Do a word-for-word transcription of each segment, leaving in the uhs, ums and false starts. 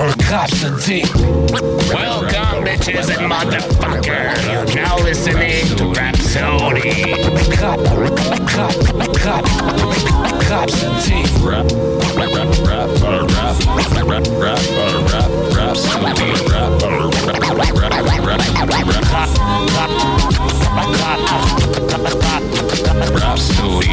Rhapsody. Welcome, bitches and motherfuckers. You're now listening to Rhapsody. Rhapsody. Rhapsody. Rhapsody.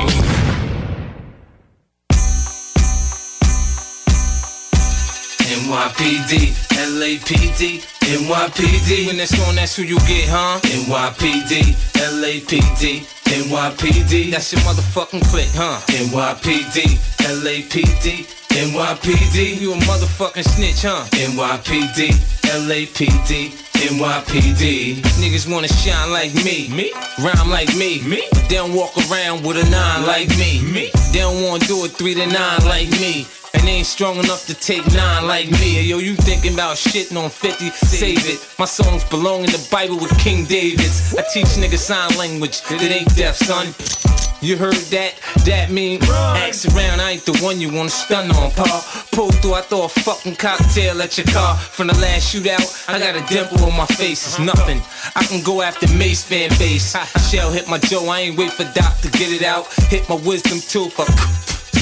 N Y P D, L A P D, N Y P D. When it's on, that's who you get, huh? N Y P D, L A P D, N Y P D. That's your motherfucking clique, huh? N Y P D, L A P D, N Y P D. You a motherfucking snitch, huh? N Y P D, L A P D, N Y P D. Niggas wanna shine like me, me, rhyme like me, me. They don't walk around with a nine like me, me. They don't wanna do a three to nine like me. And they ain't strong enough to take nine like me. Yo, you thinking about shitting on fifty? Save it. My songs belong in the Bible with King David's. I teach niggas sign language that ain't deaf, son. You heard that? That mean run. Ax around, I ain't the one you wanna stun on, pa. Pull through, I throw a fucking cocktail at your car. From the last shootout, I got a dimple on my face. It's nothing, I can go after Mace fan base. Shell hit my Joe, I ain't wait for Doc to get it out. Hit my wisdom tooth, fuck.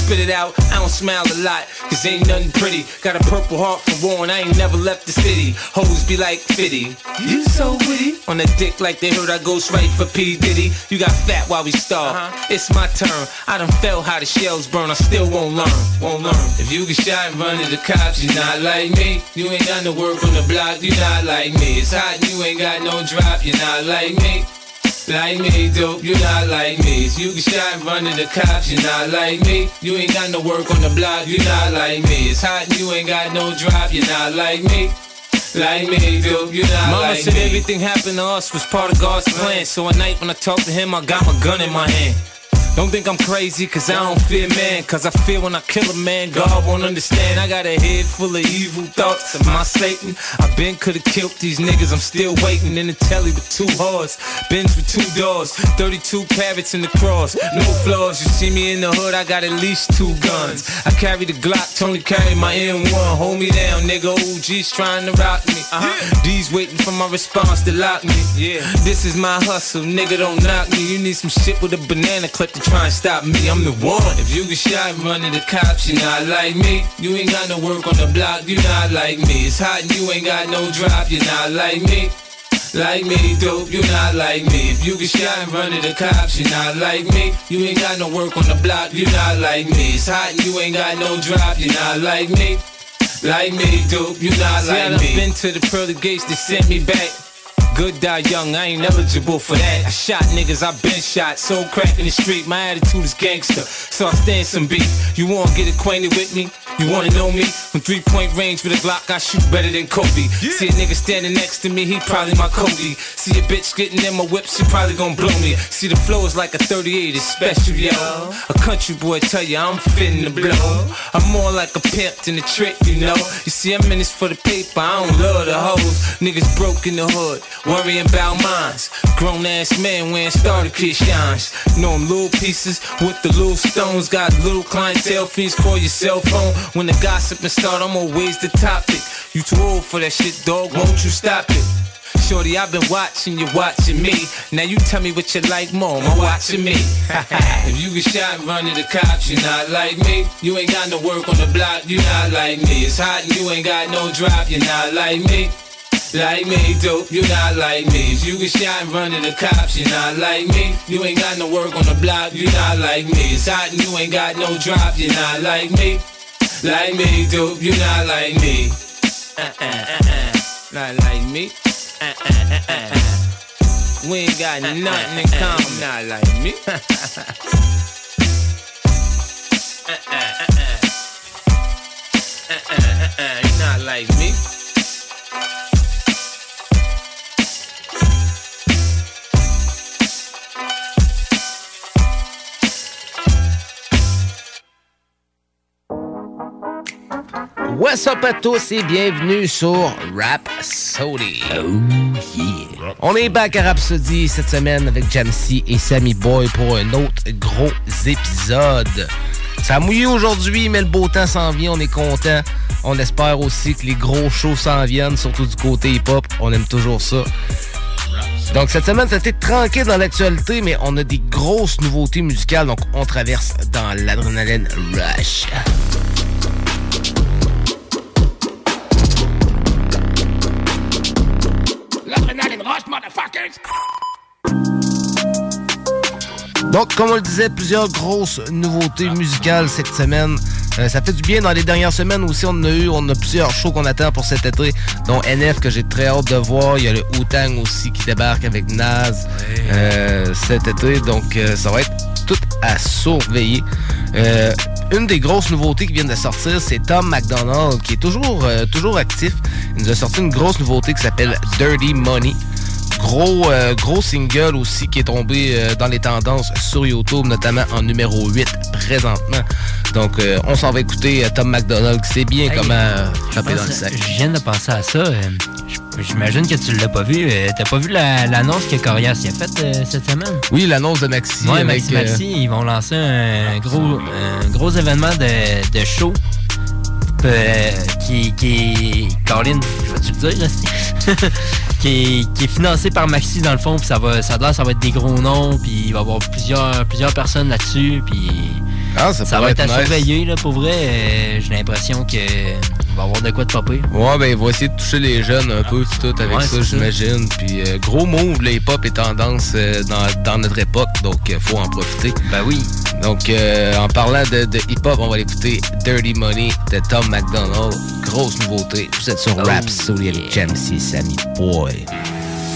Spit it out, I don't smile a lot, cause ain't nothing pretty. Got a purple heart for Warren, I ain't never left the city. Hoes be like fitty, you so witty. On the dick like they heard I ghost right for P. Diddy. You got fat while we starve, uh-huh. It's my turn. I done felt how the shells burn, I still won't learn, won't learn. If you get shot and run to the cops, you not like me. You ain't done the work on the block, you not like me. It's hot and you ain't got no drop, you not like me. Like me, dope, you not like me. You can shine running the cops, you not like me. You ain't got no work on the block, you not like me. It's hot and you ain't got no drop, you not like me. Like me, dope, you not Mama like me. Mama said everything happened to us was part of God's plan. So at night when I talk to him, I got my gun in my hand. Don't think I'm crazy, cause I don't fear man. Cause I fear when I kill a man, God won't understand. I got a head full of evil thoughts, am I Satan? I been could've killed these niggas, I'm still waiting. In the telly with two hearts, bins with two doors, thirty-two carats in the cross, no flaws. You see me in the hood, I got at least two guns. I carry the Glock, Tony carry my M one. Hold me down, nigga, O G's trying to rock me, uh-huh. D's waiting for my response to lock me, yeah. This is my hustle, nigga, don't knock me. You need some shit with a banana clip to try and stop me, I'm the one. If you get shot running the cops, you not like me. You ain't got no work on the block, you not like me. It's hot and you ain't got no drop, you not like me. Like me, dope, you not like me. If you can shine, run to the cops, you not like me. You ain't got no work on the block, you not like me. It's hot, you ain't got no drop, you not like me. Like me, dope, you not like me. See, I've been to the pearly gates, they sent me back. Good die young, I ain't eligible for that. I shot niggas, I been shot. Soul crack in the street, my attitude is gangster. So I stand some beef. You wanna get acquainted with me? You wanna know me? From three point range with a Glock, I shoot better than Kobe. Yeah. See a nigga standing next to me, he probably my Cody. See a bitch getting in my whip, she probably gonna blow me. See the flow is like a thirty-eight, it's special, yo. A country boy tell you I'm fitting to blow. I'm more like a pimp than a trick, you know. You see I'm in this for the paper, I don't love the hoes. Niggas broke in the hood, worrying about mines. Grown ass man wearing starter kid shines. Know them little pieces with the little stones. Got little clientele fiends, call your cell phone. When the gossiping start, I'm always the topic. You too old for that shit, dog, won't you stop it? Shorty, I've been watching you, watching me. Now you tell me what you like more, I'm watching me. If you get shot, run to the cops, you not like me. You ain't got no work on the block, you not like me. It's hot and you ain't got no drop, you not like me. Like me, dope, you not like me. If you get shot and run to the cops, you not like me. You ain't got no work on the block, you not like me. It's hot and you ain't got no drop, you not like me. Like me, dope, you not like me. Uh uh uh uh, not like me. Uh uh uh uh, we ain't got nothing in common. Not like me. Uh uh uh uh, uh uh uh uh, you not like me. What's up à tous et bienvenue sur Rhapsody. Oh yeah. On est back à Rhapsody cette semaine avec Jam'C et Sammy Boy pour un autre gros épisode. Ça a mouillé aujourd'hui, mais le beau temps s'en vient, on est content. On espère aussi que les gros shows s'en viennent, surtout du côté hip-hop, on aime toujours ça. Donc cette semaine, ça a été tranquille dans l'actualité, mais on a des grosses nouveautés musicales, donc on traverse dans l'adrénaline rush. Donc, comme on le disait, plusieurs grosses nouveautés musicales cette semaine. Euh, ça fait du bien. Dans les dernières semaines aussi, on en a eu, on a plusieurs shows qu'on attend pour cet été, dont N F que j'ai très hâte de voir. Il y a le Wu-Tang aussi qui débarque avec Naz euh, cet été. Donc, euh, ça va être tout à surveiller. Euh, une des grosses nouveautés qui viennent de sortir, c'est Tom McDonald, qui est toujours, euh, toujours actif. Il nous a sorti une grosse nouveauté qui s'appelle Dirty Money. Gros, euh, gros single aussi qui est tombé euh, dans les tendances sur YouTube, notamment en numéro huit présentement. Donc, euh, on s'en va écouter euh, Tom McDonald qui sait bien hey, comment euh, taper dans le sac. Je viens de penser à ça. Euh, J'imagine que tu l'as pas vu. Euh, t'as pas vu la, l'annonce que Corias a faite euh, cette semaine? Oui, l'annonce de Maxi. Oui, Maxi, euh... Maxi, ils vont lancer un gros, un gros événement de, de show. Euh, qui, qui Caroline, je vais-tu le dire, là, qui, qui est financé par Maxi, dans le fond, puis ça va, ça a l'air, ça va être des gros noms, puis il va y avoir plusieurs, plusieurs personnes là-dessus, puis ah, ça, ça va être, être à nice. Surveiller, là, pour vrai, euh, j'ai l'impression que va avoir de quoi de popper. Ouais, ben, il va essayer de toucher les jeunes un ah, peu, puis tout, avec ouais, ça, j'imagine, puis euh, gros move, les pop est tendance euh, dans, dans notre époque, donc euh, faut en profiter. Ben oui. Donc, euh, en parlant de, de hip-hop, on va l'écouter Dirty Money de Tom McDonald. Grosse nouveauté. Vous êtes sur oh, Rhapsody avec Jam'C, Sammy Boy.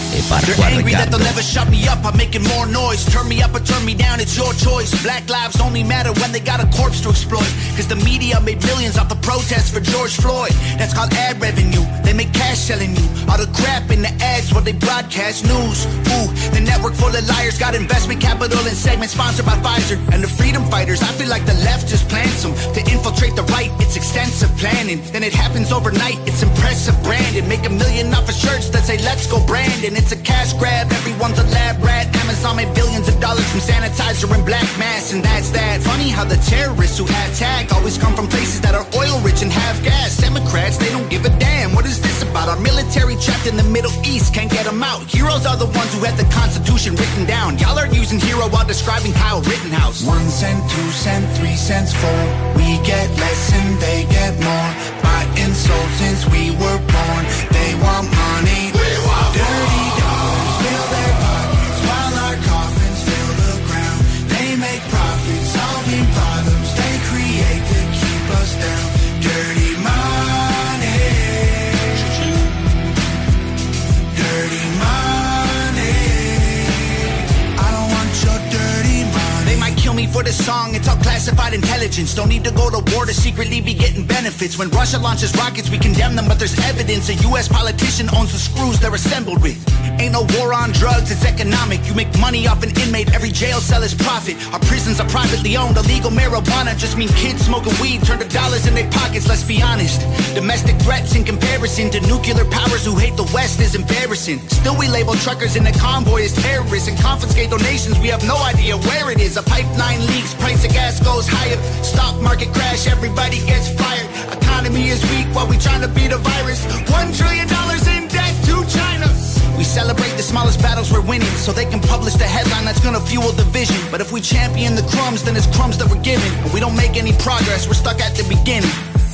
They're angry that they'll never shut me up, I'm making more noise. Turn me up or turn me down, it's your choice. Black lives only matter when they got a corpse to exploit. Cause the media made millions off the protests for George Floyd. That's called ad revenue, they make cash selling you all the crap in the ads while they broadcast news. Ooh, the network full of liars got investment capital and segments sponsored by Pfizer. And the freedom fighters, I feel like the left just plants them. To infiltrate the right, it's extensive planning. Then it happens overnight, it's impressive branding. Make a million off of shirts that say let's go Brandon. It's a cash grab, everyone's a lab rat. Amazon made billions of dollars from sanitizer and black mass, and that's that. Funny how the terrorists who attack always come from places that are oil rich and have gas. Democrats, they don't give a damn. What is this about? Our military trapped in the Middle East, can't get them out. Heroes are the ones who had the Constitution written down. Y'all are using hero while describing Kyle Rittenhouse. One cent, two cent, three cents, four. We get less and they get more. By insult since we were born, they want money. We want dirty. for the song, it's all classified intelligence. Don't need to go to war to secretly be getting benefits. When Russia launches rockets, we condemn them, but there's evidence. A U S politician owns the screws they're assembled with. Ain't no war on drugs, it's economic. You make money off an inmate, every jail cell is profit. Our prisons are privately owned, illegal marijuana just mean kids smoking weed turn to dollars in their pockets, let's be honest. Domestic threats in comparison to nuclear powers who hate the West is embarrassing. Still we label truckers in the convoy as terrorists and confiscate donations, we have no idea where it is. A pipeline leaks, price of gas goes higher. Stock market crash, everybody gets fired. Economy is weak while we trying to beat a virus. One trillion dollars in debt to China. We celebrate the smallest battles we're winning, so they can publish the headline that's gonna fuel division. But if we champion the crumbs, then it's crumbs that we're given. And we don't make any progress, we're stuck at the beginning.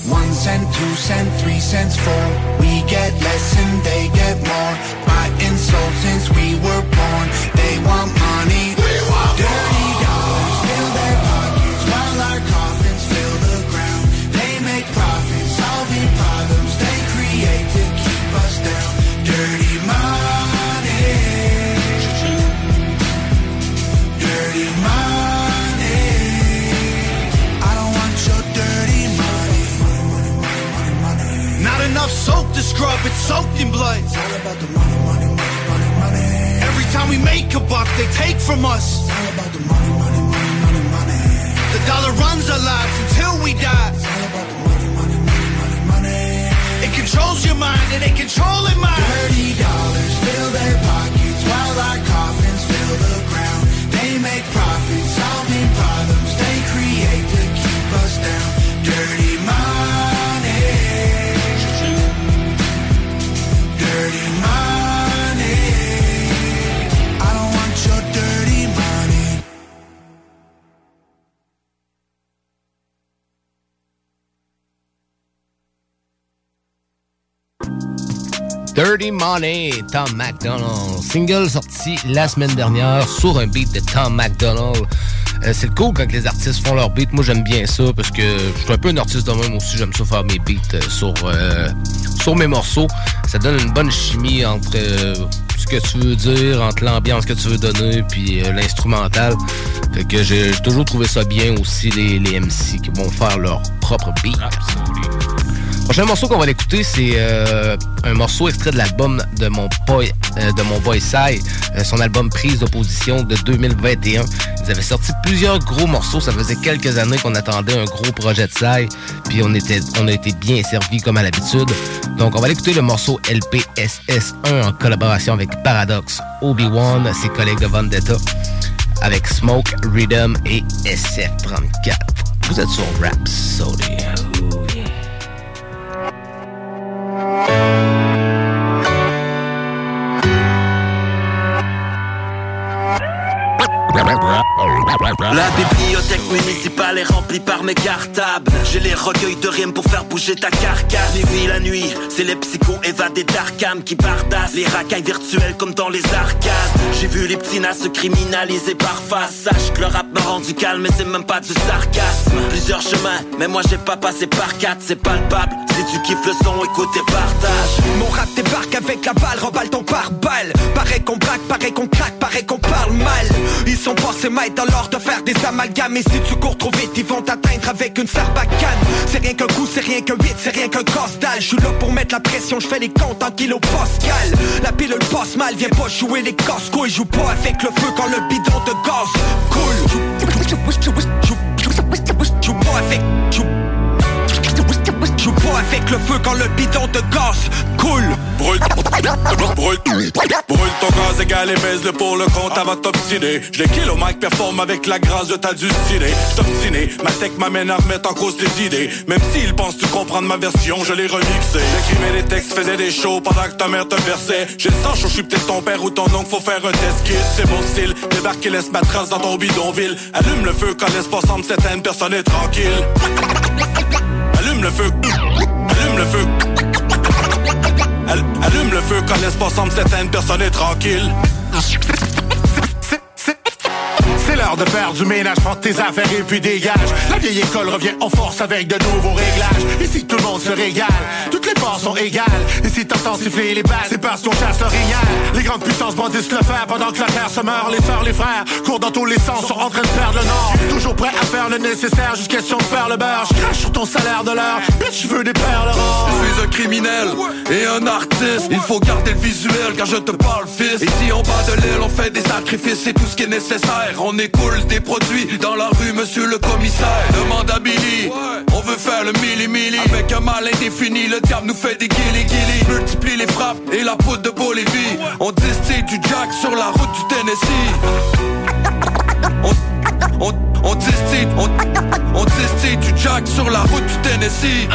One cent, two cent, three cents, four. We get less and they get more. By insult since we were born. They want money, we want dirty more. Dollars fill their pockets while our coffins fill the ground. They make profits, solving problems they create to keep us down. Dirty money. Enough soap to scrub, it's soaked in blood. It's all about the money, money, money, money, money. Every time we make a buck, they take from us. It's all about the money, money, money, money, money. The dollar runs our lives until we die. It's all about the money, money, money, money, money. It controls your mind and it controls it mine. Dirty dollars fill their pockets while our coffins fill the ground. They make profits, solving problems they create to keep us down. Dirty mind. Dirty money, I don't want your dirty money. Dirty Money, Tom McDonald. Single sorti la semaine dernière sur un beat de Tom McDonald. Euh, c'est cool quand les artistes font leurs beats. Moi, j'aime bien ça parce que je suis un peu un artiste de même aussi. J'aime ça faire mes beats sur, euh, sur mes morceaux. Ça donne une bonne chimie entre euh, ce que tu veux dire, entre l'ambiance que tu veux donner puis euh, l'instrumental. Fait que j'ai, j'ai toujours trouvé ça bien aussi, les, les M C qui vont faire leur propre beat. Le prochain morceau qu'on va l'écouter, c'est euh, un morceau extrait de l'album de mon boy, euh, de mon boy Saï, euh, son album Prise d'opposition de deux mille vingt et un. Ils avaient sorti plusieurs gros morceaux. Ça faisait quelques années qu'on attendait un gros projet de Saï, puis on était, on a été bien servi comme à l'habitude. Donc, on va l'écouter le morceau L P S S un en collaboration avec Paradox, Obi-Wan, ses collègues de Vendetta, avec Smoke, Rhythm et S F trente-quatre. Vous êtes sur Rhapsody. La bibliothèque municipale est remplie par mes cartables. J'ai les recueils de rimes pour faire bouger ta carcasse. Nuit la nuit, c'est les psychos évadés d'Arkham qui bardassent les racailles virtuelles comme dans les arcades. J'ai vu les petits nas se criminaliser par face. Sache que le rap m'a rendu calme, mais c'est même pas du sarcasme. Plusieurs chemins, mais moi j'ai pas passé par quatre. C'est palpable, si tu kiffes le son, écoute et partage. Mon rap débarque avec la balle, remballe ton pare-balle. Pareil qu'on braque, pareil qu'on claque, pareil qu'on parle mal. Ils sont pensés mal dans l'ordre de faire des amalgames. Et si tu cours trop vite, ils vont t'atteindre avec une sarbacane. C'est rien qu'un coup, c'est rien qu'un hit, c'est rien qu'un gosse-dalle. Je suis là pour mettre la pression, je fais les comptes en kilo Pascal. La pilule passe mal, viens pas jouer les casse-couilles. Joue pas avec le feu quand le bidon te gosse. Cool. Joue pas avec... Joue pas avec le feu quand le bidon te gosse. Cool. Brûle, brûle, brûle ton gaz égal et baise-le pour le compte avant de t'obstiner. Je les kill au mic, performe avec la grâce de ta dulcinée. Je t'obstiné, ma tech m'amène à remettre en cause tes idées. Même s'ils pensent tu comprendre ma version, je l'ai remixé. J'écrivais des textes, faisais des shows pendant que ta mère te versait. J'ai le sang chaud, je suis peut-être ton père ou ton oncle, faut faire un test kit. C'est mon style, débarque et laisse ma trace dans ton bidonville. Allume le feu quand l'espoir semble s'éteindre, personne est tranquille. Allume le feu, allume le feu. Allume le feu quand l'espoir semble s'éteindre, personne est tranquille. C'est l'heure Histoire de faire du ménage, prends tes affaires et puis dégage. La vieille école revient en force avec de nouveaux réglages. Ici tout le monde se régale, toutes les parts sont égales. Ici t'entends siffler les balles, c'est parce qu'on chasse l'orignal. Les grandes puissances bandissent le fer pendant que la terre se meurt. Les sœurs, les frères courent dans tous les sens, sont en train de perdre le nord. Toujours prêt à faire le nécessaire, juste question de faire le beurre. Je crache sur ton salaire de l'heure, bitch je veux des perles rares. Je suis un criminel et un artiste. Il faut garder le visuel quand je te parle fils. Ici en bas de l'île on fait des sacrifices, c'est tout ce qui est nécessaire. On écoule des produits dans la rue monsieur le commissaire. Demande à Billy, on veut faire le milli-milli. Avec un mal indéfini, le diable nous fait des guillis-guillis. Multiplie les frappes et la poudre de Bolivie. On distille du Jack sur la route du Tennessee. On On, on distille, on, on distille du Jack sur la route du Tennessee.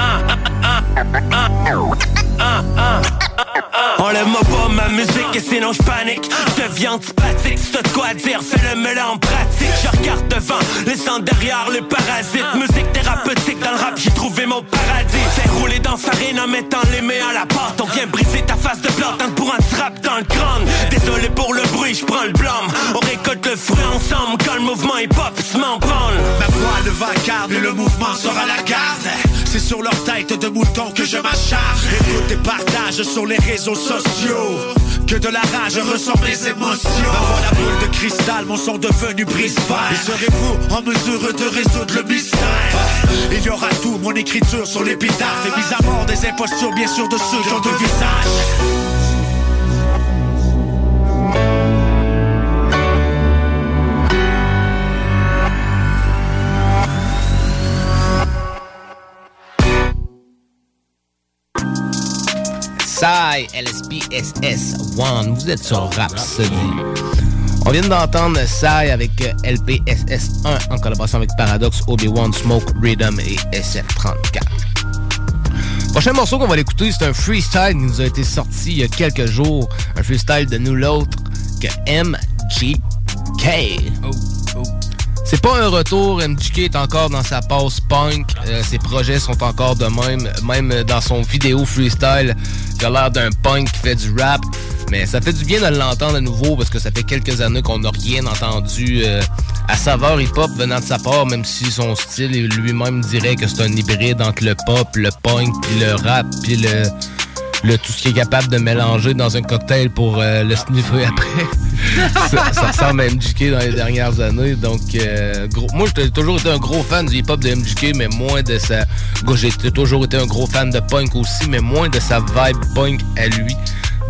Enlève-moi pas ma musique et sinon je panique. Je deviens antipathique, si t'as de quoi dire, fais-le mêler en pratique. Je regarde devant, laissant derrière les parasites. Musique thérapeutique, dans le rap j'ai trouvé mon paradis. Fais rouler dans farine en mettant les mains à la pâte. On vient briser ta face de plante en pourrant te rap dans le crâne. Désolé pour le bruit, je prends le blâme. On récolte le fruit ensemble quand le mouvement est pop. Ma voix ne vacarme et le mouvement sera la garde. C'est sur leur tête de mouton que je m'acharne. Écoute et partage sur les réseaux sociaux que de la rage ressent mes émotions. Avant la boule de cristal, mon son devenu brise-fer. Et serez-vous en mesure de résoudre le mystère? Il y aura tout, mon écriture sur l'épitaphe. Des mises à mort, des impostures, bien sûr de ceux qui ont deux visages. Saï, L S P S S un, vous êtes sur Rhapsody. On vient d'entendre Saï avec L P S S un en collaboration avec Paradox, Obi-Wan, Smoke, Rhythm et S F trente-quatre. Prochain morceau qu'on va l'écouter, c'est un freestyle qui nous a été sorti il y a quelques jours. Un freestyle de nous l'autre que M G K. Oh, oh. C'est pas un retour, M G K est encore dans sa passe punk, euh, ses projets sont encore de même, même dans son vidéo freestyle, il a l'air d'un punk qui fait du rap, mais ça fait du bien de l'entendre à nouveau parce que ça fait quelques années qu'on n'a rien entendu euh, à saveur hip-hop venant de sa part, même si son style lui-même dirait que c'est un hybride entre le pop, le punk, puis le rap, puis le, le tout ce qui est capable de mélanger dans un cocktail pour euh, le sniffer après. ça, ça ressemble à M G K dans les dernières années. Donc, euh, gros, moi, j'ai toujours été un gros fan du hip-hop de M G K, mais moins de sa... J'ai toujours été un gros fan de punk aussi, mais moins de sa vibe punk à lui.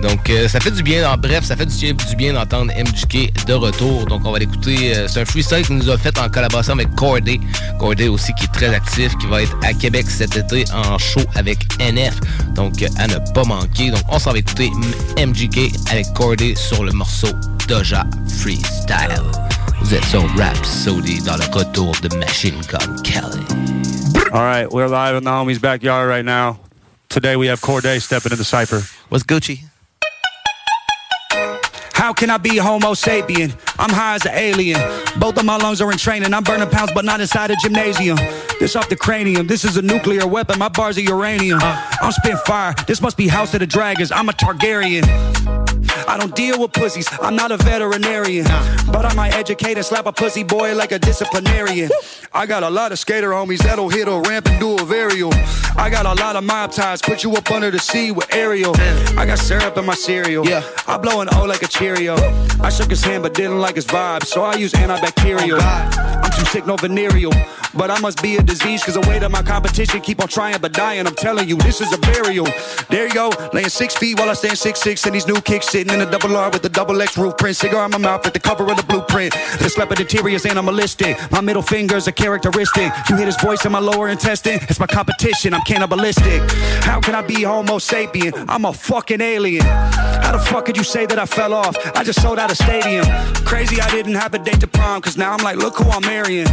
Donc, euh, ça fait du bien. En bref, ça fait du, du bien d'entendre M G K de retour. Donc, on va l'écouter. Euh, c'est un freestyle qu'il nous a fait en collaboration avec Cordae. Cordae aussi, qui est très actif, qui va être à Québec cet été en show avec N F. Donc, euh, à ne pas manquer. Donc, on s'en va écouter M G K avec Cordae sur le morceau Doja Freestyle. Vous êtes sur Rhapsody dans le retour de Machine Gun Kelly. All right, we're live in the homie's backyard right now. Today we have Cordae stepping into the cypher. What's Gucci? How can I be homo sapien? I'm high as an alien. Both of my lungs are in training. I'm burning pounds, but not inside a gymnasium. This off the cranium. This is a nuclear weapon. My bars are uranium. I'm spitting fire. This must be House of the Dragons. I'm a Targaryen. I don't deal with pussies. I'm not a veterinarian. But I might educate and slap a pussy boy like a disciplinarian. I got a lot of skater homies that'll hit a ramp and do a varial. I got a lot of mob ties, put you up under the sea with Ariel. I got syrup in my cereal. Yeah. I blow an O like a Cheerio. I shook his hand but didn't like his vibe, so I use antibacterial. I'm too sick, no venereal. But I must be a disease, cause the weight of my competition keep on trying but dying. I'm telling you, this is a burial. There you go, laying six feet while I stand six six. And these new kicks sitting in a double R with a double X roof print. Cigar in my mouth with the cover of the blueprint. This leopard interior's animalistic. My middle finger's a characteristic. You hear his voice in my lower intestine. It's my competition, I'm cannibalistic. How can I be homo sapien? I'm a fucking alien. How the fuck could you say that I fell off? I just sold out a stadium. Crazy I didn't have a date to prom, cause now I'm like, look who I'm marrying.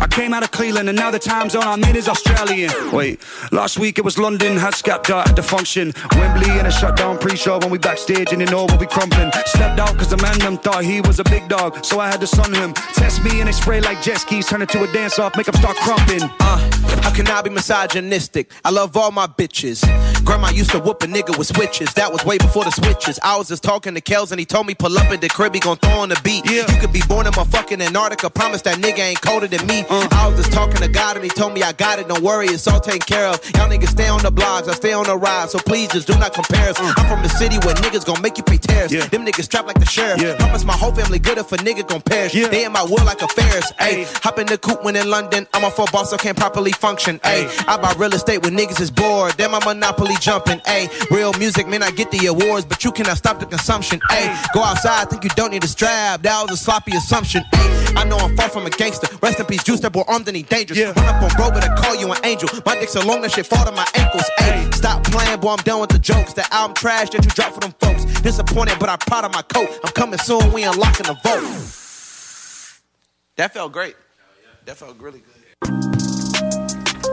I came out of Cleveland and now the time zone I'm in is Australian. Wait, last week it was London, had Scap Dart at the function. Wembley and a shutdown pre-show when we backstage and you know we'll be crumpling. Stepped out cause the man them thought he was a big dog, so I had to sun him. Test me and they spray like jet skis, turn it to a dance off, make them start crumping. Uh, how can I be misogynistic? I love all my bitches. Grandma used to whoop a nigga with switches. That was way before the switches. I was just talking to Kels and he told me pull up at the crib, he gon' throw on the beat. Yeah. You could be born in my fucking Antarctica. Promise that nigga ain't colder than me. Uh. I was just talking to God and he told me I got it. Don't worry, it's all taken care of. Y'all niggas stay on the blogs, I stay on the ride. So please just do not compare us. Uh. I'm from the city where niggas gon' make you pay tariffs. Yeah. Them niggas trapped like the sheriff. Yeah. Promise my whole family good if a nigga gon' perish. Yeah. They in my will like a Ferris. Ayy, hop in the coupe when in London. I'm a full boss, so can't properly function. Ayy, I buy real estate when niggas is bored. Then my monopoly jumping. Ayy, real music may not get the awards, but you cannot stop the consumption. Ayy, go outside, think you don't need a strap. That was a sloppy assumption. Ayy, I know I'm far from a gangster. Rest in peace, Juice, that boy armed and he dangerous. Yeah. Run up on bro, but I call you an angel. My dick's so long, that shit fall to my ankles. Ayy, stop playing, boy, I'm done with the jokes. The album trash that you dropped for them folks. Disappointed, but I'm proud of my coat. I'm coming soon, we unlocking the vote. That felt great. That felt really good.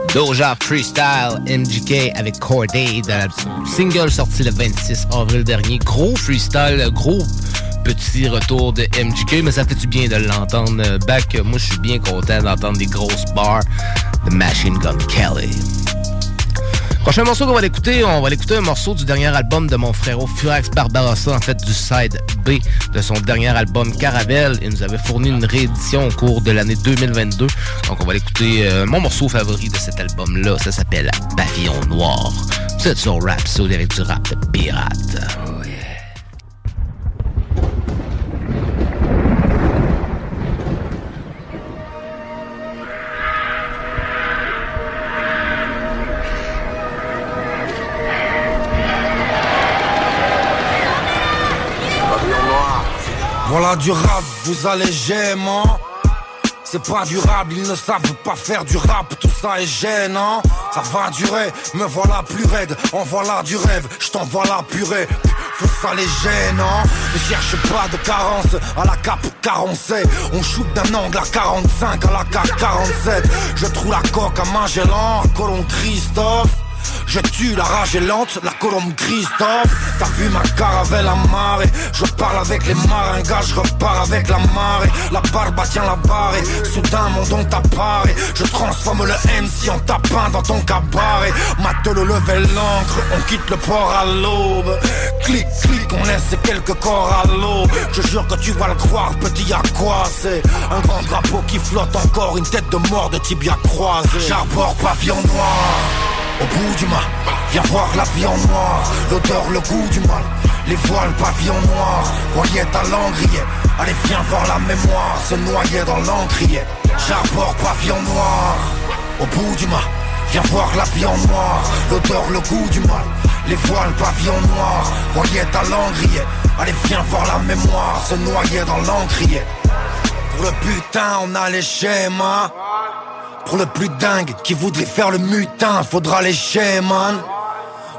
Doja Freestyle M G K avec Cordae dans la single sorti le vingt-six avril dernier. Gros freestyle, gros petit retour de M G K, mais ça fait du bien de l'entendre back. Moi, je suis bien content d'entendre des grosses bars de Machine Gun Kelly. Prochain morceau qu'on va l'écouter, on va l'écouter un morceau du dernier album de mon frérot Furax Barbarossa, en fait du side B de son dernier album Caravelle. Il nous avait fourni une réédition au cours de l'année deux mille vingt-deux. Donc on va l'écouter euh, mon morceau favori de cet album-là, ça s'appelle Pavillon Noir. C'est sur Rhapsody avec du rap de pirate. Oh yeah. Voilà du rap, vous allez gênant. C'est pas durable, ils ne savent pas faire du rap, tout ça est gênant. Ça va durer, me voilà plus raide, en voilà du rêve, je t'envoie la purée. Tout ça les gêne, hein. Ne cherche pas de carence à la cape carencée. On shoot d'un angle à quarante-cinq à la cape quarante-sept. Je trouve la coque à Magellan, à Colomb Christophe. Je tue la rage est lente, la colombe Christophe. T'as vu ma caravelle amarrée. Je parle avec les maringas, je repars avec la marée. La barbe tient la barre et soudain mon don t'apparaît. Je transforme le M C en tapin dans ton cabaret. Mate le lever l'encre, on quitte le port à l'aube. Clic, clic, on laisse quelques corps à l'eau. Je jure que tu vas le croire, petit à quoi c'est. Un grand drapeau qui flotte encore, une tête de mort de tibia croisée. J'arbore pavillon noir au bout du mât, viens voir la vie en noir. L'odeur, le goût du mal, les voiles, pavillon noir. Voyez ta langrier, allez viens voir la mémoire. Se noyer dans l'encrier, j'arbore pavillon noir. Au bout du mât, viens voir la vie en noir. L'odeur, le goût du mal, les voiles, pavillon noir. Voyez ta langrier, allez viens voir la mémoire. Se noyer dans l'encrier. Pour le putain, on a les schémas. Pour le plus dingue qui voudrait faire le mutin, faudra les man.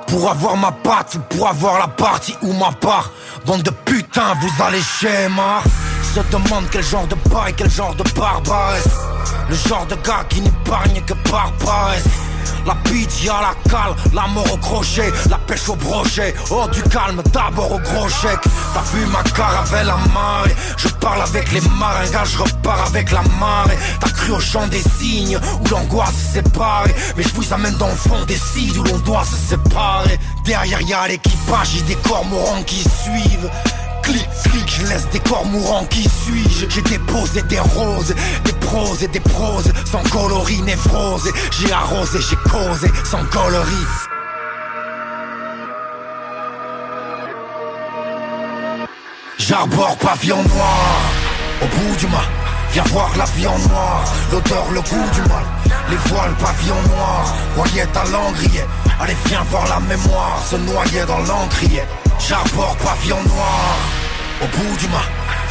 Pour avoir ma patte, pour avoir la partie ou ma part. Bande de putain, vous allez schéma. Je demande quel genre de bail, quel genre de barbaresse. Le genre de gars qui n'épargne que par paresse. La pitié à la cale, la mort au crochet, la pêche au brochet. Oh du calme, d'abord au gros chèque. T'as vu ma caravelle amarrée. Je parle avec les maringas, je repars avec la marée. T'as cru au chant des signes, où l'angoisse s'est séparée. Mais je vous amène dans le fond des cides, où l'on doit se séparer. Derrière y'a l'équipage et des corps mourants qui suivent. Clic, clic, je laisse des corps mourants qui suis-je. J'ai déposé des roses, des proses et des proses, sans coloris névrose. J'ai arrosé, j'ai causé, sans coloris. J'arbore pavillon noir, au bout du mât. Viens voir la vie en noir, l'odeur, le goût du mal. Les voiles, pavillon noir, voyez ta langrier. Allez viens voir la mémoire, se noyer dans l'encrier. J'arbore pavillon noir, au bout du mât.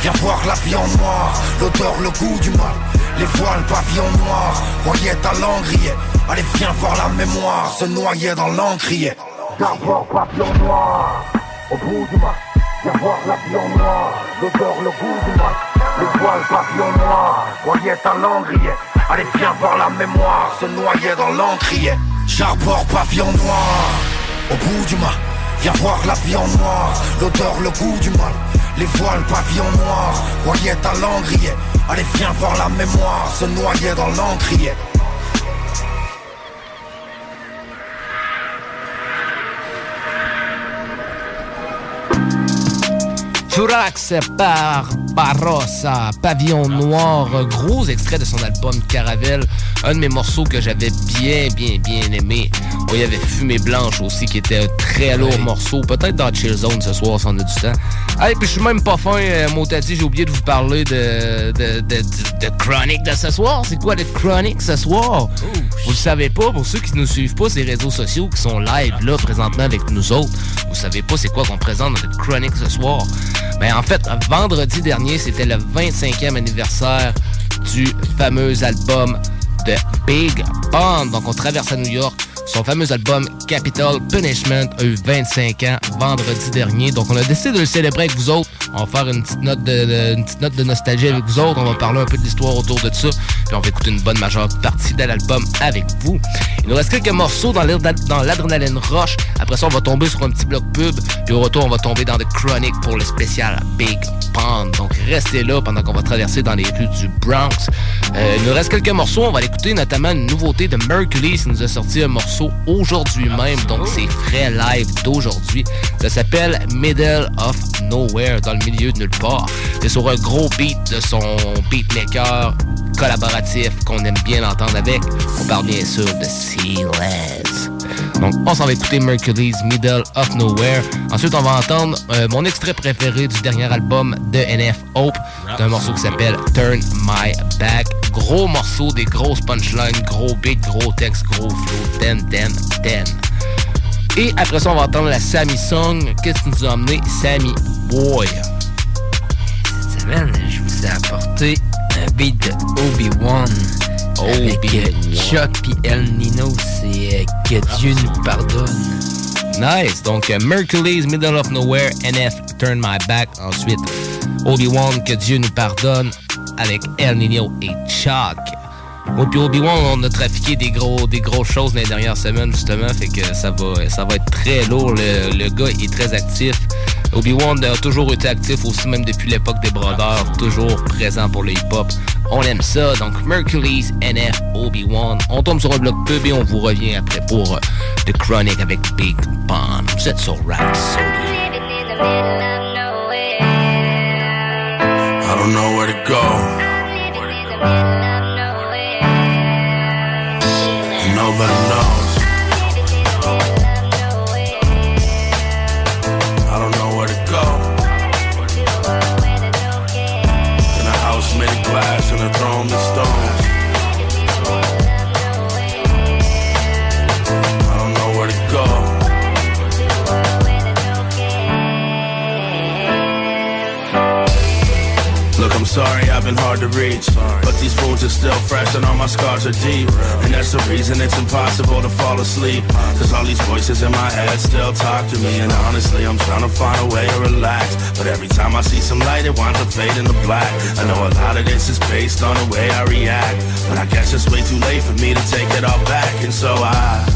Viens voir la vie en noir, l'odeur, le goût du mal. Les voiles, pavillon noir, voyez ta langrier. Allez viens voir la mémoire, se noyer dans l'encrier. J'arbore pavillon noir, au bout du mât. Viens voir l'avion noir, l'odeur, le goût du mat, le voile, pavillon noir, voyait à l'angrier. Allez, viens voir la mémoire, se noyer dans l'encrier. J'arbore pavillon noir, au bout du mât. Viens voir l'avion noir, l'odeur, le goût du mal. Les voiles, pavillon noir, voyait à l'angrier. Allez, viens voir la mémoire, se noyer dans l'encrier. Furax Barbarossa, Pavillon Noir, gros extrait de son album Caravelle, un de mes morceaux que j'avais bien, bien, bien aimé. Oh, il y avait Fumée Blanche aussi, qui était un très lourd oui. morceau, peut-être dans Chill Zone ce soir, si on a du temps. Hey, puis je suis même pas fin, euh, Motati, j'ai oublié de vous parler de, de, de, de, de Chronic de ce soir. C'est quoi le Chronic ce soir? Ouh. Vous le savez pas, pour ceux qui nous suivent pas, ces réseaux sociaux qui sont live là, présentement avec nous autres, vous savez pas c'est quoi qu'on présente dans notre Chronic ce soir. Ben, en fait, vendredi dernier, c'était le vingt-cinquième anniversaire du fameux album de Big Pun. Donc, on traverse à New York. Son fameux album Capital Punishment a eu vingt-cinq ans vendredi dernier. Donc, on a décidé de le célébrer avec vous autres. On va faire une petite note de, de, une petite note de nostalgie avec vous autres. On va parler un peu de l'histoire autour de ça. Puis, on va écouter une bonne majeure partie de l'album avec vous. Il nous reste quelques morceaux dans, dans l'adrénaline rush. Après ça, on va tomber sur un petit bloc pub. Puis, au retour, on va tomber dans The Chronic pour le spécial Big Pun. Donc, restez là pendant qu'on va traverser dans les rues du Bronx. Euh, il nous reste quelques morceaux. On va l'écouter, notamment une nouveauté de Mercury. Il nous a sorti un morceau aujourd'hui même, donc c'est frais live d'aujourd'hui. Ça s'appelle Middle of Nowhere, dans le milieu de nulle part. C'est sur un gros beat de son beatmaker collaboratif qu'on aime bien l'entendre avec. On parle bien sûr de Sealess. Donc on s'en va écouter Mercury's Middle of Nowhere. Ensuite on va entendre euh, mon extrait préféré du dernier album de N F, Hope, d'un morceau qui s'appelle Turn My Back. Gros morceau, des grosses punchlines, gros beat, gros texte, gros flow, ten, ten, ten. Et après ça on va entendre la Sammy Song. Qu'est-ce qui nous a amené? Sammy Boy. Cette semaine je vous ai apporté un beat de Obi-Wan. Avec Obi-Wan. Chuck et El Nino, c'est euh, que Dieu nous pardonne. Nice, donc euh, Mercury's Middle of Nowhere, N F, Turn My Back. Ensuite Obi-Wan, que Dieu nous pardonne, avec El Nino et Chuck. Moi puis Obi-Wan, on a trafiqué des gros, des grosses choses dans les dernières semaines justement, fait que ça va, ça va être très lourd. Le, le gars est très actif. Obi-Wan a toujours été actif aussi, même depuis l'époque des Brothers, toujours présent pour le hip-hop. On aime ça, donc Mercury's, N F, Obi-Wan. On tombe sur un bloc pub et on vous revient après pour euh, The Chronic avec Big Pun. Vous êtes sur Rhapsody. I don't know where to go. Nobody knows. I don't know where to go. In a house made of glass and a throne of stones. I don't know where to go. Look, I'm sorry, I've been hard to reach. But these wounds are still fresh and all my scars are deep. And that's the reason it's impossible to fall asleep. Cause all these voices in my head still talk to me. And honestly, I'm trying to find a way to relax. But every time I see some light, it winds up fading to black. I know a lot of this is based on the way I react. But I guess it's way too late for me to take it all back. And so I...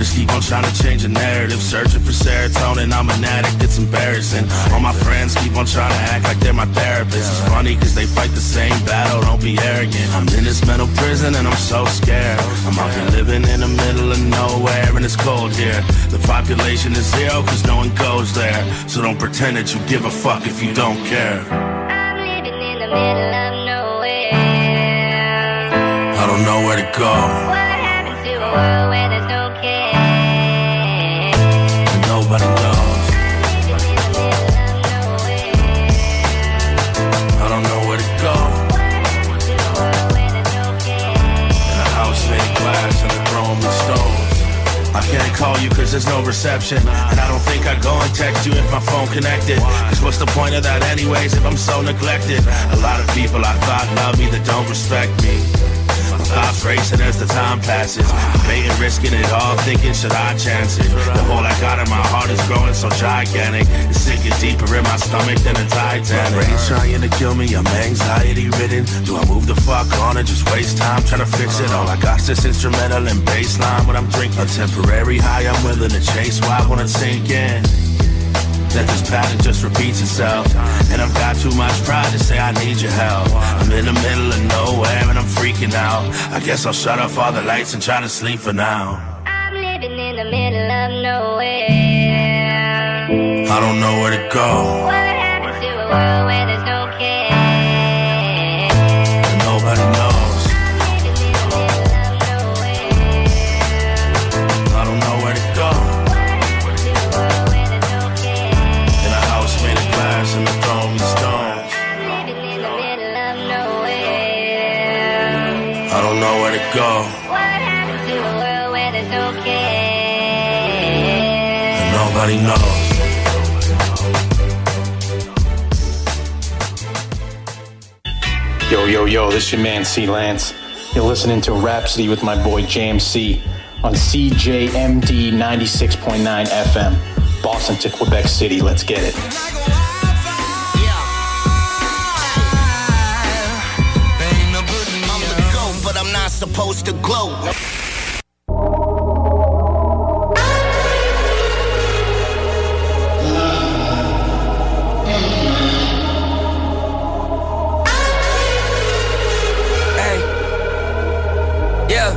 just keep on trying to change the narrative, searching for serotonin, I'm an addict, it's embarrassing. All my friends keep on trying to act like they're my therapist. It's funny cause they fight the same battle, don't be arrogant. I'm in this mental prison and I'm so scared. I'm out here living in the middle of nowhere and it's cold here. The population is zero cause no one goes there. So don't pretend that you give a fuck if you don't care. I'm living in the middle of nowhere. I don't know where to go. What happened to a world where there's no care? Nobody knows. I don't know where to go. In a house made of glass and a throne of stones. I can't call you cause there's no reception. And I don't think I'd go and text you if my phone connected. Cause what's the point of that anyways if I'm so neglected? A lot of people I thought loved me that don't respect me. stops racing as the time passes. Debating, risking it all, thinking, should I chance it? The hole I got in my heart is growing so gigantic. It's sinking deeper in my stomach than a Titanic. My brain's trying to kill me, I'm anxiety-ridden. Do I move the fuck on or just waste time trying to fix it? All I got's this instrumental and bass line when I'm drinking. A temporary high I'm willing to chase, why wanna sink in? That this pattern just repeats itself. And I've got too much pride to say I need your help. I'm in the middle of nowhere and I'm freaking out. I guess I'll shut off all the lights and try to sleep for now. I'm living in the middle of nowhere. I don't know where to go. What happened to a world where there's no care? And nobody knows. I'm living in the middle of nowhere. I don't know where to go. And the throwing stones. Living in the middle of nowhere. I don't know where to go. What happened to a world where there's no care? And nobody knows. Yo, yo, yo, this your man C. Lance. You're listening to Rhapsody with my boy Jam'C on C J M D ninety-six point nine F M, Boston to Quebec City. Let's get it. Supposed to glow. Hey. Yeah.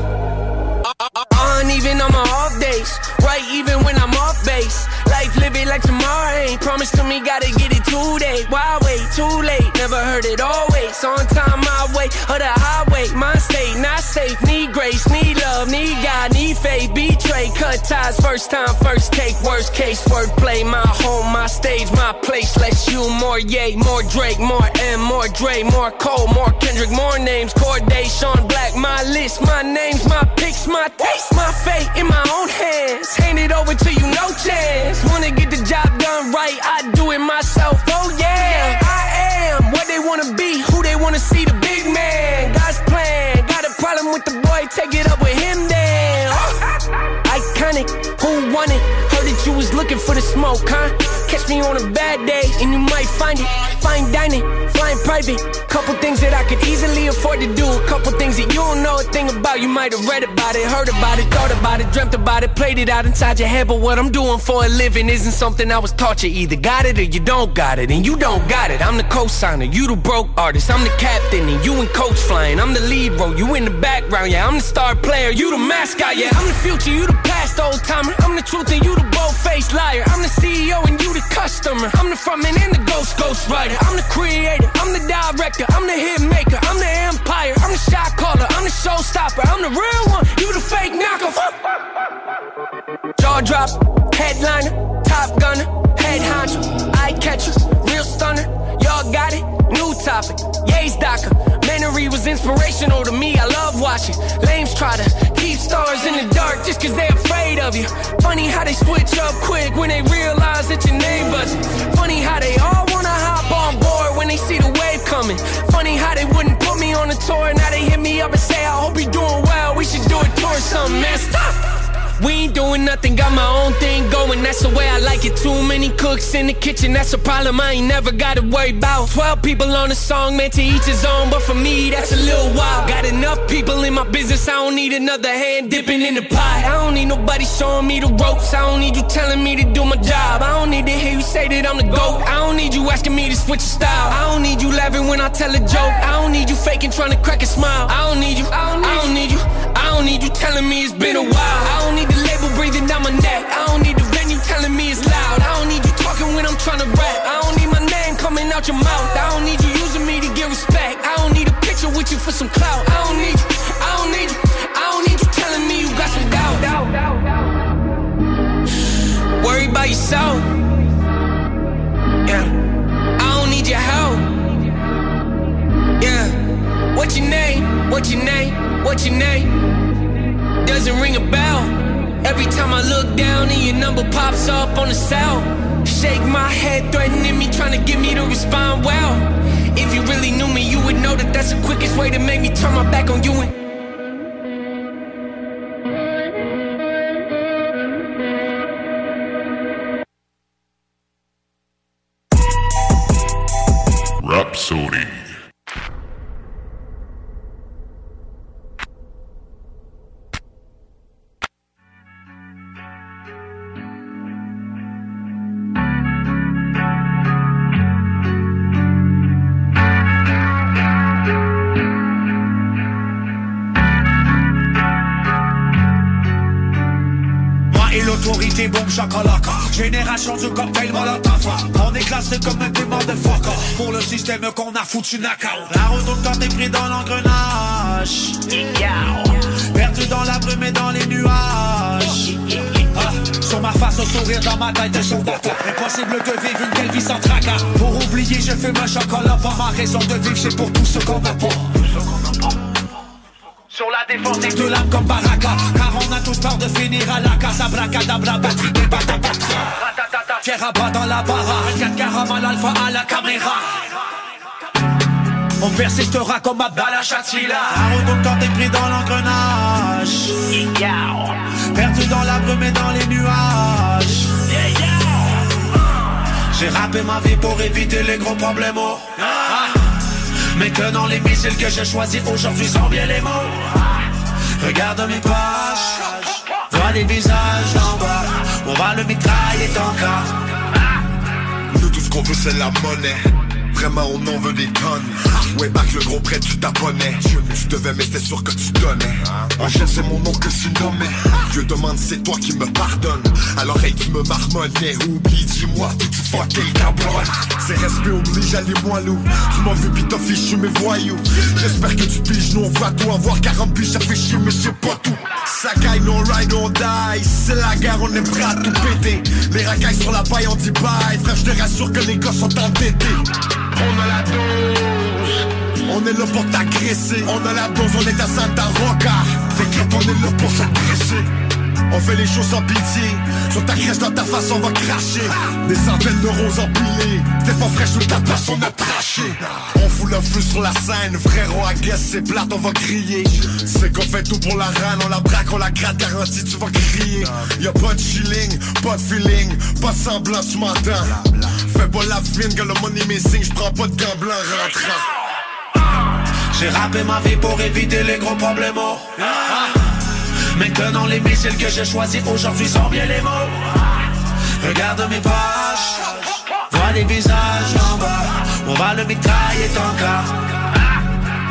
On even on my off days, right even when I'm off base. Life living like tomorrow ain't promised to me, gotta get it today. Why wait too late? Never heard it always. On time, my way or the highway. My state not safe. Need grace, need love, need God, need faith. Betray, cut ties. First time, first take. Worst case, wordplay. My home, my stage, my place. Less you, more Ye, more Drake, more M, more Dre, more Cole, more Kendrick, more names. Cordae, Sean Black. My list, my names, my picks, my taste, my fate in my own hands. Hand it over to you, no chance. Wanna get the job done right? I do it myself. Oh yeah, I am what they wanna be, who they wanna see. The big man, God's plan. Got a problem with the boy? Take it up with him then. Iconic, who won it? Heard that you was looking for the smoke, huh? Catch me on a bad day and you might find it. Fine dining, flying private. Couple things that I could easily afford to do. A couple things that you don't know a thing about. You might have read about it, heard about it, thought about it, dreamt about it, played it out inside your head. But what I'm doing for a living isn't something I was taught. You either got it or you don't got it. And you don't got it. I'm the co-signer, you the broke artist. I'm the captain and you and coach flying. I'm the lead role, you in the background. Yeah, I'm the star player, you the mascot. Yeah, I'm the future, you the past old timer. I'm the truth and you the bold-faced liar. I'm the C E O and you the customer. I'm the frontman and the ghost ghost writer. I'm the creator, I'm the director, I'm the hit maker, I'm the empire, I'm the shot caller, I'm the showstopper, I'm the real one, you the fake knockoff. Jaw drop, headliner, top gunner, head honcho, eye catcher, real stunner. Y'all got it, new topic, Ye's docker. Memory was inspirational to me, I love watching. Lames try to keep stars in the dark just cause they afraid of you. Funny how they switch up quick when they realize that your name buzzing. Funny how they all wanna hop on board when they see the wave coming. Funny how they wouldn't put me on a tour, now they hit me up and say I hope you're doing well, we should do a tour or something, man, stop. We ain't doing nothing, got my own thing going, that's the way I like it. Too many cooks in the kitchen, that's a problem I ain't never gotta worry about. Twelve people on a song, man, to each his own, but for me, that's a little wild. Got enough people in my business, I don't need another hand dipping in the pot. I don't need nobody showing me the ropes, I don't need you telling me to do my job. I don't need to hear you say that I'm the GOAT, I don't need you asking me to switch your style. I don't need you laughing when I tell a joke, I don't need you faking trying to crack a smile. I don't need you, I don't need, I don't need you, I don't need you telling me it's been a while. I don't need I don't need the label breathing down my neck. I don't need the venue telling me it's loud. I don't need you talking when I'm trying to rap. I don't need my name coming out your mouth. I don't need you using me to get respect. I don't need a picture with you for some clout. I don't need you, I don't need you, I don't need you telling me you got some doubt. Worry about yourself. Yeah, I don't need your help. Yeah, what's your name? What's your name? What's your name? Doesn't ring a bell. Every time I look down and your number pops up on the cell. Shake my head, threatening me, trying to get me to respond well. If you really knew me, you would know that that's the quickest way to make me turn my back on you and autorité, bombe chakalaka. Génération du cocktail molotov. On est classé comme un démon de fuck. Pour le système qu'on a foutu knockout. La retourne quand t'es pris dans l'engrenage. Perdu dans la brume et dans les nuages. Ah, sur ma face, au sourire dans ma tête, un soldat. Impossible de vivre une belle vie sans tracas. Pour oublier, je fume un chocolat. Pour ma raison de vivre, c'est pour tout ce qu'on n'a pas. Sur la défensive de l'âme comme baraka. Car on a tous peur de finir à la casse. Abracadabra, batterie des batatata. Fier à bas dans la barra. Un quatre quarante à l'alpha à la caméra. On persistera comme à Balachatila. La route quand t'es pris dans l'engrenage. Perdu dans la brume et dans les nuages. J'ai rappé ma vie pour éviter les gros problèmes. Maintenant les missiles que j'ai choisis aujourd'hui sont bien les mots. Regarde mes pages, vois les visages d'en bas. On va le mitrailler ton cas. Nous tout ce qu'on veut c'est la monnaie. Vraiment on en veut des tonnes. Ouais back le gros prêt tu t'abonnais. Tu devais mais t'es sûr que tu donnais. Angèle c'est mon nom que je suis nommé. Dieu demande c'est toi qui me pardonne. Alors hey tu me marmonnais. Oublie dis-moi t'es tu fucking cabron. C'est respect oblige à les moelleux. Tu m'as vu pis t'affiches je suis mes voyous. J'espère que tu piges nous on va tout avoir. quarante piges affichés mais je sais pas tout. Ça gagne no ride on die. C'est la guerre on est prêt à tout péter. Les racailles sur la paille on dit bye. Frère je te rassure que les gosses sont endettés. On a la dose, on est là pour t'agresser. On a la dose, on est à Santa Roca. T'es quand on est là pour s'agresser. On fait les choses sans pitié. Sur ta crèche dans ta face on va cracher. Des centaines de roses empilées. T'es pas fraîche sur ta place on a traché. On fout le feu sur la scène. Frérot à guess c'est plate on va crier. C'est qu'on fait tout pour la reine. On la braque, on la gratte, garantie tu vas crier. Y'a pas de chilling, pas de feeling. Pas de semblant tu m'entends. Fais pas la fine que le money missing. J'prends pas de gants blancs rentrant. J'ai rappé ma vie pour éviter les gros problèmes. Maintenant les missiles que j'ai choisis aujourd'hui sont bien les mots. Regarde mes pages, vois les visages en bas. On va le mitrailler ton cas.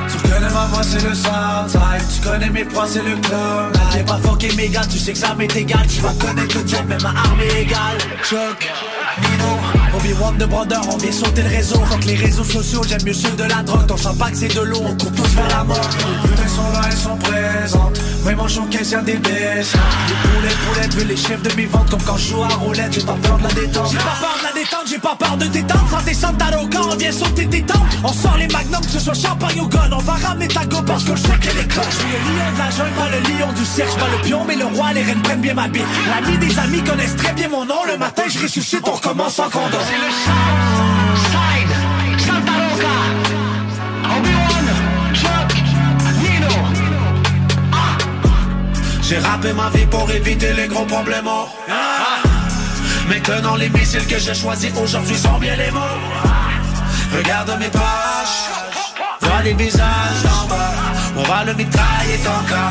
Tu connais ma voix c'est le soundtrack. Tu connais mes proies c'est le clone. T'es pas fucké mes gars, tu sais que ça m'est égal. Tu vas connaître le diable, mais ma arme est égale. Choc, Nino Obi-Wan de Brander, on vient sauter le réseau. Quand les réseaux sociaux, j'aime mieux suivre de la drogue. T'en sens pas que c'est de l'eau, on court tous vers la mort. Les putains sont là, elles sont présentes. Vraiment choquées, y'a des baisses. Les poulets, poulettes, vu les chefs de mes ventes. Comme quand je joue à roulette, j'ai pas peur de la détente. J'ai pas peur de la détente, j'ai pas peur de détendre. Quand t'es sans taroca, on vient sauter tes temps. On sort les magnums, que ce soit champagne ou gun. On va ramener ta go parce que je sais qu'elle est con. Je suis le lion de la jungle, pas le lion du cirque. Pas le pion, mais le roi, les reines prennent bien ma bite. L'ami des amis connaissent très bien mon nom. Le matin, je ressuscite, on recommence en condom. C'est le Southside, Santa Roca, Obi-Wan, Chuck, Nino. Ah. J'ai rappé ma vie pour éviter les gros problèmes. Ah. Maintenant les missiles que j'ai choisis aujourd'hui sont bien les mots. Regarde mes pages, vois les visages d'en bas. On va le mitrailler ton cas.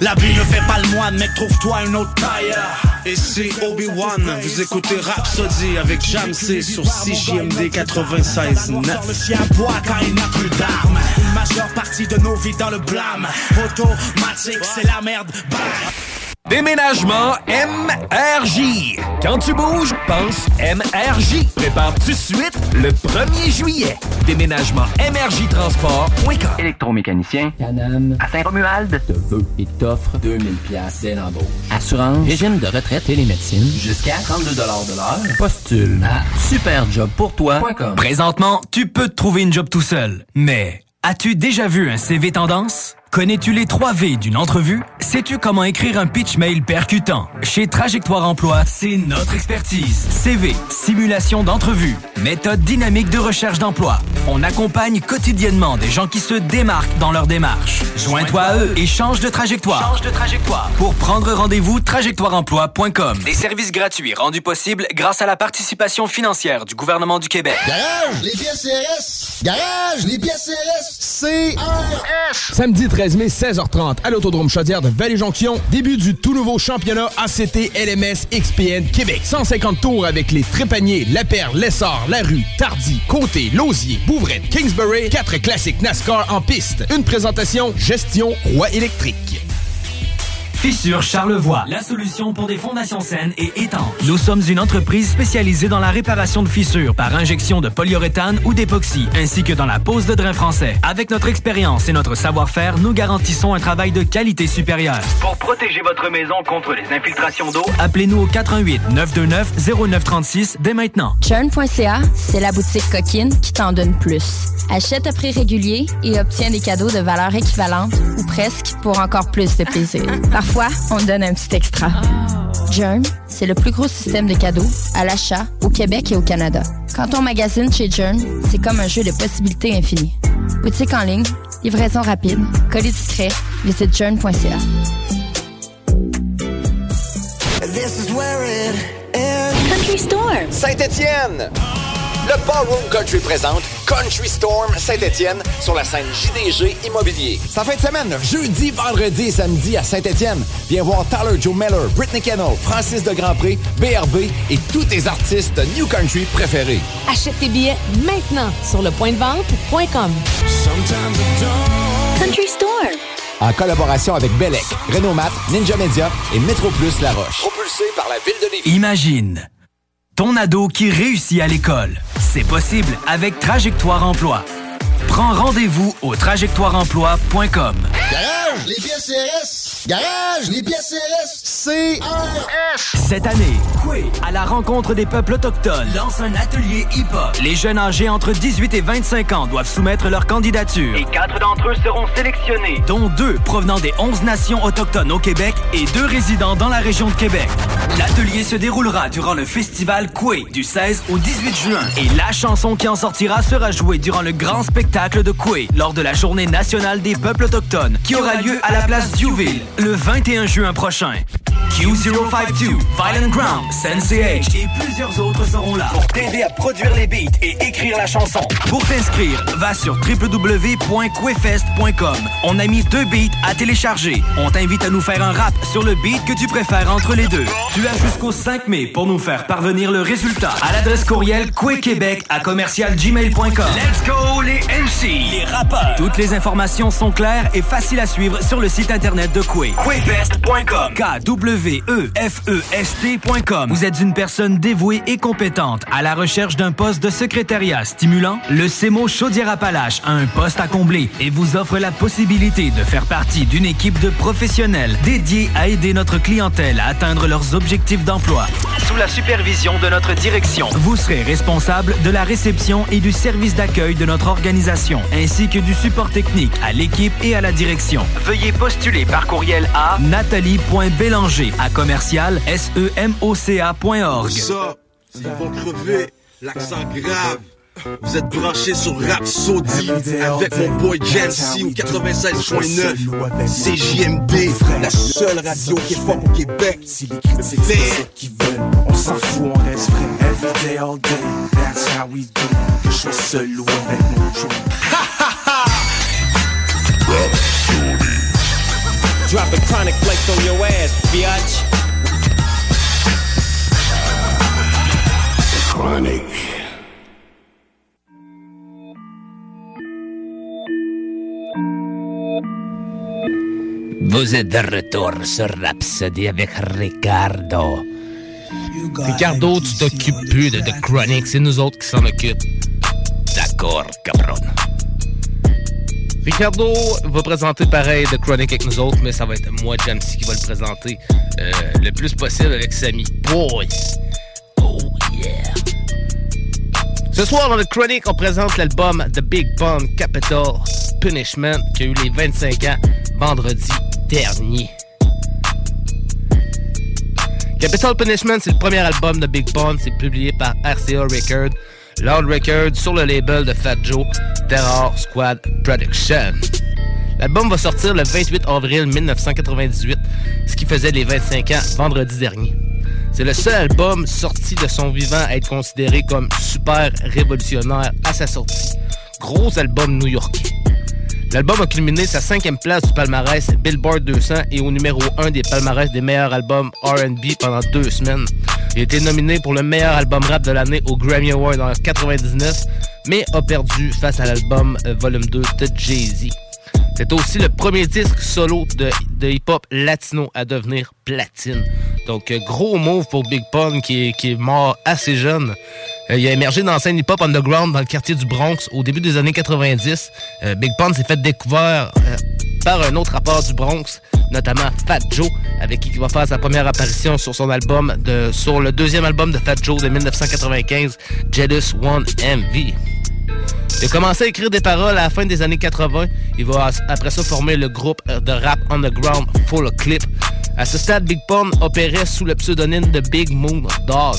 La vie ne fait pas le moine, mais trouve-toi une autre taille. Et c'est Obi-Wan, vous écoutez Rhapsody avec Jam'C sur six J M D quatre-vingt-seize neuf. Le chien boit quand il n'a plus d'armes. Une majeure partie de nos vies dans le blâme. Automatique, c'est la merde. Bang. Déménagement M R J. Quand tu bouges, pense M R J. Prépare tout de suite le premier juillet. Déménagement M R J transport point com. Électromécanicien Canam à Saint-Romuald te veut et t'offre deux mille dollars dès l'embauche. Assurance, régime de retraite et les médecines jusqu'à trente-deux dollars de l'heure. Postule à superjobpourtoi point com. Présentement, tu peux te trouver une job tout seul, mais as-tu déjà vu un C V tendance? Connais-tu les trois V d'une entrevue? Sais-tu comment écrire un pitch mail percutant? Chez Trajectoire Emploi, c'est notre expertise. C V, simulation d'entrevue, méthode dynamique de recherche d'emploi. On accompagne quotidiennement des gens qui se démarquent dans leur démarche. Joins-toi à eux et change de trajectoire. Change de trajectoire. Pour prendre rendez-vous, trajectoire emploi point com. Des services gratuits rendus possibles grâce à la participation financière du gouvernement du Québec. Garage, les pièces C R S! Garage, les pièces C R S! C R S! Samedi treize mai, seize heures trente, à l'Autodrome Chaudière de Vallée-Jonction. Début du tout nouveau championnat A C T L M S X P N Québec. cent cinquante tours avec les Trépaniers, La Perle, Lessard, Larue, Tardy, Côté, Lausier, Bouvrette, Kingsbury. Quatre classiques NASCAR en piste. Une présentation Gestion Roi Électrique. Fissure Charlevoix, la solution pour des fondations saines et étanches. Nous sommes une entreprise spécialisée dans la réparation de fissures par injection de polyuréthane ou d'époxy, ainsi que dans la pose de drain français. Avec notre expérience et notre savoir-faire, nous garantissons un travail de qualité supérieure. Pour protéger votre maison contre les infiltrations d'eau, appelez-nous au quatre un huit, neuf deux neuf, zéro neuf trois six dès maintenant. Churn point c a, c'est la boutique coquine qui t'en donne plus. Achète à prix régulier et obtiens des cadeaux de valeur équivalente ou presque pour encore plus de plaisir. Parfois, on donne un petit extra. Oh. Jam'C, c'est le plus gros système de cadeaux à l'achat au Québec et au Canada. Quand on magasine chez Jam'C, c'est comme un jeu de possibilités infinies. Boutique en ligne, livraison rapide, colis discret, visite jam'C point c a. Country Storm Saint-Étienne. Le Ballroom Country présente Country Storm Saint-Étienne sur la scène J D G Immobilier. C'est la fin de semaine, jeudi, vendredi et samedi à Saint-Étienne. Viens voir Tyler Joe Miller, Brittany Kennel, Francis de Grandpré, B R B et tous tes artistes New Country préférés. Achète tes billets maintenant sur le point de vente point com. Country Storm. En collaboration avec Bellec, Renomat, Ninja Media et Metro Plus La Roche. Propulsé par la ville de Lévis. Imagine ton ado qui réussit à l'école. C'est possible avec Trajectoire Emploi. Prends rendez-vous au trajectoire emploi point com. Garage, les pièces C R S! Garage, les pièces C R S! C R S! Cette année, Quay, à la rencontre des peuples autochtones, lance un atelier hip-hop. Les jeunes âgés entre dix-huit et vingt-cinq ans doivent soumettre leur candidature. Et quatre d'entre eux seront sélectionnés, dont deux provenant des onze nations autochtones au Québec et deux résidents dans la région de Québec. L'atelier se déroulera durant le festival Quay, du seize au dix-huit juin. Et la chanson qui en sortira sera jouée durant le grand spectacle de Quay, lors de la Journée nationale des peuples autochtones, qui aura lieu à la place Diouville, le vingt et un juin prochain. Q zéro cinquante-deux, Violent Ground, Sensei H et plusieurs autres seront là pour t'aider à produire les beats et écrire la chanson. Pour t'inscrire, va sur w w w point quayfest point com. On a mis deux beats à télécharger. On t'invite à nous faire un rap sur le beat que tu préfères entre les deux. Tu as jusqu'au cinq mai pour nous faire parvenir le résultat à l'adresse courriel quayquebec arobase commercial gmail point com. Let's go les M C, les rappeurs. Toutes les informations sont claires et faciles à suivre sur le site internet de Quay. quayfest point com. W E F E S T point com. Vous êtes une personne dévouée et compétente à la recherche d'un poste de secrétariat stimulant? Le C M O Chaudière-Appalaches a un poste à combler et vous offre la possibilité de faire partie d'une équipe de professionnels dédiés à aider notre clientèle à atteindre leurs objectifs d'emploi. Sous la supervision de notre direction, vous serez responsable de la réception et du service d'accueil de notre organisation, ainsi que du support technique à l'équipe et à la direction. Veuillez postuler par courriel à nathalie point b à commercial semoca point org. Ça, ça va crever, l'accent grave. Vous êtes branchés sur Rhapsody avec mon boy Jam'C au quatre-vingt-seize virgule neuf. C'est J M D, la seule radio qui est forte au Québec. Si les critiques c'est ceux qui veulent, on s'en fout, on reste vrai. Every day, all day, that's how we do. Que je sois seul ou avec mon jour. Ha ha ha! Rhapsody. Drop a chronic flakes on your ass, biatch. Chronic. Vous êtes de retour sur Rhapsody avec Ricardo. Ricardo, tu t'occupes plus de The Chronic, c'est nous autres qui s'en occupent. D'accord, cabron. Ricardo va présenter pareil The Chronic avec nous autres, mais ça va être moi, Jam'C, qui va le présenter euh, le plus possible avec Sammy Boy. Oh yeah! Ce soir, dans The Chronic, on présente l'album de Big Pun, Capital Punishment, qui a eu les vingt-cinq ans vendredi dernier. Capital Punishment, c'est le premier album de Big Pun, c'est publié par R C A Records. Loud Records sur le label de Fat Joe, Terror Squad Production. L'album va sortir le vingt-huit avril dix-neuf cent quatre-vingt-dix-huit, ce qui faisait les vingt-cinq ans vendredi dernier. C'est le seul album sorti de son vivant à être considéré comme super révolutionnaire à sa sortie. Gros album new-yorkais. L'album a culminé sa cinquième place du palmarès Billboard deux cents et au numéro un des palmarès des meilleurs albums R and B pendant deux semaines. Il a été nominé pour le meilleur album rap de l'année au Grammy Award en quatre-vingt-dix-neuf, mais a perdu face à l'album Volume deux de Jay-Z. C'est aussi le premier disque solo de, de hip-hop latino à devenir platine. Donc, gros move pour Big Pun qui est, qui est mort assez jeune. Il a émergé dans la scène hip-hop underground dans le quartier du Bronx au début des années quatre-vingt-dix. Euh, Big Pun s'est fait découvrir euh, par un autre rappeur du Bronx, notamment Fat Joe, avec qui il va faire sa première apparition sur son album, de, sur le deuxième album de Fat Joe de mille neuf cent quatre-vingt-quinze, Jealous One M V. Il a commencé à écrire des paroles à la fin des années quatre-vingts. Il va après ça former le groupe de rap underground Full Clip. À ce stade, Big Pun opérait sous le pseudonyme de Big Moon Dog.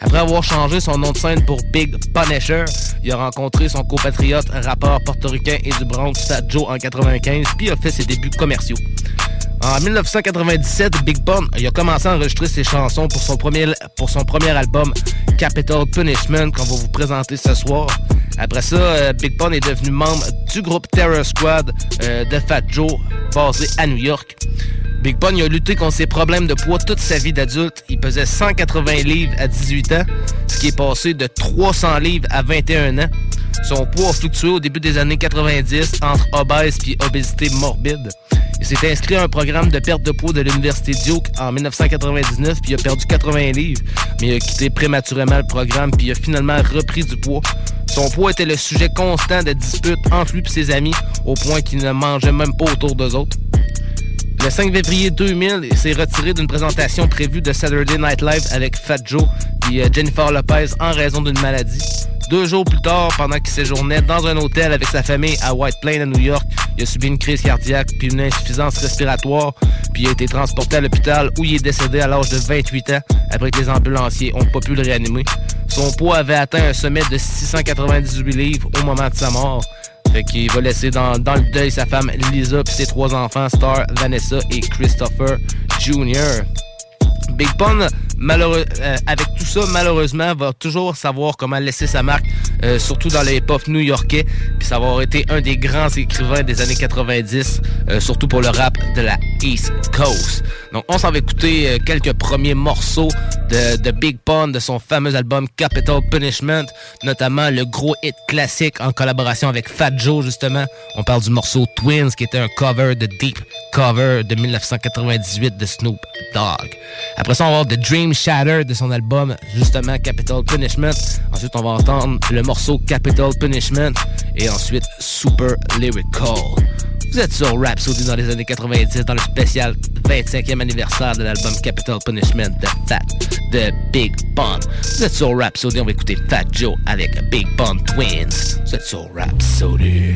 Après avoir changé son nom de scène pour Big Punisher, il a rencontré son compatriote, rappeur portoricain et du Bronx, Fat Joe, en quatre-vingt-quinze, puis a fait ses débuts commerciaux. En mille neuf cent quatre-vingt-dix-sept, Big Pun il a commencé à enregistrer ses chansons pour son premier, pour son premier album, Capital Punishment, qu'on va vous présenter ce soir. Après ça, Big Pun est devenu membre du groupe Terror Squad euh, de Fat Joe, basé à New York. Big Pun a lutté contre ses problèmes de poids toute sa vie d'adulte. Il pesait cent quatre-vingts livres à dix-huit ans, ce qui est passé de trois cents livres à vingt et un ans. Son poids a fluctué au début des années quatre-vingt-dix entre obèse et obésité morbide. Il s'est inscrit à un programme de perte de poids de l'Université Duke en mille neuf cent quatre-vingt-dix-neuf, puis il a perdu quatre-vingts livres, mais il a quitté prématurément le programme, puis il a finalement repris du poids. Son poids était le sujet constant de disputes entre lui et ses amis, au point qu'il ne mangeait même pas autour d'eux autres. Le cinq février deux mille, il s'est retiré d'une présentation prévue de Saturday Night Live avec Fat Joe et Jennifer Lopez en raison d'une maladie. Deux jours plus tard, pendant qu'il séjournait dans un hôtel avec sa famille à White Plain à New York, il a subi une crise cardiaque puis une insuffisance respiratoire, puis il a été transporté à l'hôpital où il est décédé à l'âge de vingt-huit ans après que les ambulanciers n'ont pas pu le réanimer. Son poids avait atteint un sommet de six cent quatre-vingt-dix-huit livres au moment de sa mort. Fait qu'il va laisser dans, dans le deuil sa femme Lisa puis ses trois enfants, Star, Vanessa et Christopher Junior Big Pun, malheureux, euh, avec tout ça, malheureusement, va toujours savoir comment laisser sa marque, euh, surtout dans les hip-hop new-yorkais, puis ça va avoir été un des grands écrivains des années quatre-vingt-dix, euh, surtout pour le rap de la East Coast. Donc, on s'en va écouter euh, quelques premiers morceaux de, de Big Pun, de son fameux album Capital Punishment, notamment le gros hit classique en collaboration avec Fat Joe, justement. On parle du morceau Twins, qui était un cover de Deep Cover de mille neuf cent quatre-vingt-dix-huit de Snoop Dogg. Après ça, on va avoir The Dream Shatter de son album, justement, Capital Punishment. Ensuite, on va entendre le morceau Capital Punishment et ensuite Super Lyrical. Vous êtes sur Rhapsody dans les années quatre-vingt-dix dans le spécial vingt-cinquième anniversaire de l'album Capital Punishment de Fat, de Big Pun. Vous êtes sur Rhapsody, on va écouter Fat Joe avec Big Pun Twins. Vous êtes sur Rhapsody.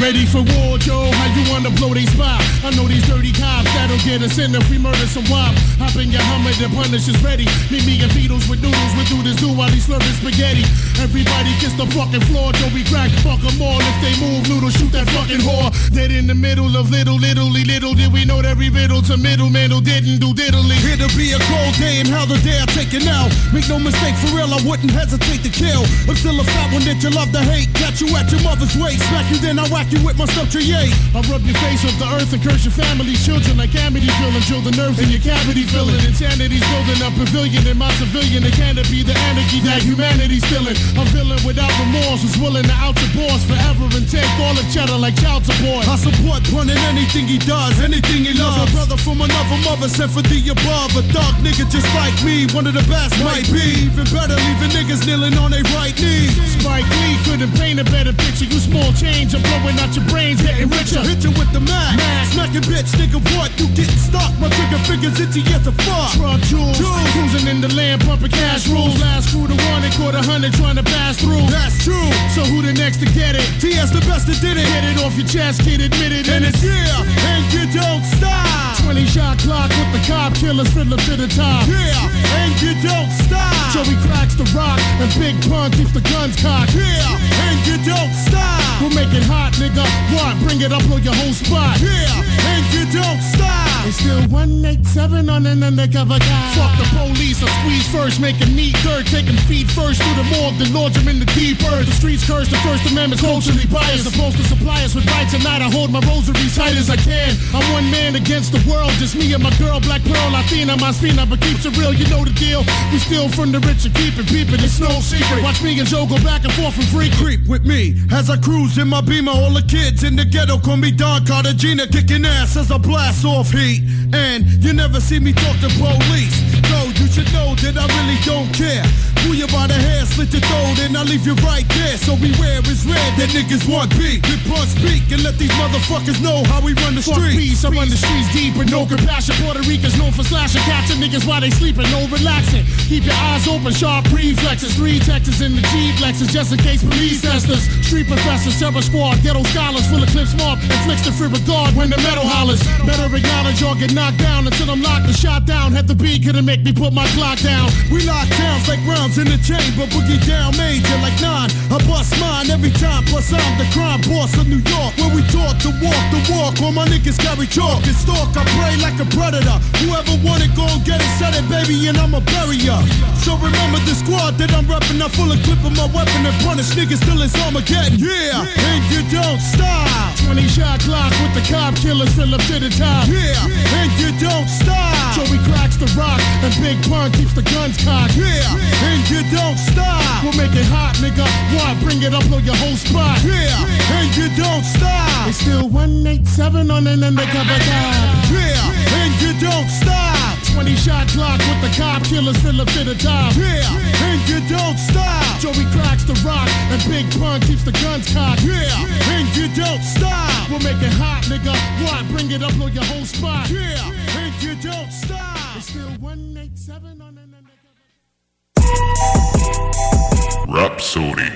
Ready for war, Joe? How you wanna blow they spot? I know these dirty cops that'll get us in if we murder some wop. Hop in your Hummer, the Punisher's ready. Meet me and Beatles with noodles, we do this do while he's slurping spaghetti. Everybody kiss the fucking floor, Joey crack, fuck them all. If they move, noodle, shoot that fucking whore. Dead in the middle of little, littley, little did we know that we riddle to middle man who didn't do diddly. Here to be a cold day and how the day I take it now. Make no mistake, for real, I wouldn't hesitate to kill. I'm still a fat one that you love to hate. Got you at your mother's waist, smack you then I whack you with my stuff to yay. I rub your face off the earth and curse your family, children like Amityville and drill the nerves in your cavity, filling insanity's building a pavilion in my civilian. It can't be the anarchy that humanity's feeling. I'm feeling without remorse, was willing to out your boss forever and take all the cheddar like child support. I support Pun in anything he does, anything he loves. A brother from another mother sent for the above. A dark nigga just like me, one of the best might be. Even better, leaving niggas kneeling on their right knee. Spike Lee couldn't paint a better picture. You small change, I'm blowing out your brains, getting richer. Hit you with the Mac, smack your bitch, nigga what? You getting stuck, my trigger fingers itchy as a fuck. Truck jewels, cruising in the land, pumping cash rules. Last crew to one, and caught a hundred trying to pass through. That's true, so who the next to get it? T S the best that did it, get it off your chest, kid, admit it. And it's yeah, and you don't stop. twenty shot clock with the cop kill. realest fiddler to the top. Yeah, and you don't stop. Joey cracks the rock, and Big Pun keeps the guns cocked. Yeah, and you don't stop. We'll make it hot, nigga. What? Bring it up on your whole spot. Yeah, and you don't stop. It's still one eighty-seven on an undercover guy. Fuck the police, I squeeze first, make him neat dirt. Taking feet first through the morgue, then lodge him in the deep earth. The streets curse, the First Amendment's culturally biased. Supposed to supply us with rights, and I hold my rosary tight as I can. I'm one man against the world, just me and my girl, black pearl, Latina, my spina, but keeps it real, you know the deal. We steal from the rich and keep it peeping, it's no secret. Watch me and Joe go back and forth and free creep with me as I cruise in my Beamer. All the kids in the ghetto call me Don Cartagena, kicking ass as I blast off heat. And you never see me talk to police, though you should know that I really don't care. Pull you by the hair, slit your throat, and I leave you right there. So beware, it's red, that niggas want beat. Big Pun speak and let these motherfuckers know how we run the Fuck streets. Peace, I run the streets deep with no compassion. Puerto Ricans known for slashing, catching niggas while they sleeping, no relaxing. Keep your eyes open, sharp reflexes. Three Texas in the G-Lexus, just in case police testers. Street professors, Terror Squad, ghetto scholars, full of clips mobbed, inflicts the free regard when the metal hollers. Better acknowledge or get knocked down until I'm locked and shot down. Had the beat, couldn't make me put my Glock down. We lock down like rounds in the chamber, boogie down major like nine. I bust mine every time, plus I'm the crime boss of New York. Where we taught to walk the walk, all my niggas carry chalk and stalk. I pray like a predator. Whoever want it, go get it, set it, baby, and I'ma bury ya. So remember the squad that I'm reppin'. I full of clip of my weapon and punish niggas till it's Armageddon. Yeah, yeah. And you don't stop. Twenty shot clock with the cop killers, fill up to the top. Yeah, yeah. And you don't stop. Joey cracks the rock and Big Pun keeps the guns cocked. Yeah, yeah. And you don't stop. We'll make it hot, nigga. Why? Bring it up on your whole spot. Yeah, yeah. And you don't stop. It's still one eighty-seven on an undercover guy. Yeah, yeah. And you don't stop. twenty shot clock with the cop killers, fill up to the top. Yeah, yeah. And you don't stop. Joey cracks the rock and Big Pun keeps the guns cocked. Yeah, yeah. And you don't stop. We'll make it hot, nigga. Why? Bring it up on your whole spot. Yeah, yeah. And you don't stop. It's still one eighty-seven on an undercover guy. Rhapsody.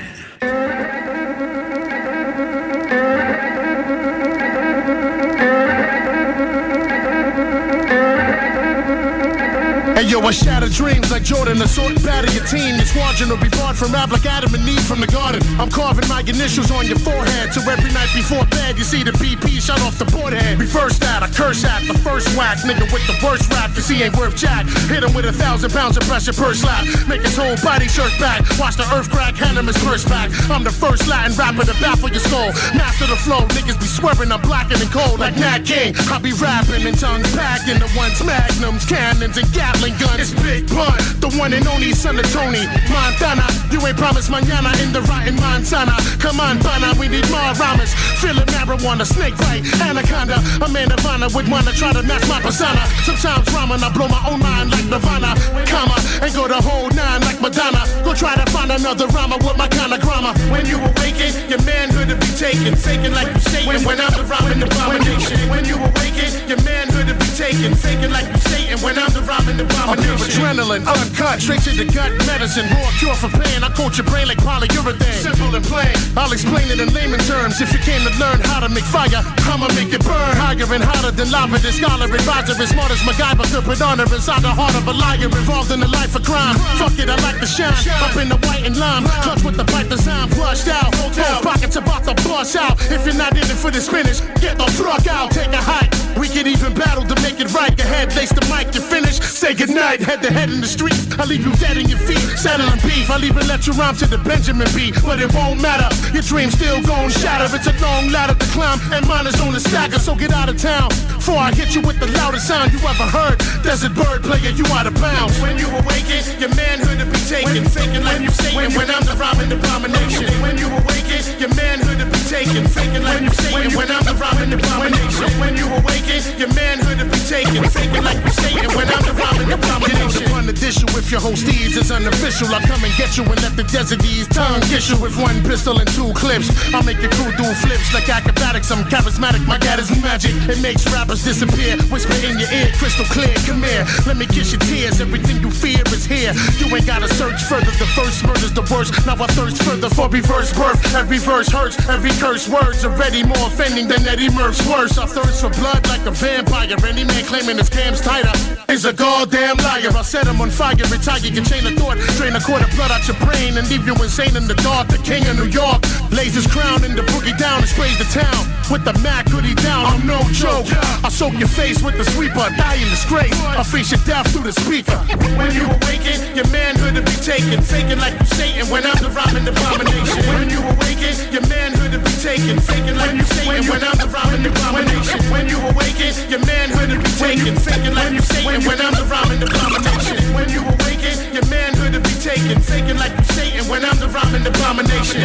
Hey yo, I shatter dreams like Jordan, assault batter your team. Your squadron will be barred from rap like Adam and Eve from the garden. I'm carving my initials on your forehead, so every night before bed you see the B P shut off the port head. Reverse that, I curse at the first whack. Nigga with the worst rap, cause he ain't worth jack. Hit him with a thousand pounds of pressure per slap. Make his whole body jerk back. Watch the earth crack, hand him his purse back. I'm the first Latin rapper to baffle your skull. Master the flow, niggas be swearing I'm blacking and cold like Nat King. I be rapping and tongues packing the ones magnums, cannons and gatlings. Gun. It's Big Pun, the one and only son of Tony Montana. You ain't promised mañana in the rotten Montana. Come on, pana, we need more rhymes. Feeling marijuana, snake right, anaconda. A man of honor would wanna try to match my persona. Sometimes rhyming, I blow my own mind like Nirvana, comma, and go the whole nine like Madonna. Go try to find another rhymer with my kind of grammar. When you awaken, your manhood will be taken, faking like you Satan. When I'm the rhyming abomination. When you awaken, your manhood will be taken, faking like you Satan. When I'm the rhyming abomination. I'm pure adrenaline, uncut, straight to the gut medicine. Raw cure for pain, I coat your brain like polyurethane. Simple and plain, I'll explain it in layman terms. If you came to learn how to make fire, I'ma make it burn. Higher and hotter than lava, this scholar advisor is smart as MacGyver. Good with honor inside the heart of a liar, involved in the life of crime. Fuck it, I like to shine, up in the white and lime. Clutch with the pipe design, flushed out. Both pockets about to bust out. If you're not in it for the spinach, get the fuck out. Take a hike, we can even battle to make it right. Your head, lace the mic, you finish, say good night, head to head in the street. I leave you dead in your feet, saddle and beef. I'll even let you rhyme to the Benjamin beat, but it won't matter. Your dream's still gon' shatter. It's a long ladder to climb, and mine is on the stagger. So get out of town before I hit you with the loudest sound you ever heard. Desert bird player, you out of bounds. When you awaken, your manhood will be taken, faking like you Satan. When I'm the rhyming abomination. When you awaken, your manhood will be taken, faking like you Satan. When I'm the rhyming abomination. When you awaken, your manhood will be taken, faking like you Satan. When I'm the rhyming. You know the one that dish you if your host ease is unofficial. I come and get you and let the desert ease tongue kiss you with one pistol and two clips. I'll make your crew do flips like acrobatics. I'm charismatic, my god is magic. It makes rappers disappear, whisper in your ear, crystal clear. Come here, let me kiss your tears. Everything you fear is here. You ain't gotta search further, the first murder's the worst. Now I thirst further for reverse birth. Every verse hurts, every curse word's already more offending than Eddie Murph's worse. I thirst for blood like a vampire. Any man claiming his cam's tighter is is a goddamn liar. I set him on fire, retire your chain of thought, drain a quart of blood out your brain and leave you insane in the dark. The king of New York lays his crown in the boogie down and sprays the town with the Mac hoodie down. I'm no joke. I soak your face with the sweeper, die in disgrace. I face your death through the speaker. When you awaken, your manhood will be taken, faking like you Satan when I'm the rhyming abomination. When you awaken, your manhood will be taken, faking like you Satan when I'm the rhyming abomination. When you awaken, your manhood will be taken, faking like you Satan when I'm the rhyming abomination. When you awaken, your manhood will be taken, faking like you Satan when I'm the rhyming abomination.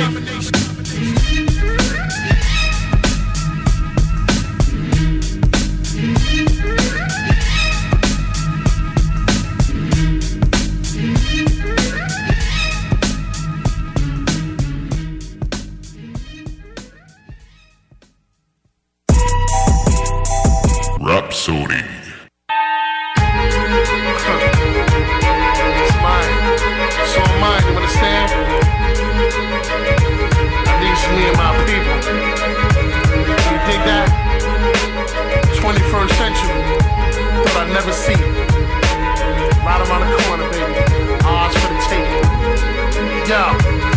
Rhapsody. It's mine. It's all mine, you understand? At least me and my people. You dig that? twenty-first century. Thought I'd never see it. Right around the corner, baby. Odds for the taking. Yo.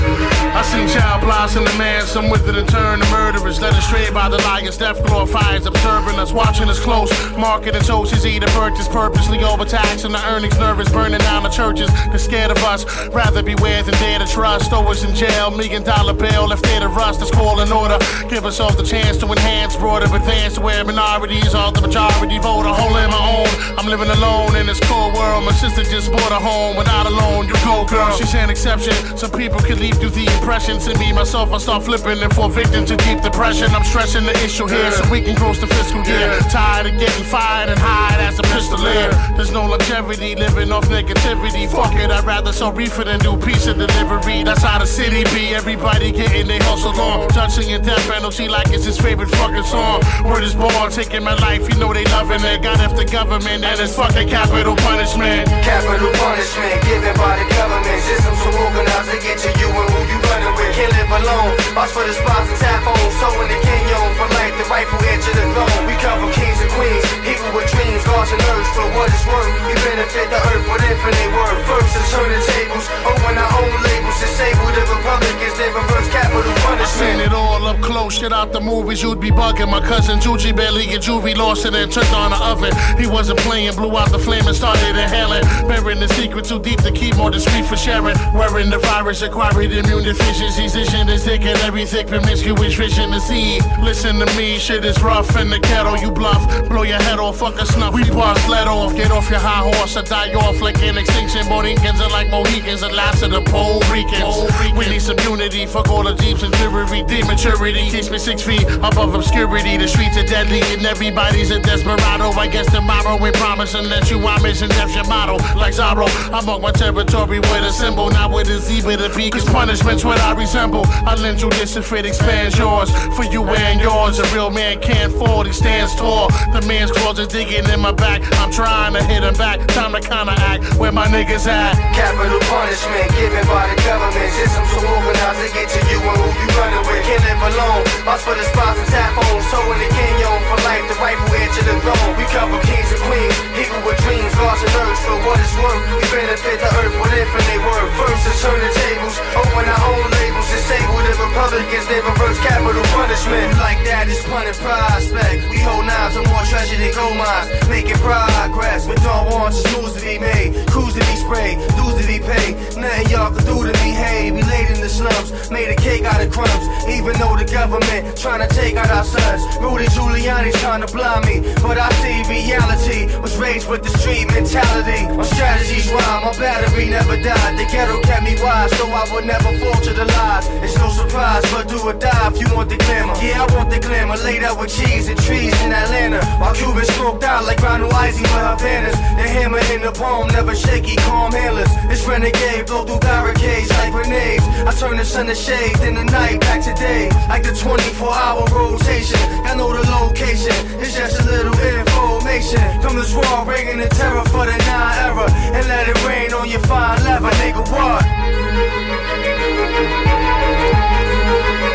I seen child blocks in the man, some withered and turned to murderers, led astray by the liars, death glorifies, observing us, watching us close, market and toasts, either purchase purposely overtaxing, the earnings nervous, burning down the churches, they're scared of us, rather beware than dare to trust, throw us in jail, million dollar bail, left there to rust, let's call an order, give ourselves the chance to enhance, broader advance, where minorities are the majority, vote a hole in my own, I'm living alone in this cold world, my sister just bought a home, without a loan, you go girl, she's an exception, some people can leave through the impression to me, myself, I start flipping and fall victim to deep depression. I'm stressing the issue here, so we can close the fiscal year. Tired of getting fired and hired as a pistolier. There's no longevity, living off negativity. Fuck it, I'd rather sell reefer than do pizza delivery. That's how the city be. Everybody getting their hustle on. Touching a death penalty like it's his favorite fucking song. Word is born, taking my life, you know they loving it. Got after government and it's fucking capital punishment. Capital punishment given by the government. Systems so organized to get to you and who you running with. Can't live alone, watch for the spies and typhoons. So in the canyon, for life, the rightful edge of the throne. We cover kings and queens, people with dreams, large and urge. For what it's worth, we benefit the earth with infinite worth. First to turn the tables, open our own labels, disable the Republicans, they reverse capital punishment. I've seen it all up close, shit out the movies, you'd be bugging. My cousin Juji barely in juvie, lost it and turned on the oven. He wasn't playing, blew out the flame and started inhaling. Burying the secret too deep to keep more discreet for sharing. Wearing the virus, acquired immune deficiencies, vision is thick and every thick promiscuous fish in the sea. Listen to me, shit is rough in the ghetto, you bluff, blow your head off, fuck a snuff, we bust, let off, get off your high horse or die off like an extinction. Mohicans are like Mohicans, the last of the Puerto Ricans. We need some unity, fuck all the deeps and jewelry, dematurity, keeps me six feet above obscurity, the streets are deadly and everybody's a desperado. I guess tomorrow we promising that you are missing death's your motto, like Zorro, I mark my territory with a symbol, not with a Z but a B, cause punishment's what I resemble. I lend you this if it expands yours. For you and yours, a real man can't fall, he stands tall. The man's claws are digging in my back. I'm trying to hit him back. Time to counteract where my niggas at. Capital punishment given by the government. Systems so organized to get to you and who you running with. Can't live alone. Watch for the spies and typhoons. So in the canyon for life, the rightful edge of the throne. We cover kings and queens, people with dreams, large and urge. For what it's worth, we benefit the earth with infinite worth. First to turn the tables, open our own labels, disabled the Republicans, they reverse capital punishment. Like that is pun and prospect. We hold knives and more treasure than gold mines. Making progress, but don't want just moves to be made. Crews to be sprayed, dues to be paid. Nothing y'all can do to me, hey. We laid in the slums, made a cake out of crumbs. Even though the government trying to take out our sons. Rudy Giuliani's trying to blind me, but I see reality was raised with the street mentality. My strategies rhyme, my battery never died. The ghetto kept me wise, so I would never fall to the lies. It's no surprise, but do or die if you want the glamour. Yeah, I want the glamour, laid out with cheese and trees in Atlanta. While Cubans smoked out like Ronald Ising with Havanas. The hammer in the palm, never shaky, calm handlers. It's renegade, blow through barricades like grenades. I turn the sun to shade, then the night back to day. Like the twenty-four hour rotation, I know the location. It's just a little information. Come this raw, bringing the terror for the nine era. And let it rain on your fine leather, nigga, what?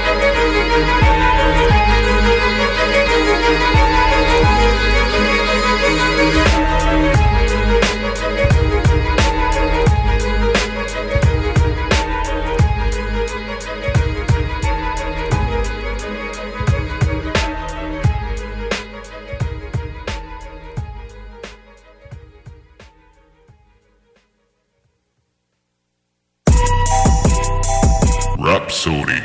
We'll be right back. Rhapsody.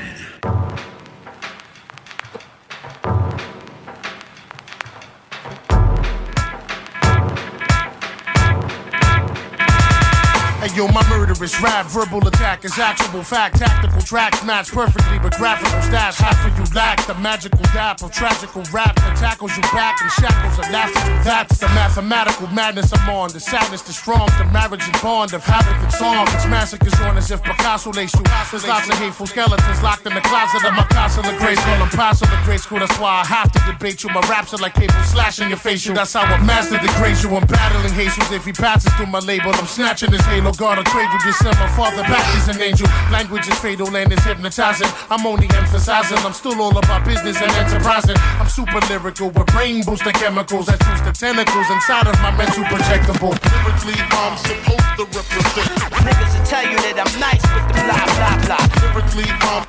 Hey yo, my murderous rap, verbal attack is actual fact. Tactical tracks match perfectly with graphical stash. Half of you lack the magical dap of tragical rap that tackles you back and shackles and laughter. That's the mathematical madness I'm on. The sadness, the strong, the marriage and bond of havoc and song. It's massacres on as if Picasso lace you. There's lots of hateful skeletons locked in the closet of my castle of grace. Call them pass of the grade school. That's why I have to debate you. My raps are like cable slashing your face. You. That's how I master degrade you. I'm battling Jesus. If he passes through my label, I'm snatching his halo. God, I trade you yourself, my father back is an angel. Language is fatal and it's hypnotizing. I'm only emphasizing, I'm still all about business and enterprising. I'm super lyrical with brain booster chemicals. I choose the tentacles inside of my mental projectable. Lyrically, I'm supposed to represent. Niggas will tell you that I'm nice with the blah, blah, blah. Lyrically, I'm...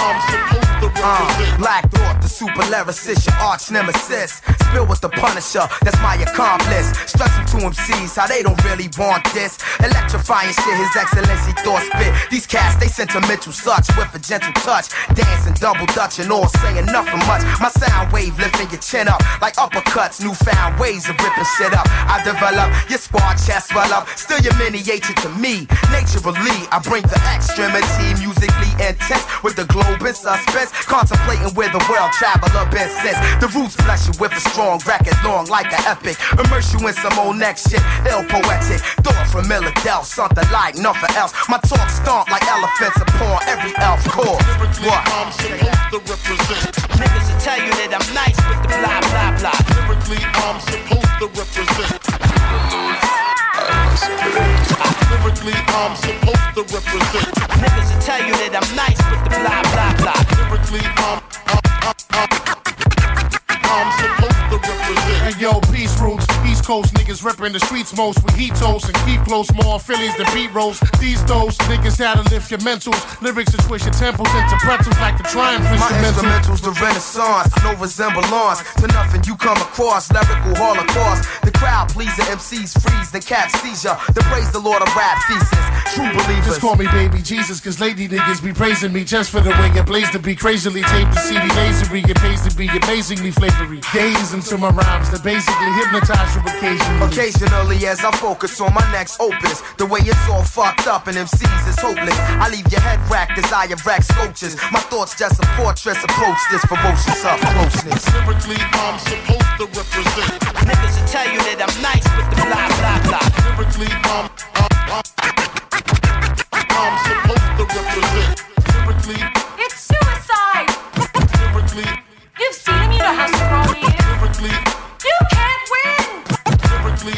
I'm supposed to represent. Uh, Black Thought, the super lyricist, your arch nemesis. Spill with the Punisher, that's my accomplice. Stressing to M Cs how they don't really want this. Electrifying shit, his excellency thought spit. These cats, they sentimental such with a gentle touch. Dancing double dutch and all saying nothing much. My sound wave lifting your chin up like uppercuts. Newfound ways of ripping shit up. I develop your squad chest well up. Still your miniature to me. Naturally, I bring the extremity. Musically intense with the globe in suspense. Contemplating where the world traveler been since. The roots bless you with a strong record long like an epic. Immerse you in some old next shit, ill poetic. Thought from Illidale, something like nothing else. My talk stomp like elephants upon every elf core. What? I'm supposed to represent. Niggas will tell you that I'm nice with the blah blah blah. Lyrically, I'm supposed to represent. Lyrically, I'm supposed to represent. Niggas will tell you that I'm nice with the blah blah blah. Lyrically, I'm I'm supposed to represent. And yo, peace roots, East Coast niggas ripping the streets most. We heat toast and keep close, more Phillies than beat rolls. These those niggas that'll lift your mentals. Lyrics that twist your temples into pretzels like the triumph. My instrumentals, the renaissance, no resemblance to nothing you come across. Lyrical holocaust, the crowd pleaser, M Cs freeze, the cap seizure. The praise the Lord of rap thesis, true believers. Just call me baby Jesus, cause lady niggas be praising me just for the way it blaze to be crazily taped to C D lasery. It pays to be amazingly flavored. Gaze into my rhymes that basically hypnotize you occasionally. Occasionally as I focus on my next opus. The way it's all fucked up and M Cs is hopeless. I leave your head racked as I erect sculptures. My thoughts just a fortress, approach this ferocious up closeness. Lyrically, I'm supposed to represent. Niggas will tell you that I'm nice with the blah blah blah. Lyrically, I'm, I'm, I'm, I'm supposed to represent. Lyrically, it's suicide. Lyrically, you've seen him, you know how strong he is. Lyrically, you can't win. Lyrically,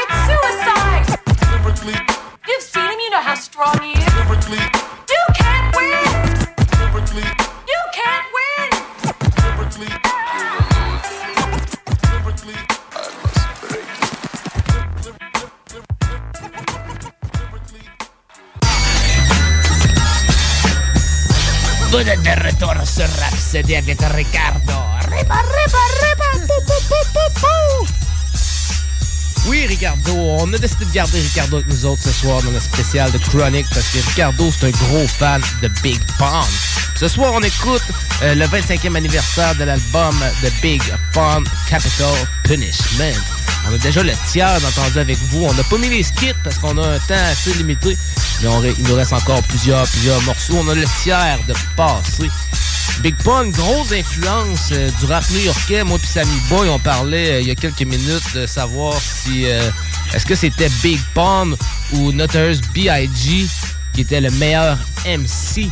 it's suicide. Lyrically, you've seen him, you know how strong he is. Lyrically, you can't win. Lyrically, you can't win. Lyrically, you will lose. Lyrically, I must break you. Lyrically, de retorno su Rhapsody avec Ricardo. Arriba, arriba, arriba, pou, pou, pou, pou, pou. Oui, Ricardo, on a décidé de garder Ricardo avec nous autres ce soir dans le spécial de Chronic parce que Ricardo, c'est un gros fan de Big Pun. Ce soir, on écoute euh, le vingt-cinquième anniversaire de l'album de Big Pun, Capital Punishment. On a déjà le tiers entendu avec vous. On n'a pas mis les skits parce qu'on a un temps assez limité. Mais on, il nous reste encore plusieurs, plusieurs morceaux. On a le tiers de passé. Big Pun, grosse influence euh, du rap new-yorkais. Moi pis Sammy Boy, on parlait euh, il y a quelques minutes de savoir si... Euh, est-ce que c'était Big Pun ou Notorious B I G qui était le meilleur M C?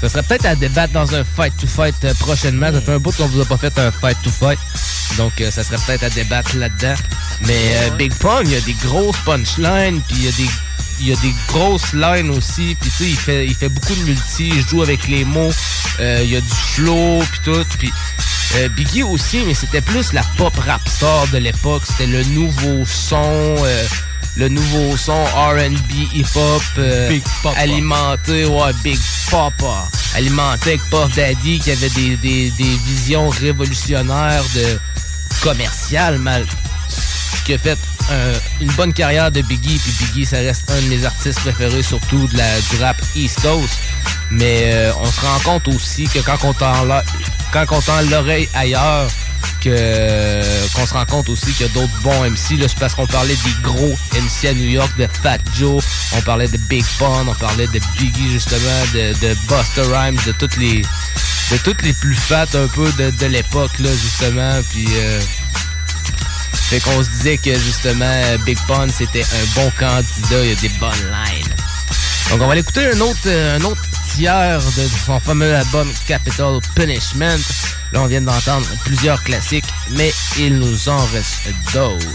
Ça serait peut-être à débattre dans un fight-to-fight euh, prochainement. Ça fait un bout qu'on vous a pas fait un fight-to-fight. Donc, euh, ça serait peut-être à débattre là-dedans. Mais euh, Big Pun, il y a des grosses punchlines, puis il y a des... Il y a des grosses lines aussi, puis tu sais, il fait, il fait beaucoup de multi, il joue avec les mots, euh, il y a du flow, puis tout, puis euh, Biggie aussi, mais c'était plus la pop rap star de l'époque, c'était le nouveau son, euh, le nouveau son R and B, hip-hop, euh, alimenté, ouais, Big Papa, alimenté avec Puff Daddy qui avait des, des, des visions révolutionnaires de commerciales, mal, ce qui a fait... un, une bonne carrière de Biggie, puis Biggie, ça reste un de mes artistes préférés, surtout de la, du rap East Coast. Mais euh, on se rend compte aussi que quand on tend, la, quand on tend l'oreille ailleurs, que, qu'on se rend compte aussi qu'il y a d'autres bons M C. Là, c'est parce qu'on parlait des gros M C à New York, de Fat Joe, on parlait de Big Pun, on parlait de Biggie justement, de, de Busta Rhymes, de toutes les... de toutes les plus fat un peu de, de l'époque là justement, puis euh, fait qu'on se disait que justement Big Pun c'était un bon candidat, il y a des bonnes lines. Donc on va aller écouter un autre un autre tiers de son fameux album Capital Punishment. Là on vient d'entendre plusieurs classiques, mais il nous en reste d'autres.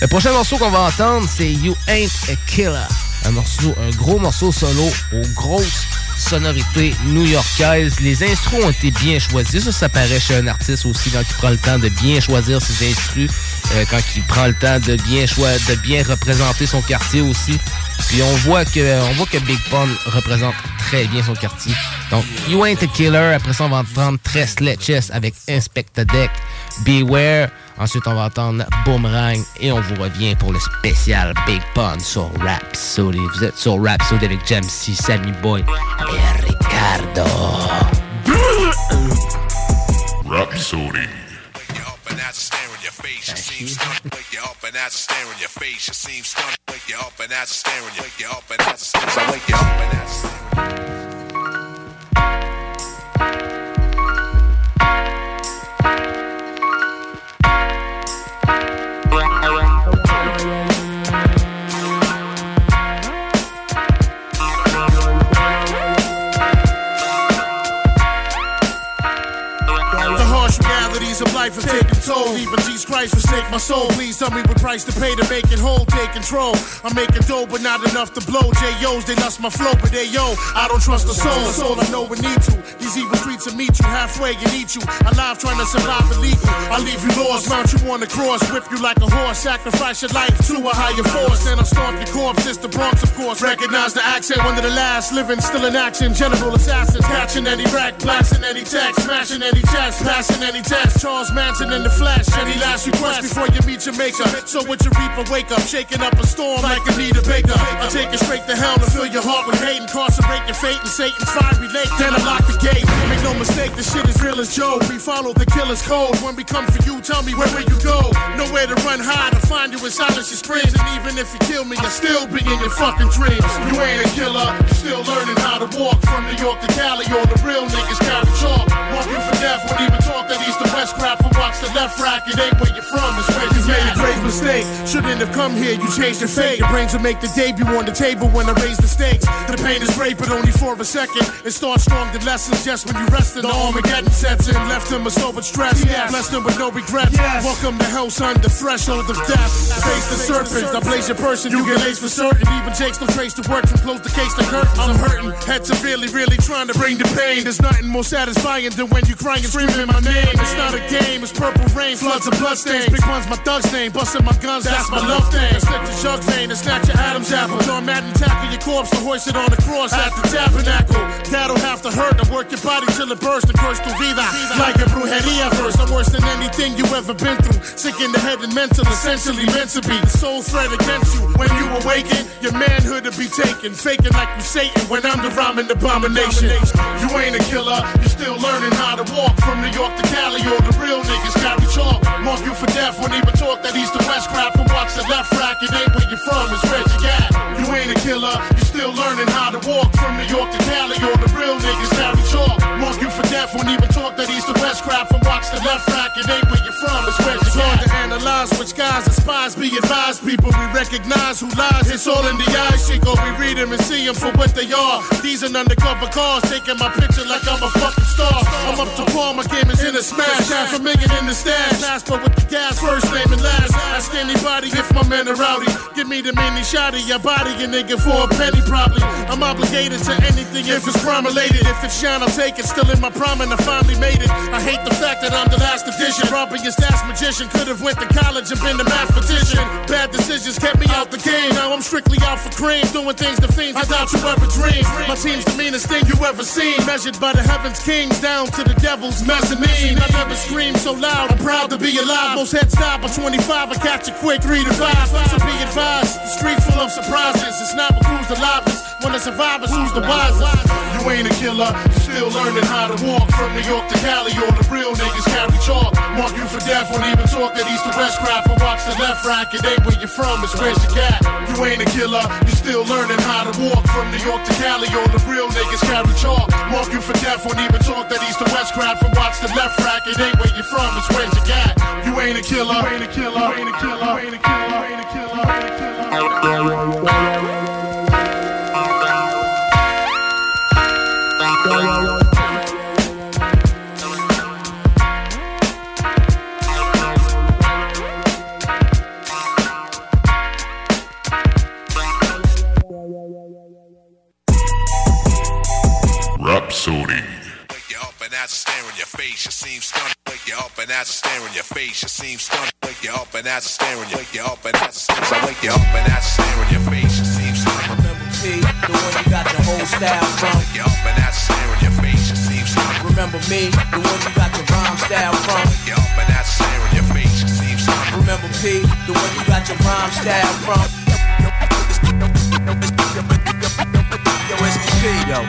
Le prochain morceau qu'on va entendre c'est You Ain't a Killer, un morceau, un gros morceau solo aux grosses sonorité new-yorkaise. Les instrus ont été bien choisis. Ça, ça paraît chez un artiste aussi quand il prend le temps de bien choisir ses instrus, euh, quand il prend le temps de bien choisir, de bien représenter son quartier aussi. Puis on voit que on voit que Big Pun représente très bien son quartier. Donc You Ain't a Killer. Après ça, on va entendre Tres Leches avec Inspector Deck, Beware. Ensuite, on va entendre Boomerang et on vous revient pour le spécial Big Pun sur Rhapsody. Vous êtes sur Rhapsody avec Jam'C, Sammy Boy et Ricardo. Rhapsody. You seem stunned, wake you up and that's a stare in your face. You seem stunned, wake you up and that's a stare in your face. Wake you up and that's a stare. So wake you up and that's a stare. The harsh realities of life are taking toll. Even Christ forsake my soul, please tell me what price to pay to make it whole, take control. I'm making dough, but not enough to blow. J O's, they lost my flow, but they yo, I don't trust the soul. The soul I know we need to. These evil streets will meet you halfway and eat you alive, trying to survive illegal. I leave you lost, mount you on the cross, whip you like a horse, sacrifice your life to a higher force. Then I stomp your corpse, it's the Bronx, of course. Recognize the accent, one of the last living, still in action. General assassins, catching any rack, blasting any text, smashing any chest, passing any test. Charles Manson in the flesh, any last request before you meet your maker. So with your reaper wake up, shaking up a storm like Anita Baker. I take it straight to hell to fill your heart with hate, incarcerate your fate in Satan's fiery lake. Then I lock the gate. Make no mistake, this shit is real as Joe. We follow the killer's code. When we come for you, tell me where will you go? Nowhere to run hide. I'll find you in silence, your screams. And even if you kill me, I'll still be in your fucking dreams. You ain't a killer. You're still learning how to walk from New York to Cali. All the real niggas carry chalk. Walk you for death. Won't even talk that East to West crap. For watch the left rack. It ain't where you're from, it's where you made a grave mistake. Shouldn't have come here, you changed your fate. Your brains will make the debut on the table when I raise the stakes. The pain is great, but only for a second. It starts strong, the lessons just when you rest in the Armageddon sets in. Left him with so much stress, yes. Blessed him with no regrets. Yes. Welcome to hell's under the threshold of death. Face the serpent, I blaze your person, you get laced for certain. Even Jake's no trace to work from close the case to curtains. I'm hurting, head severely, really trying to bring the pain. There's nothing more satisfying than when you crying and screaming my name. It's not a game, it's purple rain, floods of blood. Stains. Big one's my thug's name, busting my guns, that's, that's my love thing. I slipped the jug vein and snatch your Adam's apple. John Madden tackle your corpse and hoist it on the cross at the tabernacle. That'll have to hurt, I work your body till it bursts and curse through vida. Like a brujeria verse, I'm worse than anything you ever been through. Sick in the head and mental, essentially meant to be. The sole threat against you, when you awaken, your manhood will be taken. Faking like you Satan, when I'm the rhyming abomination. You ain't a killer, you're still learning how to walk. From New York to Cali, all the real niggas carry chalk. Mark you for death, won't even talk that East to West crap. From watch the left rack, it ain't where you from, it's where you at. You ain't a killer, you still learning how to walk. From New York to Cali, all the real niggas carry chalk. Mark you for death, won't even talk that East to West crap. From watch the left rack, it ain't where you from, it's where you at. To analyze which guys are spies, be advised, people we recognize who lies. It's all in the eyes, Chico, we read them and see them for what they are. These are undercover cars, taking my picture like I'm a fucking star. I'm up to par, my game is in a smash, half a million in the stash. But with the gas, first name and last, ask anybody if my men are rowdy. Give me to many shot of your body, you nigga, for a penny probably. I'm obligated to anything if it's crime related. If it's shine, I'll take it. Still in my prime and I finally made it. I hate the fact that I'm the last edition. Romping your stats magician. Could have went to college and been a mathematician. Bad decisions kept me out the game. Now I'm strictly out for cream. Doing things to fiends I doubt you ever dreamed. My team's the meanest thing you ever seen. Measured by the heavens kings down to the devil's mezzanine. I never screamed so loud. I'm proud to be alive. Most heads die by twenty-five. I catch a quick three to five. So be advised. The streets full of surprises. It's not who's the livest. One of the survivors, who's the wisest? You ain't a killer. Still learning how to walk from New York to Cali. All the real niggas carry chalk. Mark you for death. Won't even talk that east to west crowd. For watch the left rack. It ain't where you from. It's where's you got. You ain't a killer. You still learning how to walk from New York to Cali. All the real niggas carry chalk. Mark you for death. Won't even talk that east to west crowd. For watch the left rack. It ain't where you from. It's where's you got. You ain't a killer. You ain't a killer. You ain't a killer. You ain't a killer. You ain't a killer. You ain't a killer. Rhapsody. Wake you up and as I stare in your face, you seem stunned. Wake you up and as I stare in your face, you seem stunned. Wake you up and as I stare in your face, you up and as I stare. Wake you up and as I stare in your face, you seem stunned. Remember me, the one you got your whole style from. Wake you up and as I stare in your face, you seem stunned. Remember me, the one you got your rhyme style from. Wake you up and as I stare in your face, you seem stunned. Remember me, the one you got your rhyme style from. Yo, it's the P, yo.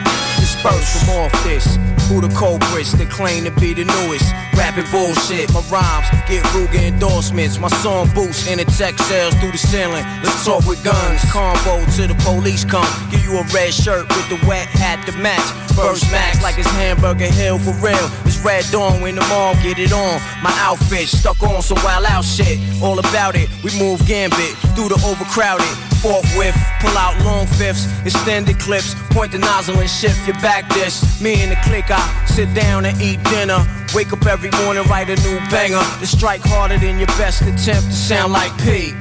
First from off this, who the culprits that claim to be the newest? Rapping bullshit, my rhymes get Ruger endorsements. My song boosts in the tech sales through the ceiling. Let's talk with guns, combo till the police come. Give you a red shirt with the wet hat to match. First max like it's Hamburger Hill for real. It's Red Dawn when the mall get it on. My outfit stuck on some wild out shit. All about it, we move gambit through the overcrowded. Forthwith, pull out long fifths, extended clips, point the nozzle and shift your back dish. Me and the clique, I sit down and eat dinner. Wake up every morning, write a new banger to strike harder than your best attempt to sound like P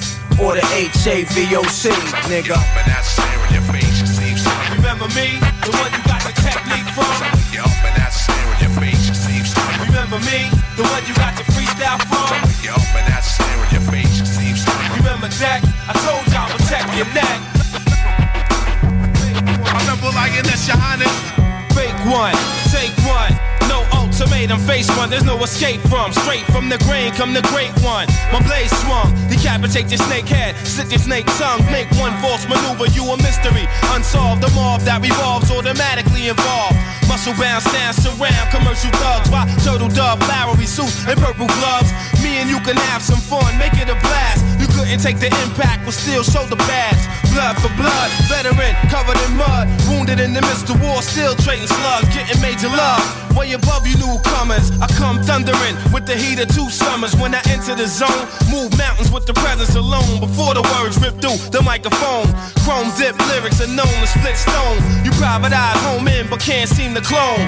or the H A V O C, nigga. Up and I stare in your face, you seem stunned. Remember me, the one you got the technique from. You up and I stare in your face, you seem stunned. Remember me, the one you got the freestyle from. You up and I stare in your face, you seem stunned. Remember that? I told y'all I'm checking that. Like unless you're honest. Fake one, take one. No ultimatum, face one. There's no escape from. Straight from the grain, come the great one. My blaze swung, decapitate your snake head, slit your snake tongue, make one false maneuver, you a mystery. Unsolved, the mob that revolves automatically involved. Muscle bound, stand surround, commercial thugs. Why turtle dove, flowery suits, and purple gloves. Me and you can have some fun, make it a blast. You couldn't take the impact, but still show the badge. Blood for blood, veteran, covered in mud. Wounded in the midst of war, still trading slugs. Getting major love, way above you newcomers. I come thundering with the heat of two summers. When I enter the zone, move mountains with the presence alone. Before the words rip through the microphone, chrome dip lyrics are known as split stone. You private eyes home in, but can't seem to clone.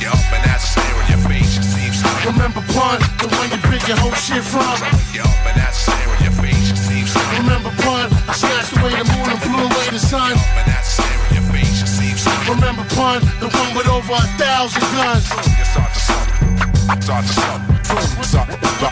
You're up and I stare in your face, you seem stunned. Remember Pun, the one you pick your whole shit from. You're up and I stare in your face, you seem stunned. Remember Pun, I snatched away the moon and blew away the sun. You're up and I stare in your face, you seem stunned. Remember Pun, the one with over a thousand guns. It's hard to stop. It's hard to stop.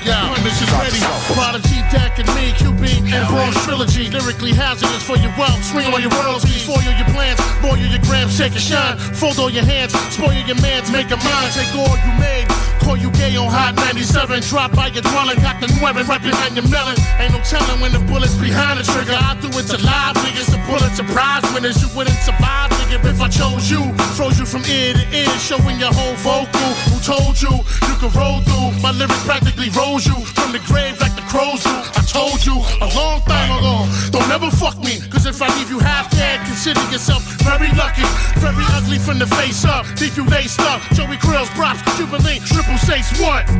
Yeah, this is ready. Prodigy, Dak, and me, Q B, and Bronx Trilogy. Lyrically hazardous for your wealth. Swing on your royalties. Spoil your plans. Boil your grams. Shake and shine. Fold all your hands. Spoil your mans. Make a mind. Take all you made. Call you gay on hot ninety-seven. Drop by your dwelling. Got the nuevin'. Right behind your melon. Ain't no telling when the bullet's behind the trigger. I do it to live niggas. The bullets are prize winners. You wouldn't survive, nigga, if I chose you. Froze you from ear to ear. Showing your whole vocal. Who told you you could roll through? My lyrics practically rose you from the grave like the crows do. I told you a long time ago, don't ever fuck me, cause if I leave you half dead, consider yourself very lucky. Very ugly from the face up, leave you laced up. Joey Krill's props, Cuban Link, Triple Says what? Yes,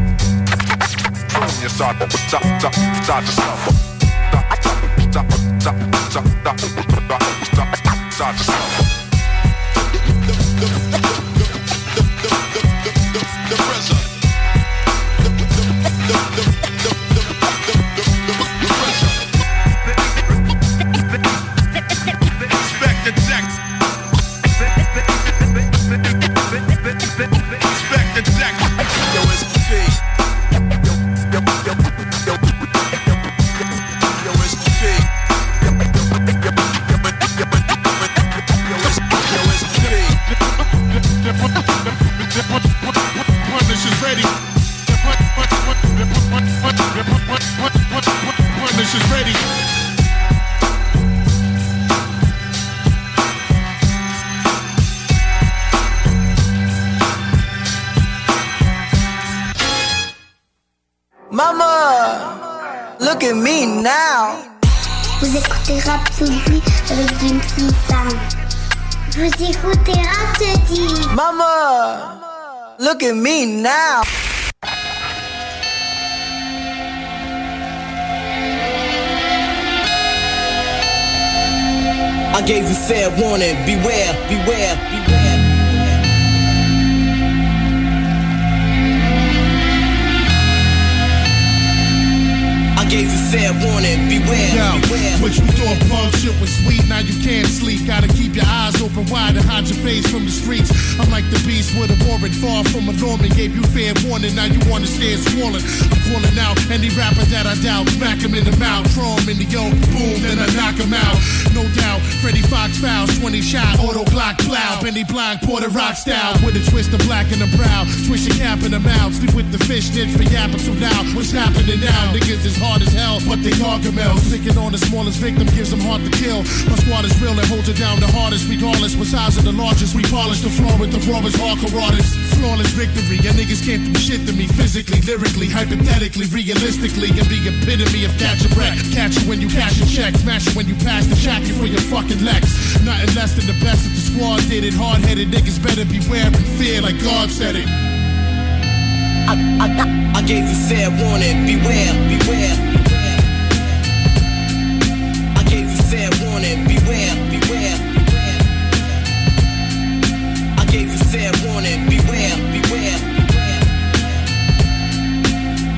I stop, stop, stop, stop, stop, stop, stop, stop, stop, Look at me now. Vous écoutez Rhapsody avec Jam'C Sam. Vous écoutez Rhapsody. Mama, look at me now. I gave you fair warning. Beware, beware, beware. Gave you fair warning, beware, yo, beware. What you thought punk shit was sweet, now you can't sleep. Gotta keep your eyes open wide and hide your face from the streets. I'm like the beast with a warrant, far from a norman. Gave you fair warning, now you wanna stand swollen. I'm calling out any rapper that I doubt. Smack him in the mouth, throw him in the yoke, boom, then I knock him out. No doubt, Freddie Fox fouls, twenty shot, auto Glock plow. Benny Blind, Porter Rock style, with a twist of black in the brow. Twist your cap in the mouth, sleep with the fish, niche for yapping too loud. What's happening now? Niggas is hard as hell, but they gargamel. Sticking on the smallest victim gives them hard to kill. My squad is real and holds it down the hardest. Regardless what size of the largest, we polish the floor with the rawest hardcore artists. Flawless victory, your niggas can't do shit to me. Physically, lyrically, hypothetically, realistically, and the epitome of catch a wreck. Catch you when you cash a check, smash you when you pass the jack, you for your fucking legs. Nothing less than the best that the squad did it. Hard-headed niggas better beware and fear like God said it. I, I, I gave you fair warning, beware, beware, beware. I gave you fair warning, beware, beware, beware. I gave you fair warning, beware, beware, beware.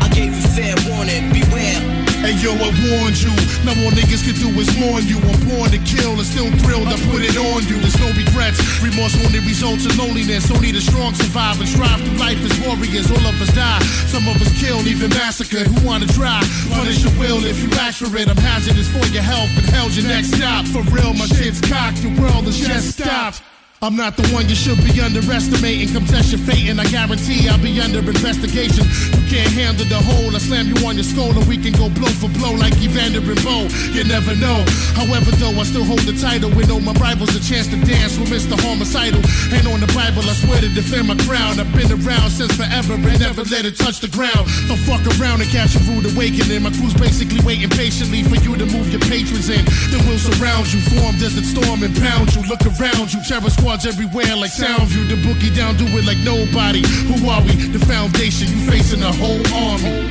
I gave you fair warning, beware. Hey yo, I warned you, now all niggas can do is mourn you. I'm born to kill and still thrilled I put it on you. There's no regrets, remorse only results in loneliness. Only the strong survive and strive through life as warriors. All of us die, some of us kill, even massacre. Who wanna try? Punish your will if you ask for it. I'm hazardous for your health and hell's your next stop. For real, my shit's cocked, the world is just stopped. I'm not the one you should be underestimating. Come test your fate and I guarantee I'll be under investigation. You can't handle the whole, I slam you on your skull and we can go blow for blow like Evander and Bo. You never know, however though I still hold the title. We know my rival's a chance to dance with Mister Homicidal. And on the Bible I swear to defend my crown. I've been around since forever and never let it touch the ground. Don't fuck around and catch a rude awakening. My crew's basically waiting patiently for you to move your patrons in. Then we'll surround you, form desert storm and pound you. Look around you, Terror Squad everywhere like Soundview. The bookie down, do it like nobody. Who are we? The foundation, you facing a whole army.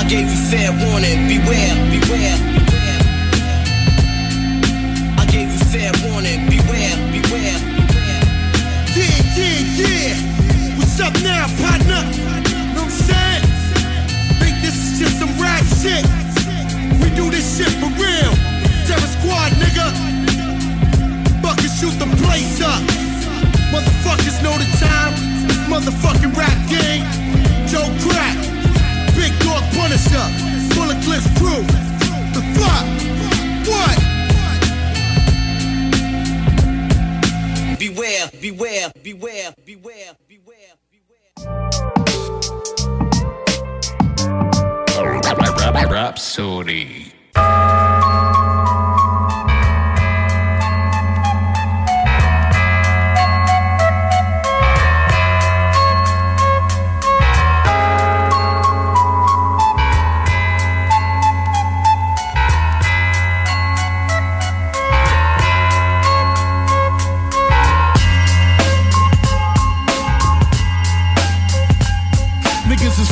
I gave you fair warning, beware, beware, beware. I gave you fair warning, beware, beware, beware. Yeah, yeah, yeah. What's up now, partner? Know what I'm saying? Think this is just some rap shit. We do this shit for real. Terror Squad, nigga. Motherfuckers shoot the place up. Motherfuckers know the time. This motherfucking rap game. Joe Crack, Big Dog Punisher, Bulletless Crew. The fuck? What? Beware, beware, beware, beware, beware. Rhapsody.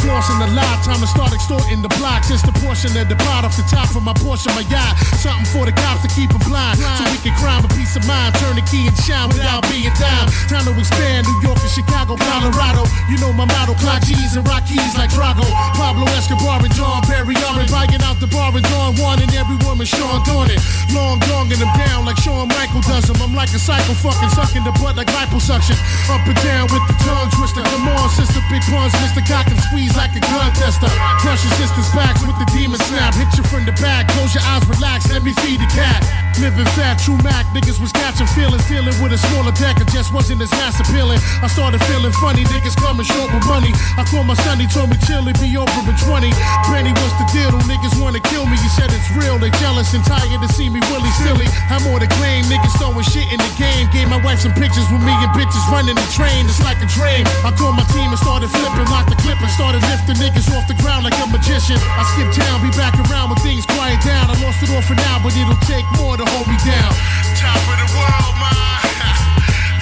Flossing a lot, time to start extorting the blocks. It's the portion of the pot off the top of my Porsche, my yacht. Something for the cops to keep them blind, so we can crime with peace of mind. Turn the key and shine without being dime. Time to expand New York and Chicago, Colorado. You know my motto, clock G's and rock keys like Drago. Pablo Escobar and John Perry are buying out the bar and Don Juan and every woman Sean Dornan. Long, long and them down like Shawn Michael does them. I'm like a cycle fucking sucking the butt like liposuction. Up and down with the tongue twister. Come on, sister, Big Pun's Mister Cock and squeeze like a gun tester. Crush your sister's backs with the demon snap. Hit you from the back. Close your eyes, relax. Let me feed the cat. Live live in fat, true Mac. Niggas was catching feelings, dealing with a smaller deck. It just wasn't as mass appealing. I started feeling funny, niggas coming short with money. I called my son, he told me chill, it be over in twenty. Granny, what's the deal? Them niggas wanna kill me. He said it's real, they jealous and tired to see me willy silly. I'm more to claim, niggas throwing shit in the game. Gave my wife some pictures with me and bitches running the train. It's like a dream. I called my team and started flipping, locked the clip and started lifting niggas off the ground like a magician. I skipped town, be back around when things quiet down. I lost it all for now, but it'll take more to hold me down. Top of the world, man.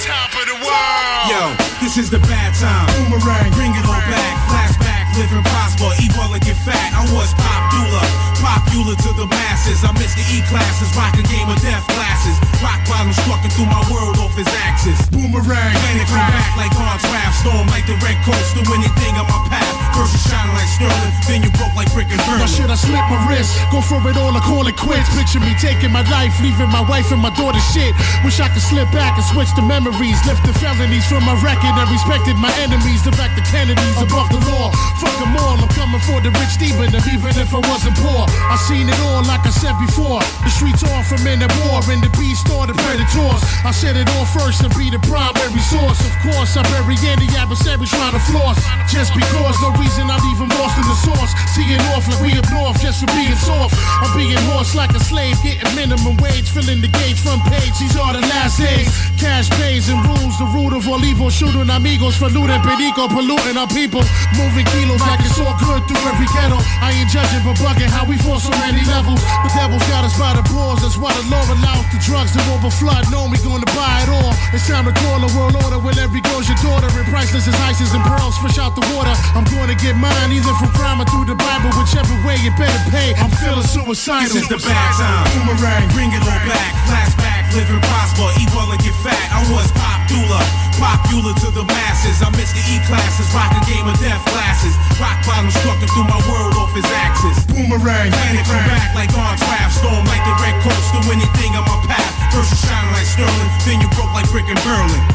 Top of the world. Yo, this is the bad time. Boomerang, bring it all back. Flashback, live and prosper. Eat well and get fat. I was popular, popular to the masses. I missed the E classes, rockin' game of death classes. Rock bottom struckin' through my world off his axis. Boomerang, plan to come back like hard draft. Storm like the red coast, do anything on my path. First you shining like Sterling, then you broke like brick and burn. Why should I slip my wrist? Go for it all, I call it quits. Picture me taking my life, leaving my wife and my daughter shit. Wish I could slip back and switch the memories. Lift the felonies from my record and respected my enemies. Direct the Kennedys above the law. Fuck them all, I'm coming for the rich Steven, even if I wasn't poor. I seen it all, like I said before. The streets are from men at war, and the beast are the predators. I said it all first and be the primary source. Of course, I bury any adversary trying to floss. Just because, no reason I'm even lost in the source. Teeing off like we up north just for being soft. I'm being hoarse like a slave, getting minimum wage, filling the gauge, front page. These are the last days. Cash pays and rules, the root of all evil. Shooting amigos for loot and perico, polluting our people. Moving kilos like it's all good through every ghetto. I ain't judging but bugging how we fall so many levels. The devil's got us by the balls, that's why the law allows the drugs to overflood. No, we gonna buy it all. It's time to call a world order when every goes your daughter. And priceless as ices and pearls, fish out the water. I'm gonna get mine either from crime or through the Bible. Whichever way it better pay, I'm feeling suicidal. This is the bad time. Boomerang, bring it all back. Flashback, live and prosper, eat well and get fat. I was popular, popular to the masses. I missed the E classes, rockin' game of death classes. Rock bottom struck through my world off his axis. Boomerang, plan to come back like on draft. Storm like the red coast, do anything on my path. First you shining like Sterling, then you broke like brick and Berlin.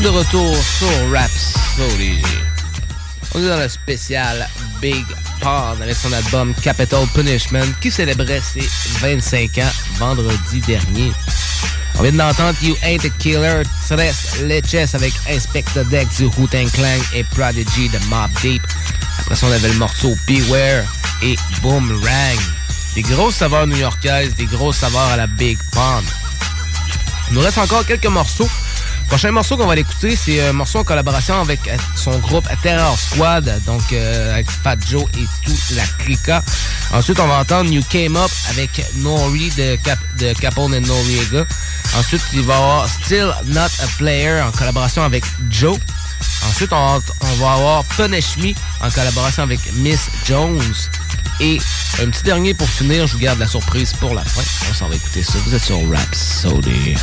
De retour sur Rhapsody. On est dans le spécial Big Pun avec son album Capital Punishment qui célébrait ses vingt-cinq ans vendredi dernier. On vient d'entendre You Ain't a Killer, Tres Leches avec Inspector Deck du Wu Tang Clan et Prodigy de Mobb Deep. Après ça, on avait le morceau Beware et Boomerang. Des grosses saveurs new-yorkaises, des grosses saveurs à la Big Pun. Il nous reste encore quelques morceaux. Le prochain morceau qu'on va l'écouter, c'est un morceau en collaboration avec son groupe Terror Squad, donc euh, avec Fat Joe et toute la clica. Ensuite, on va entendre You Came Up avec Nori de, Cap- de Capone and Noriega. Ensuite, il va y avoir Still Not a Player en collaboration avec Joe. Ensuite, on, on va avoir Punish Me en collaboration avec Miss Jones. Et un petit dernier pour finir, je vous garde la surprise pour la fin. On s'en va écouter ça. Vous êtes sur Rhapsody.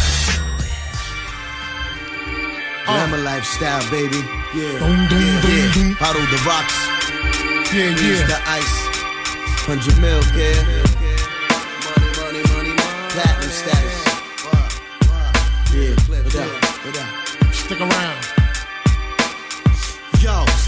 Glamour lifestyle, baby. Yeah, boom, boom, yeah, boom, yeah. Boom. Bottle the rocks. Yeah, yeah. Use the ice. Hundred mil, yeah. Money, money, money, money. Platinum status. Yeah, what up, what up? Stick around.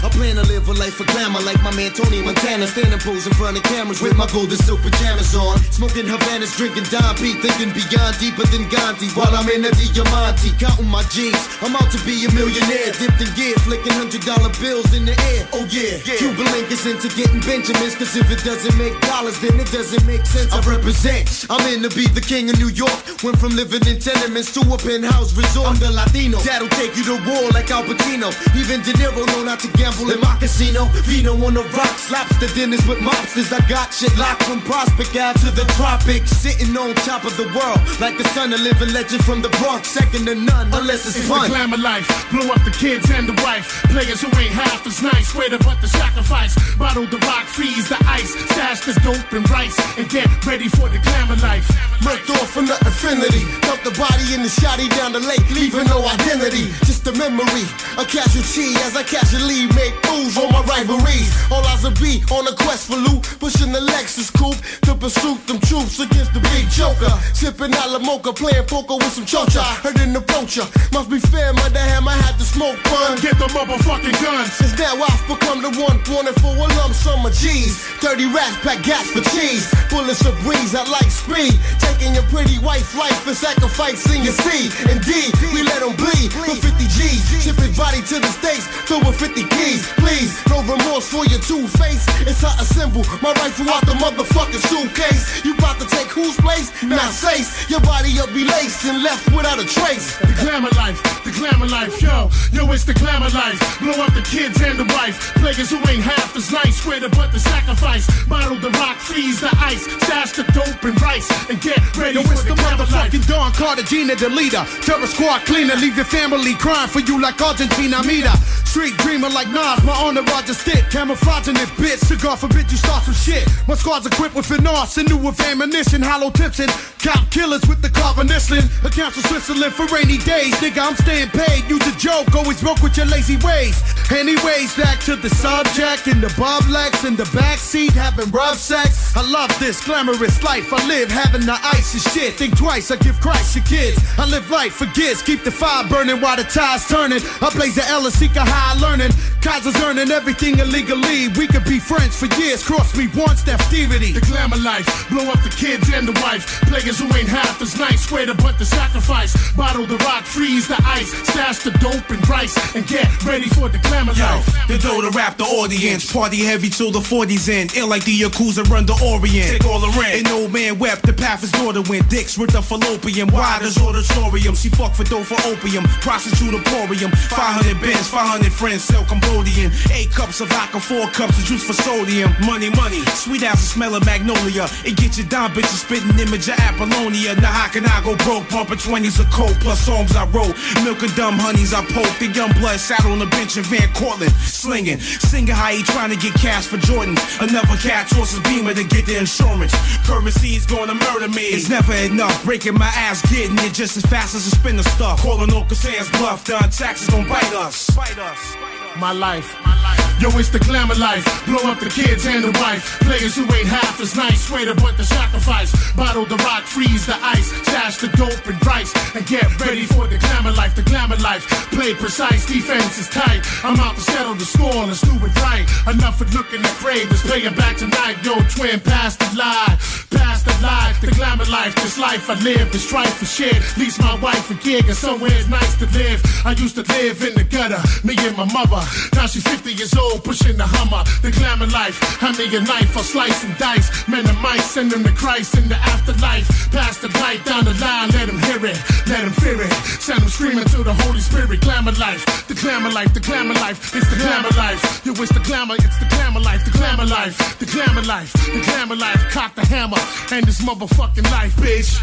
I plan to live a life of glamour like my man Tony Montana. Standing pose in front of cameras with my golden silk pajamas on. Smoking Havanas, drinking Don P, thinking beyond deeper than Gandhi. While I'm in a Diamante, counting my G's. I'm out to be a millionaire, dipped in gear, flicking hundred dollar bills in the air. Oh yeah, yeah. Cuban Link is into getting Benjamins, cause if it doesn't make dollars, then it doesn't make sense. I represent, I'm in to be the king of New York. Went from living in tenements to a penthouse resort. I'm the Latino, that'll take you to war like Al Pacino. Even De Niro know not to gamble in my casino. Vino on the rocks, lobster dinners with mobsters. I got shit locked from Prospect Ave to the tropics. Sitting on top of the world like the son, a living legend from the Bronx. Second to none, unless it's, it's fun. It's the glamour life, blew up the kids and the wife. Players who ain't half as nice, swear to but the sacrifice. Bottle the rock, freeze the ice, stash the dope and rice, and get ready for the glamour life. Murked off from the infinity, dumped the body in the shoddy down the lake, leaving no identity. Just a memory, a casualty as I casually make moves on all my rivalries. All eyes are be on a quest for loot, pushing the Lexus coupe to pursue them troops against the big joker. Sipping out la mocha, playing poker with some chocha. Heard in the poacher, must be fair, mother ham, I had to smoke fun. Get the motherfucking guns. Since now I've become the one wanted for a lump sum of G's. Thirty rats pack gas for cheese. Bullets a breeze, I like speed. Taking your pretty wife's life and sacrificing your seed. Indeed, we let them bleed for fifty G's. Ship his body to the States, fill with fifty keys. Please, no remorse for your two-face. It's not a symbol, my rifle out the motherfucking suitcase. You bout to take whose place? Not safe. Your body'll be laced and left without a trace. The glamour life, the glamour life, yo. Yo, it's the glamour life. Blow up the kids and the wife. Players who ain't half as nice, swear to but the sacrifice. Bottle the rock, freeze the ice. Stash the dope and rice, and get ready yo, for the, the motherfucking Don Cartagena, the leader. Terror Squad cleaner, leave your family crying for you like Argentina. Mira, street dreamer like Nas, my entourage is thick. Camouflaging this bitch, cigar forbid you start some shit. My squad's equipped with finesse and new with ammunition. Hollow tips and cop killers with the carver nestling. Accounts for Switzerland for rainy days. Nigga, I'm staying paid, use a joke, always broke with your lazy ways. Anyways, back to the subject, in the bob legs, in the backseat, having rough sex. I love this glamorous life I live, having the ice and shit. Think twice, I give Christ your kids. I live life for kids, keep the fire burning while the tide's turning. I blaze the L and seek a high learning. Kaiser's earning everything illegally. We could be friends for years, cross me once, that festivity. The glamour life, blow up the kids and the wife. Players who ain't half as nice, swear to but the sacrifice. Bottle the rock, freeze the ice, stash the dope and rice, and get ready for the glamour yo, life. The dough to wrap the audience, party heavy till the forties end. Ill like the Yakuza, run the Orient. Take all around. An old man wept, the path is daughter went. Dicks with the fallopian, wide as auditorium. She fucked for dough for opium, prostitute emporium. Five hundred bins, five hundred friends, sell Cambodian. Eight cups of vodka, four cups of juice for sodium. Money, money, sweet ass, the smell of magnolia. It gets you down, bitches spitting image of Apollonia. Now how can I go broke, pumping twenties of coke, plus songs I wrote. Milk and dumb honeys I poked. The young blood sat on the bench in Van Cortlandt, slinging, singing how he trying to get cash for Jordan. Another cat tosses Beamer to get the insurance. Currency is gonna murder me. It's never enough, breaking my ass, getting it just as fast as a spinner stuff. Calling on Cassandra's bluff, done taxes don't bite us. Bite us. My life. My life. Yo, it's the glamour life. Blow up the kids and the wife. Players who ain't half as nice, swear to but the sacrifice. Bottle the rock, freeze the ice, stash the dope and rice, and get ready for the glamour life. The glamour life. Play precise, defense is tight. I'm out to settle the score, let's do it right. Enough with looking at grave, let's play it back tonight. Yo, twin, pass the lie, pass the lie. The glamour life, this life I live, this strife is shared. Least my wife a gig, and somewhere's nice to live. I used to live in the gutter, me and my mother. Now she's fifty years old, pushing the Hummer. The glamour life, hand me a knife, I'll slice and dice. Men and mice, send them to Christ in the afterlife. Pass the light down the line, let them hear it, let them fear it. Send them screaming to the Holy Spirit. Glamour life, the glamour life, the glamour life, it's the glamour life. Yo, it's the glamour, it's the glamour life, the glamour life, the glamour life, the glamour life. Cock the hammer, and this motherfucking life, bitch.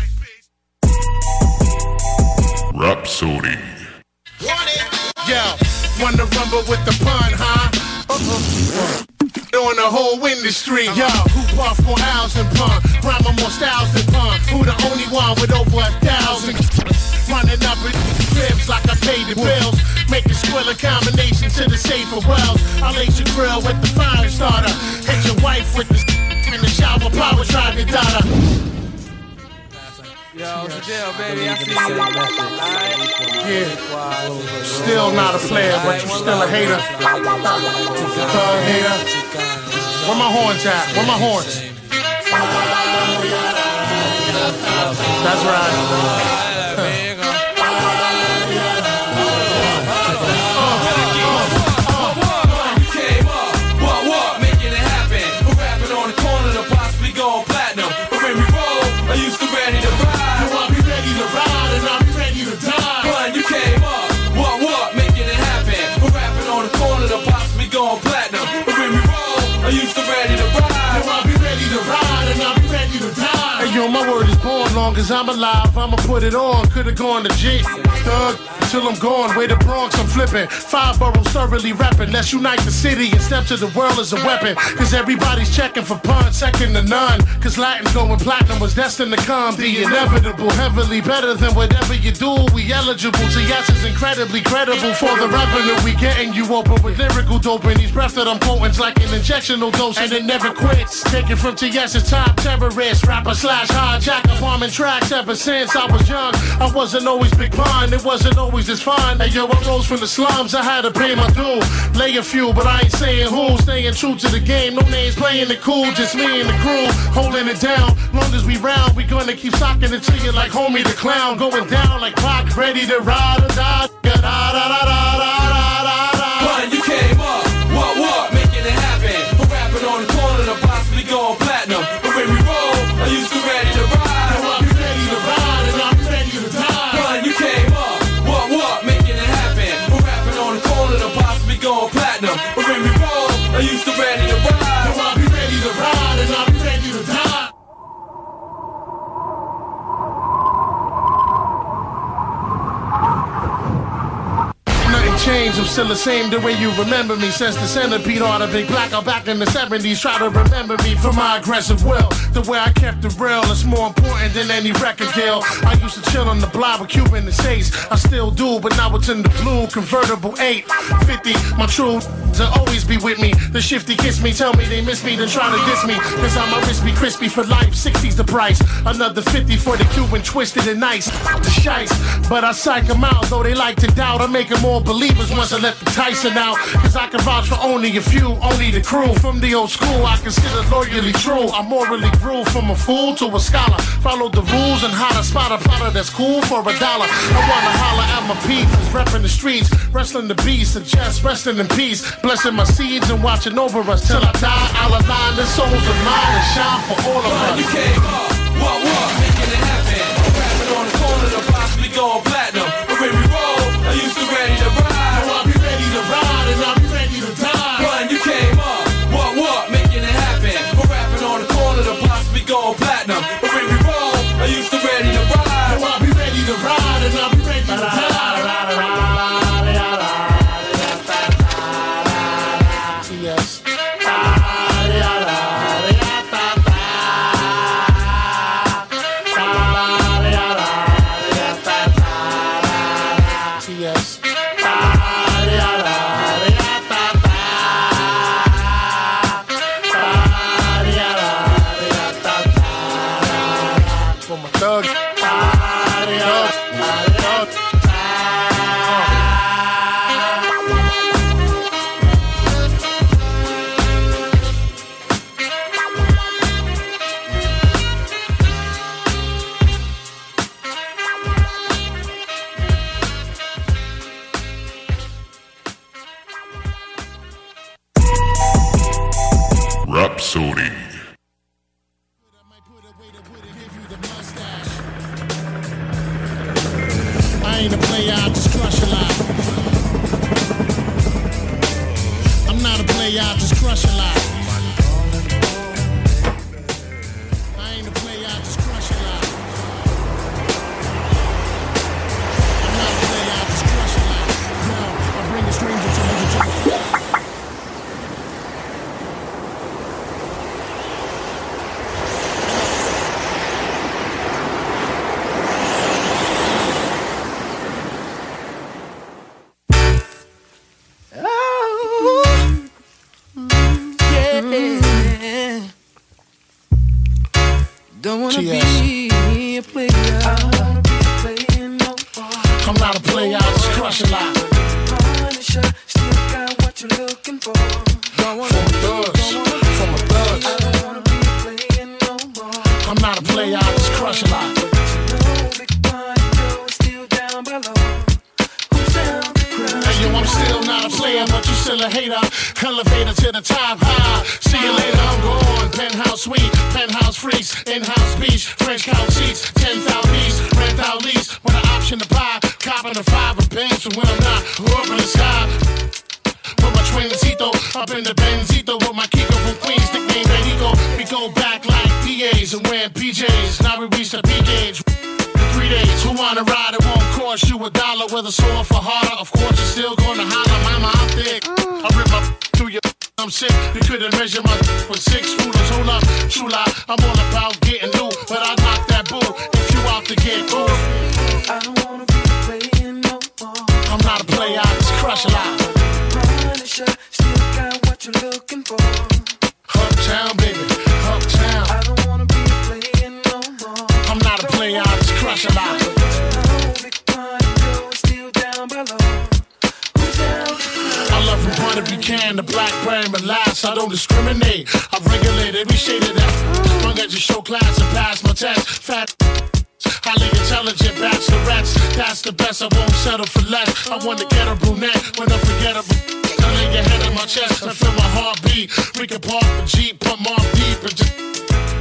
Rhapsody. Yo. Wanna rumble with the Pun, huh? Uh-huh. Doing the whole industry, yo. Who puff more owls than Pun? Rhyme more styles than Pun. Who the only one with over a thousand? Running up with clips like I paid the bills. Make it squill a combination to the safer wells. I'll lace your grill with the fire starter. Hit your wife with the in the shower, power drive your daughter. Yo, what's the deal, baby? I see you. Yeah. Still not a player, but you still a hater. Thug hater. Where my horns at? Where my horns? That's right. You came up, what, what, making it happen. We're rapping on the corner to possibly go platinum. But when we roll, I used to ready to ride. long as I'm alive, I'ma put it on. Could've gone to G, thug, till I'm gone. Way to Bronx, I'm flipping. Five boroughs thoroughly repping. Let's unite the city and step to the world as a weapon. Cause everybody's checking for Pun, second to none. Cause Latin's going platinum was destined to come. The inevitable, heavily better than whatever you do. We eligible to yes is incredibly credible. For the revenue we getting, you open with lyrical dope. And these breaths that I'm quoting's like an injectional dose. And it never quits. Taken from T S's top terrorist, rapper slash hijacker, bombing tracks ever since I was young. I wasn't always Big Pun, it wasn't always this fun. Hey yo, I rose from the slums, I had to pay my due. Laying few, but I ain't saying who. Staying true to the game, no names playing the cool. Just me and the crew, holding it down. Long as we round, we gonna keep socking it to you like Homie the Clown. Going down like Pac, ready to ride or die. Pun, you came up, what, what, making it happen. For rapping on the corner, to possibly going platinum. But when we roll, are you still ready to ride? Now I'm ready to ride and I'm ready to die. Pun, you came up, what, what, making it happen. For rapping on the corner, to possibly going platinum. But when we roll, are you still ready to ride? Now I'm ready to ride and I'm ready to die. Change, I'm still the same the way you remember me. Since the centipede art of Big Black, I'm back in the seventies. Try to remember me for my aggressive will. The way I kept it real, it's more important than any record deal. I used to chill on the block with Cuban and Sace. I still do, but now it's in the blue convertible eight fifty. My true to always be with me. The shifty kiss me, tell me they miss me, then try to diss me. Cause I'm a wrist be crispy for life, sixty's the price. Another fifty for the Cuban twisted and nice. The shites, but I psych them out, though they like to doubt. I make them all believe. Once I let the Tyson out, cause I can vouch for only a few, only the crew. From the old school, I consider loyally true. I morally grew from a fool to a scholar. Followed the rules and how to spot a plotter that's cool for a dollar. I wanna holler at my peeps, repping the streets, wrestling the beast, suggest resting in peace, blessing my seeds and watching over us till I die. I'll align the souls of mine and shine for all of us. You came up, what, what, making it happen. Rapping on the corner, the possibly going platinum. But when we roll, are you still ready to ride? To ride and I'll be ready to die. Pun, you came up, what, what, making it happen. We're rapping on the corner, the blocks be going platinum. But when we roll, are you still ready to ride? I'll be ready to ride and I'll be ready to die. T S. Up in the Benzito with my Kiko from Queens, nickname Benito. We go back like D As, J's and wearing P J's. Now we reach the P-gauge. Three days, who wanna ride? It won't cost you a dollar. Whether sore for harder, of course you're still gonna holler. Mama, I'm thick. I rip up through your. I'm sick. You couldn't measure my with six rulers. Hold up, chula. I'm all about getting new, but I knock that boo if you out to get boo. I don't wanna be playing no more. I'm not a player, I just crush a lot. Punisher, still got what you're looking for. Uptown, baby, uptown. I don't wanna be playing no more. I'm not a player, I just crush a lot. Big Pun, Joe, still down below. I love from Puerto Rican to black brand, but last I don't discriminate. I regulate every shade of that. Long as you show class and pass my test. Fat, highly intelligent bachelorettes. That's the best, I won't settle for less. I want to get a brunette when I forget a. I lay your head on my chest and feel my heartbeat. We can park the Jeep, put more deep and just.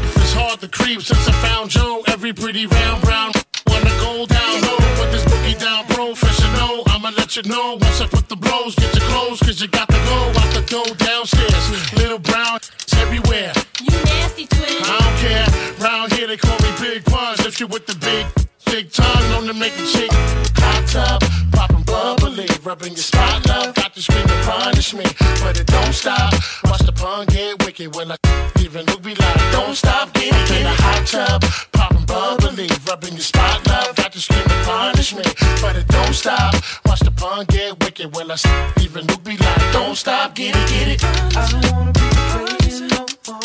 If it's hard to creep since I found Joe, every pretty round brown. Wanna go down low with this boogie down professional. I'ma let you know once I put the blows, get your clothes, cause you got to go out the door downstairs. Little brown everywhere. You nasty twin. I don't care. Round here they call me Big Puns. If you with the big, big tongue, known to make a chick hot tub, poppin' bubbly, rubbing your spot love. Got to scream and punish me, but it don't stop. Watch the pun get wicked when I even look be like, don't stop getting in a hot tub, poppin' bubbly, rubbing your spot love. Got to scream and punish me, but it don't stop. Watch the pun get wicked when I even look be like, don't stop, get it, get it. I don't wanna be crazy no more.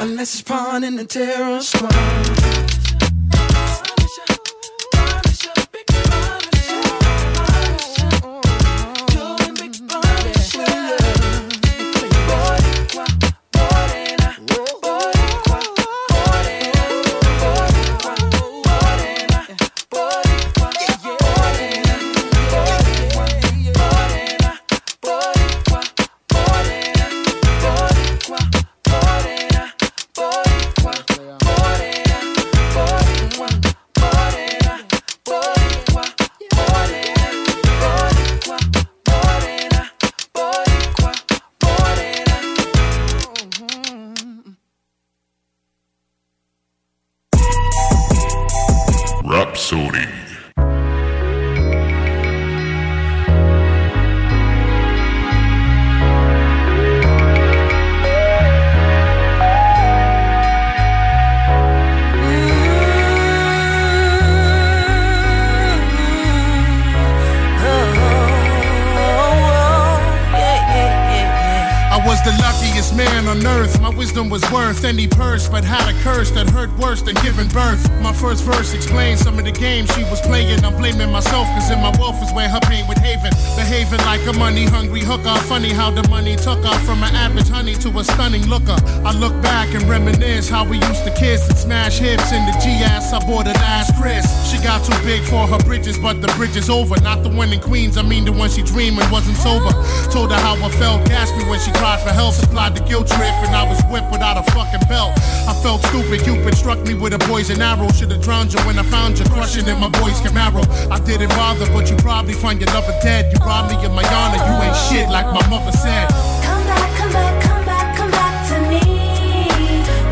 Unless it's Pun in the Terror Squad. Any purse, but had a curse that hurt worse than giving birth. My first verse explained some of the games she was playing. I'm blaming myself, cause in my wealth is where her pain would haven. Behaving like a money-hungry hooker. Funny how the money took her from an average honey to a stunning looker. I look back and reminisce how we used to kiss and smash hips in the G S. I bought her last Chris. She got too big for her bridges, but the bridge is over. Not the one in Queens, I mean the one she dreamed and wasn't sober. Told her how I felt, gasping when she cried for help. Supplied the guilt trip and I was whipped without a fucking belt. I felt stupid, Cupid struck me with a poison arrow. Should've drowned you when I found you, crushing in my boy's Camaro. I didn't bother, but you probably find your lover dead. You robbed me of my honor, you ain't shit like my mother said. Come back, come back, come back, come back to me.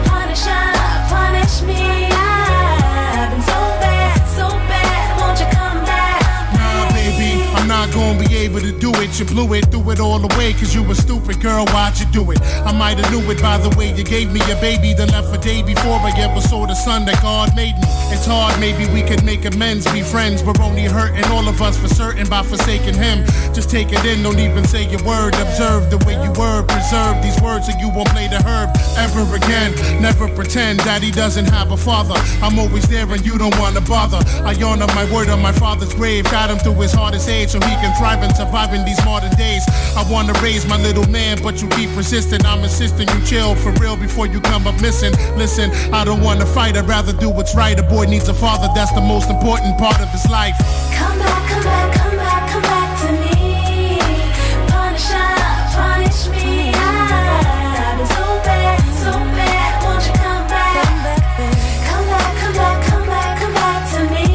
Punish her, punish me. I've been so bad, so bad, won't you come back? Nah, baby, I'm not gonna be able to do it. You blew it, threw it all away, cause you were stupid, girl, why'd you do it? I might have knew it by the way you gave me your baby. Then left a day before I ever saw the sun that God made me. It's hard, maybe we could make amends, be friends. We're only hurting, all of us for certain, by forsaking him. Just take it in, don't even say your word. Observe the way you were, preserve these words so you won't play the herb ever again. Never pretend that he doesn't have a father. I'm always there and you don't want to bother. I honor my word on my father's grave. Got him through his hardest age so he can thrive and survive in these smarter days. I wanna raise my little man, but you keep resisting. I'm insisting you chill for real before you come up missing. Listen, I don't wanna fight, I'd rather do what's right. A boy needs a father, that's the most important part of his life. Come back, come back, come back, come back to me. Punish us, punish me. I've been so bad, so bad. Won't you come back? Come back, come back, come back, come back to me.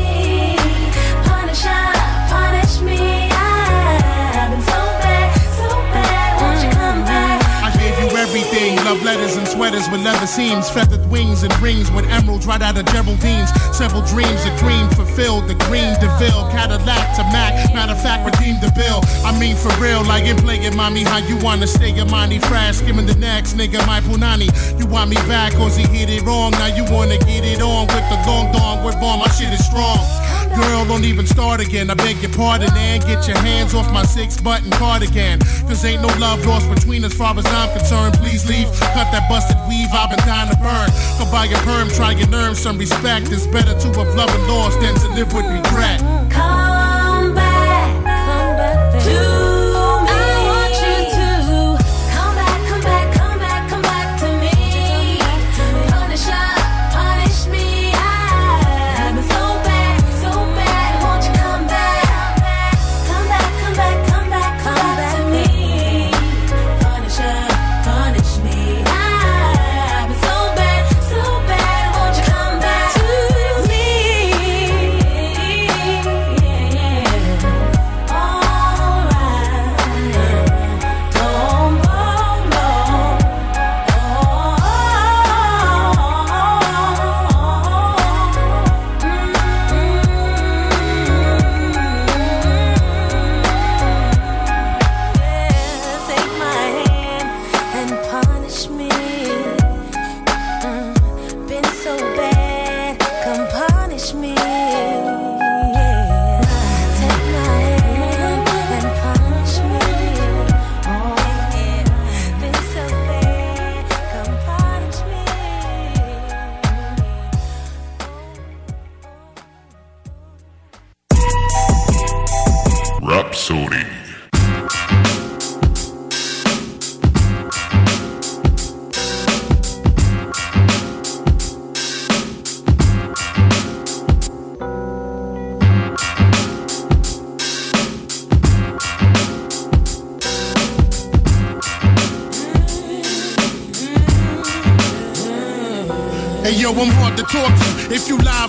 Punish us, punish me. I've been so bad, so bad. Won't you come back? I gave you everything, love letters and sweaters with leather seams, feathered wings and rings with emeralds right out of Geraldine's. Several dreams, a dream fulfilled, the green DeVille, Cadillac to Mac, matter of fact, redeem the bill. I mean for real, like in playing mommy, how you wanna stay your money fresh, giving the next nigga my punani. You want me back, cause he hit it wrong, now you wanna get it on with the long dong, with bomb, my shit is strong. Girl, don't even start again, I beg your pardon, and get your hands off my six button cardigan, cause ain't no love lost between us, far as I'm concerned, please leave, cut that busted weave, I've been dying to burn. Go buy your perm, try and earn some respect. It's better to have loved and lost than to live with regret. Come back, come back to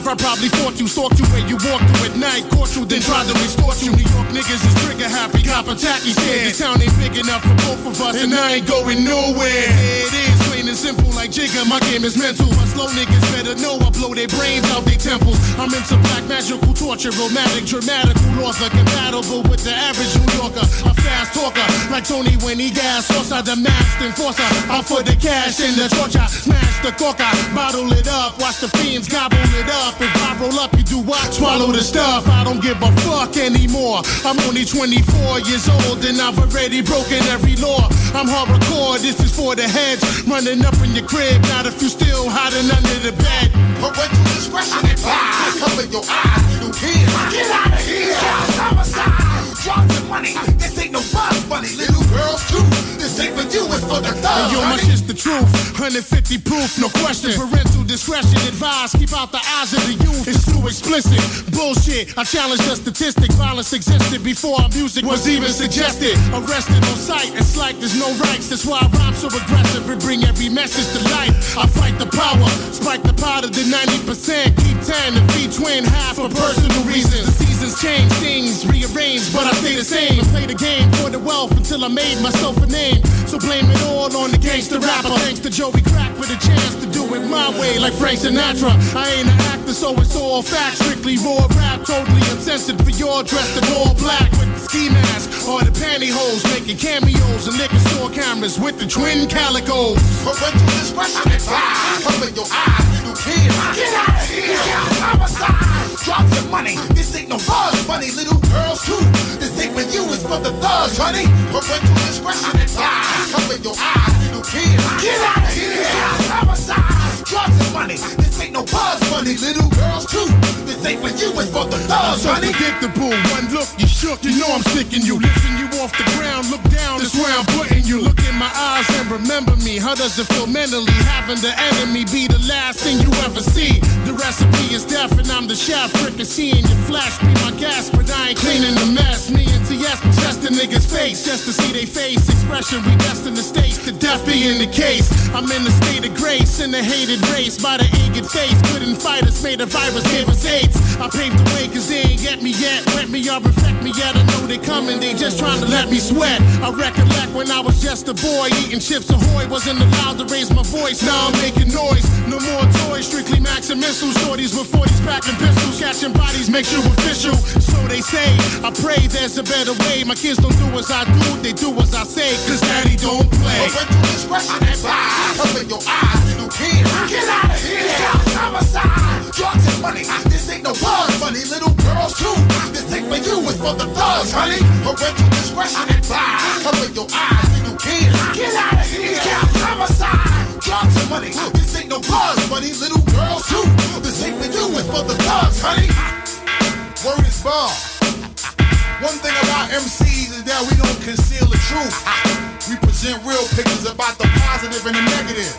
I probably fought you, stalked you where you walked through at night, caught you, then tried to extort you. New York niggas is trigger happy, cop attack, he's dead. This town ain't big enough for both of us, and I ain't going nowhere. It is plain and simple, like Jigga, my game is mental. My slow niggas better know I blow their brains out their temples. I'm into black, magical, torture, romantic, dramatical author, compatible with the average New Yorker. A fast talker, like Tony when he gas, sauce out the masked enforcer. Out for the cash and the torture, smash the corker, bottle it up, watch the fiends gobble it up. If I roll up, you do what? Swallow the stuff. I don't give a fuck anymore. I'm only twenty-four years old and I've already broken every law. I'm hardcore, this is for the heads. Running up in your crib, not if you still hiding under the bed. Parental discretion advised. Cover your eyes, you kids. Get out of here. Homicide. Drugs and money. This ain't no buzz money. Little girls too. This ain't for you, it's for the thugs. Yo, my shit's the truth. one fifty proof, no question. Parental discretion advised. Keep out the eyes. The youth is too explicit. Bullshit, I challenge the statistics. Violence existed before our music was even suggested. Arrested on sight, it's like there's no rights. That's why I rhyme so aggressive and bring every message to life. I fight the power, spike the powder to ninety percent. Keep ten and feed twin half for personal reasons. The seasons change, things rearrange, but I stay the same. I play the game for the wealth until I made myself a name. So blame it all on the gangsta rapper. Thanks to Joey Crack for the chance to do it my way like Frank Sinatra. I ain't an actor, so it's all facts, strictly raw rap, totally uncensored for your dressed in all black with the ski mask or the pantyhose, making cameos and liquor store cameras with the twin calicos. Parental discretion advised. Cover your eyes, little kids. Get out of here. Homicide, drugs and money. This ain't no buzz money, little girls too. This ain't when you is for the thugs, honey. Parental discretion advised. Cover your eyes, little kids. Get out of here. Homicide, drugs and money. This ain't no buzz money, little girls too. This ain't for you, it's for the thugs, honey. Unpredictable, one look, you sh- shook, you know I'm sticking you. Lifting you off the ground, look down, that's where I'm putting you. Look in my eyes and remember me. How does it feel mentally having the enemy be the last thing you ever see? The recipe is death and I'm the chef. Ricocheting your flash be my gas, but I ain't cleaning the mess. Me and T S test the niggas' face just to see they face expression. We destined the stage to death being the case. I'm in the state of grace in the hated race by the eager face. Couldn't fight us, made a virus, gave us AIDS. I paved the way cause they ain't get me yet. Wet me up, infect me yet. I know they coming, they just trying to let me sweat. I recollect when I was just a boy eating chips ahoy. Wasn't allowed to raise my voice, now I'm making noise. No more toys, strictly Max and missiles. Shorties with forties packing pistols. Catching bodies makes you official, so they say. I pray there's a better way. My kids don't do as I do, they do as I say. Cause daddy don't play. Open to discretion and lies. Open your eyes, little kid. Get out of here. It's homicide. Drugs and money, this ain't no buzz. Funny little girls too. This ain't for you, it's for the thugs, honey. Open to discretion and lies. Open your eyes, little kid. Get out of here. It's homicide. Drugs and money, this ain't no buzz. Funny little girls too. This ain't for you, it's for the thugs, honey. Word is bond. One thing about M Cs is that we don't conceal the truth. We present real pictures about the positive and the negative.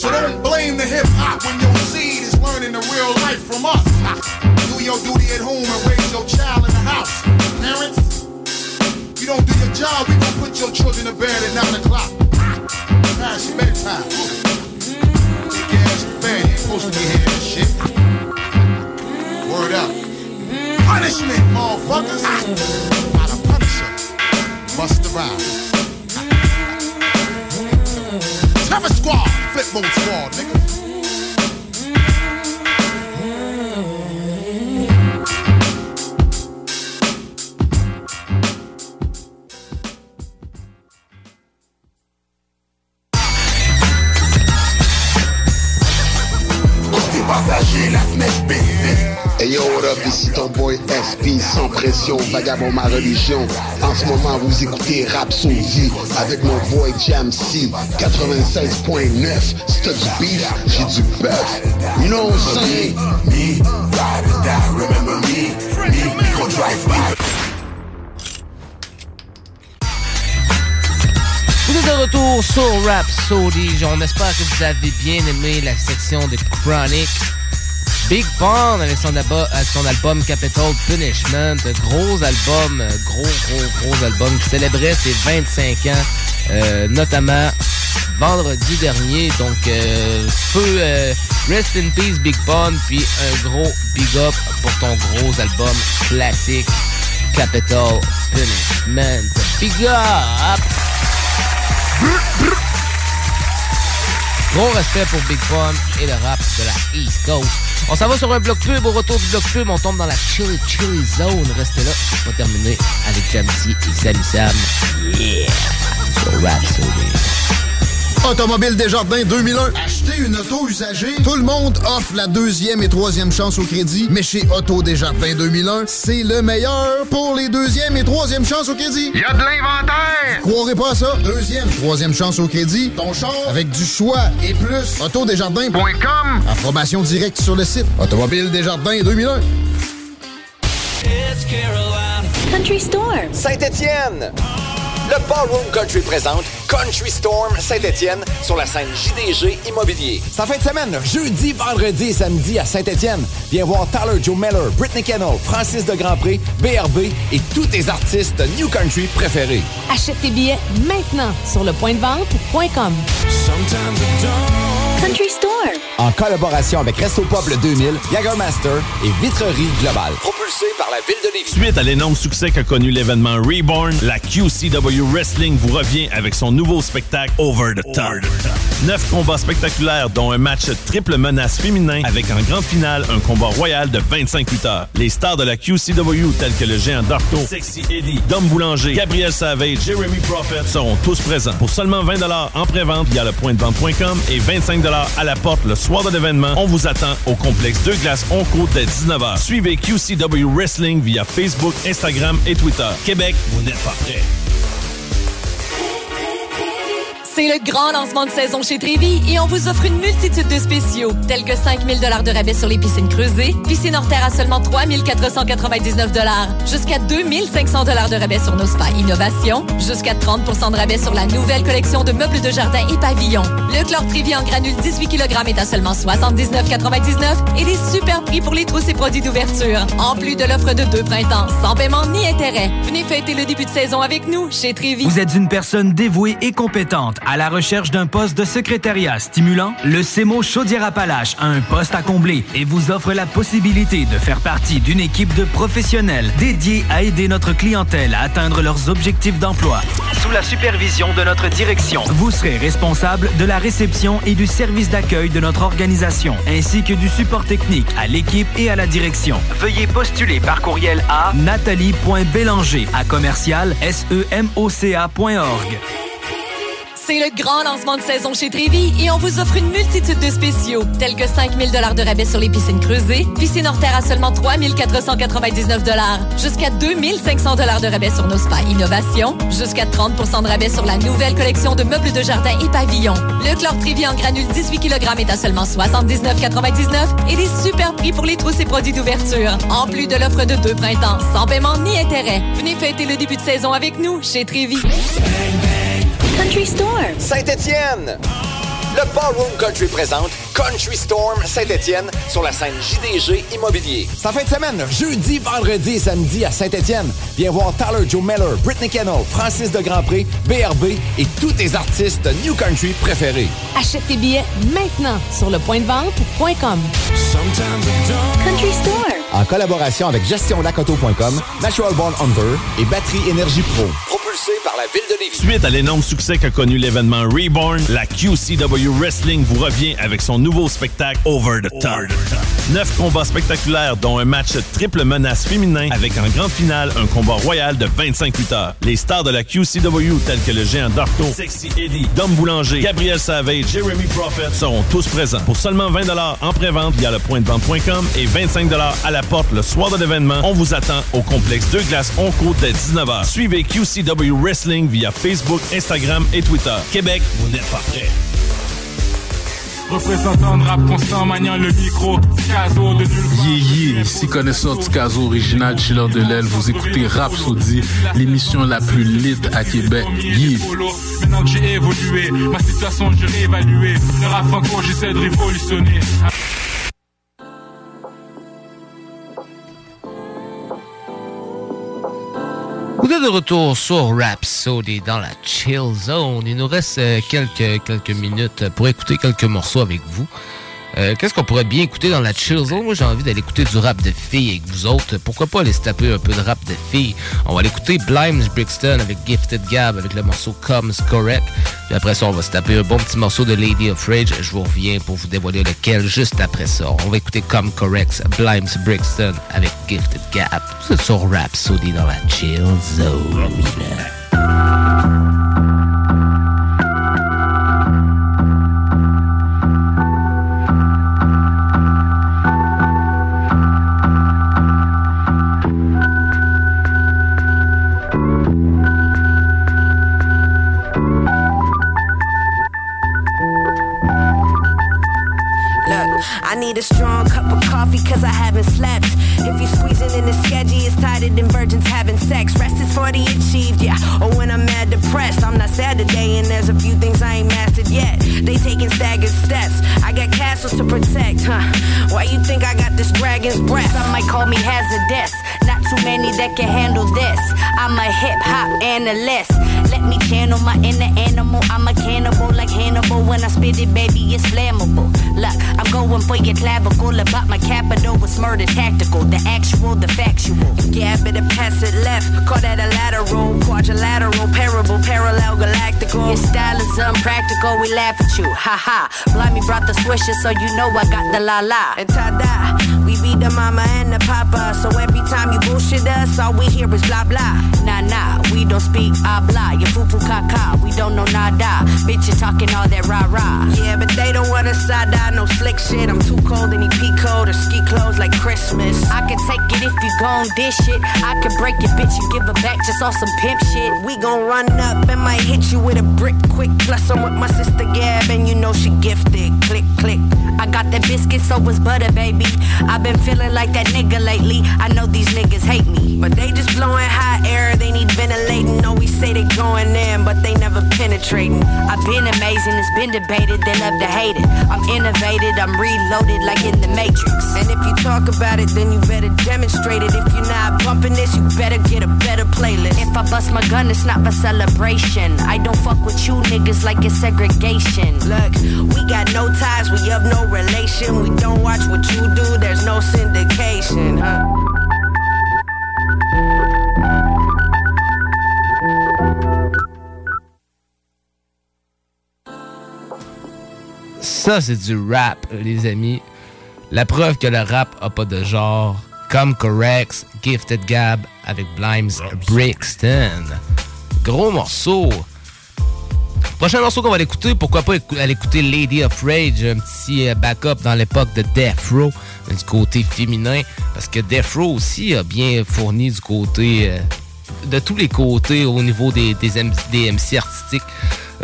So don't blame the hip-hop when your seed is learning the real life from us. Do your duty at home and raise your child in the house. Parents, if you don't do your job, we gon' put your children to bed at nine o'clock. Past bedtime. Big ass band, you ain't supposed to be hearing this shit. Word up. Punishment, motherfuckers. I done punish her. Bust around. Terror Squad. Flip mode squad, nigga. Hey yo, what up, ici ton boy S P, sans pression, vagabond ma religion. En ce moment, vous écoutez Rhapsody avec mon boy Jam'C, quatre-vingt-seize point neuf. Si t'as du beef, j'ai du bœuf. You know what I'm saying? Me, ride or die, remember me, me, we gon' drive by. Vous êtes de retour sur Rhapsody. On espère que vous avez bien aimé la section de Chronic. Big Pun avec son, ab- avec son album Capital Punishment, gros album, gros, gros, gros album qui célébrait ses vingt-cinq ans, euh, notamment vendredi dernier. Donc, euh, peu, euh, rest in peace Big Pun, puis un gros big up pour ton gros album classique Capital Punishment. Big up! Gros respect pour Big Pun et le rap de la East Coast. On s'en va sur un bloc pub. Au retour du bloc pub, on tombe dans la chilly, chilly zone. Restez là, c'est pas terminé avec Jam'C et Sammy Sam. Yeah! Sur Rhapsody. Automobile Desjardins deux mille un. Acheter une auto usagée. Tout le monde offre la deuxième et troisième chance au crédit. Mais chez Auto Desjardins deux mille un, c'est le meilleur pour les deuxième et troisième chances au crédit. Il y a de l'inventaire! Vous croirez pas à ça? Deuxième, troisième chance au crédit. Ton char avec du choix et plus. Autodesjardins point com. Information directe sur le site. Automobile Desjardins deux mille un. It's Caroline. Country Store. Saint-Étienne. Le Ballroom Country présente Country Storm Saint-Étienne sur la scène J D G Immobilier. C'est en fin de semaine, jeudi, vendredi et samedi à Saint-Étienne. Viens voir Tyler Joe Miller, Brittany Kennel, Francis de Grandpré, B R B et tous tes artistes New Country préférés. Achète tes billets maintenant sur le point de vente point com. Country Store. En collaboration avec Resto Pub le deux mille, Jagermaster et Vitrerie Globale. Propulsé par la ville de Lévis. Suite à l'énorme succès qu'a connu l'événement Reborn, la Q C W Wrestling vous revient avec son nouveau spectacle Over the Top. Neuf combats spectaculaires, dont un match triple menace féminin avec en grande finale un combat royal de vingt-cinq lutteurs. Les stars de la Q C W tels que le géant Darko, Sexy Eddie, Dom Boulanger, Gabriel Savage, Jeremy Prophet seront tous présents. Pour seulement vingt dollars en pré-vente via le point de vente point com et vingt-cinq dollars à la porte le soir de l'événement. On vous attend au complexe Deux Glaces Honcourt dès dix-neuf heures. Suivez Q C W Wrestling via Facebook, Instagram et Twitter. Québec, vous n'êtes pas prêts. C'est le grand lancement de saison chez Trévis et on vous offre une multitude de spéciaux, tels que cinq mille dollars de rabais sur les piscines creusées, piscine hors terre à seulement trois mille quatre cent quatre-vingt-dix-neuf dollars, jusqu'à deux mille cinq cents dollars de rabais sur nos spas Innovation, jusqu'à trente pour cent de rabais sur la nouvelle collection de meubles de jardin et pavillons. Le chlore Trévis en granules dix-huit kilogrammes est à seulement soixante-dix-neuf virgule quatre-vingt-dix-neuf et des super prix pour les trousses et produits d'ouverture, en plus de l'offre de deux printemps, sans paiement ni intérêt. Venez fêter le début de saison avec nous chez Trévis. Vous êtes une personne dévouée et compétente à la recherche d'un poste de secrétariat stimulant? Le C M O Chaudière-Appalaches a un poste à combler et vous offre la possibilité de faire partie d'une équipe de professionnels dédiés à aider notre clientèle à atteindre leurs objectifs d'emploi. Sous la supervision de notre direction, vous serez responsable de la réception et du service d'accueil de notre organisation, ainsi que du support technique à l'équipe et à la direction. Veuillez postuler par courriel à nathalie point bélanger à commercial semoca point org. C'est le grand lancement de saison chez Trévis et on vous offre une multitude de spéciaux, tels que cinq mille dollars de rabais sur les piscines creusées, piscine hors terre à seulement trois mille quatre cent quatre-vingt-dix-neuf dollars, jusqu'à deux mille cinq cents dollars de rabais sur nos spas Innovation, jusqu'à trente pour cent de rabais sur la nouvelle collection de meubles de jardin et pavillons. Le chlore Trévis en granules dix-huit kilogrammes est à seulement soixante-dix-neuf virgule quatre-vingt-dix-neuf et des super prix pour les trousses et produits d'ouverture, en plus de l'offre de deux printemps, sans paiement ni intérêt. Venez fêter le début de saison avec nous chez Trévis. Country Storm Saint-Étienne. Le Ballroom Country présente Country Storm Saint-Étienne sur la scène J D G Immobilier. C'est en fin de semaine, jeudi, vendredi et samedi à Saint-Étienne. Viens voir Tyler Joe Miller, Brittany Kennel, Francis de Grandpré, B R B et tous tes artistes New Country préférés. Achète tes billets maintenant sur le point de vente point com. Country Storm en collaboration avec gestion lac auto point com, Natural Born Hunter et Batterie Énergie Pro. Propulsé par la ville de Lévis. Suite à l'énorme succès qu'a connu l'événement Reborn, la Q C W Wrestling vous revient avec son nouveau spectacle Over the Top. Neuf combats spectaculaires, dont un match triple menace féminin avec en grande finale un combat royal de vingt-cinq lutteurs. Les stars de la Q C W tels que le géant Darko, Sexy Eddie, Dom Boulanger, Gabriel Savage, Jeremy Prophet seront tous présents. Pour seulement vingt dollars en pré-vente via le point de vente point com et vingt-cinq dollars à la porte le soir de l'événement. On vous attend au complexe Deux Glaces Honcourt dès dix-neuf heures. Suivez Q C W Wrestling via Facebook, Instagram et Twitter. Québec, vous n'êtes pas prêts. Représentant de rap constant, maniant le micro, Tikazo de Yé Yé, ici connaisseur Tikazo original, chiller de l'aile, vous écoutez Rhapsody, l'émission la plus lit à Québec. Yé. Maintenant que j'ai évolué, ma situation j'ai réévalué, le rap franco j'essaie de révolutionner. Vous êtes de retour sur Rhapsody dans la Chill Zone. Il nous reste quelques, quelques minutes pour écouter quelques morceaux avec vous. Euh, qu'est-ce qu'on pourrait bien écouter dans la Chill Zone? Moi, j'ai envie d'aller écouter du rap de filles avec vous autres. Pourquoi pas aller se taper un peu de rap de filles? On va aller écouter Blimes Brixton avec Gifted Gab avec le morceau Comes Correct. Puis après ça, on va se taper un bon petit morceau de Lady of Rage. Je vous reviens pour vous dévoiler lequel juste après ça. On va écouter Comes Correct, Blimes Brixton avec Gifted Gab. Vous êtes sur Rhapsody dans la Chill Zone. Need a strong cup of coffee cause I haven't slept. If you're squeezing in the sketchy, it's tighter than virgins having sex. Rest is for the achieved, yeah. Or when I'm mad depressed, I'm not sad today and there's a few things I ain't mastered yet. They taking staggered steps. I got castles to protect, huh? Why you think I got this dragon's breath? Some might call me hazardous. Not too many that can handle this. I'm a hip hop analyst. Let me channel my inner animal. I'm a cannibal like Hannibal. When I spit it, baby, it's flammable. Look, I'm going for your clavicle. About my capital was murder tactical. The actual, the factual. Yeah, better pass it left. Call that a lateral, quadrilateral, parable, parallel, galactical. Your style is unpractical. We laugh at you, ha ha. Blimey brought the swisher, so you know I got the la la. And ta-da, we be the mama and the papa. So every time you bullshit us, all we hear is blah blah. Nah nah, we we don't speak habla. You poo-poo caca, we don't know nada. Bitch, you talking all that rah-rah. Yeah, but they don't want us side-eye, no slick shit. I'm too cold in the peacoat or ski clothes like Christmas. I can take it if you gon' dish it. I can break it, bitch, and give it back just on some pimp shit. We gon' run up and might hit you with a brick quick. Plus I'm with my sister Gab and you know she gifted. Click, click. I got that biscuit, so it's butter, baby. I've been feeling like that nigga lately. I know these niggas hate me, but they just blowing hot air. They need ventilating. Always say they going in, but they never penetrating. I've been amazing, it's been debated, then up to hate it. I'm innovated, I'm reloaded like in the Matrix. And if you talk about it, then you better demonstrate it. If you're not bumping this, you better get a better playlist. If I bust my gun, it's not for celebration. I don't fuck with you niggas like it's segregation. Look, we got no ties, we have no relation. We don't watch what you do, there's no syndication, huh? Ça, c'est du rap, les amis. La preuve que le rap a pas de genre, comme Corrects, Gifted Gab avec Blimes Brixton. Gros morceau. Prochain morceau qu'on va l'écouter, pourquoi pas aller écouter Lady of Rage, un petit backup dans l'époque de Death Row, du côté féminin, parce que Death Row aussi a bien fourni du côté, euh, de tous les côtés au niveau des, des, M- des M C artistiques,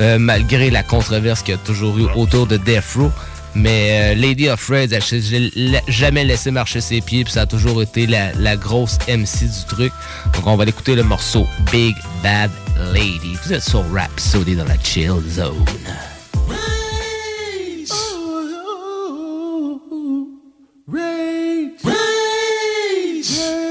euh, malgré la controverse qu'il y a toujours eu autour de Death Row. Mais euh, Lady of Rage, elle n'a jamais laissé marcher ses pieds, puis ça a toujours été la, la grosse M C du truc. Donc on va l'écouter le morceau Big Bad Lady. Vous êtes sur Rhapsody dans la Chill Zone. Rage! Oh, oh, oh. Rage! Rage! Rage!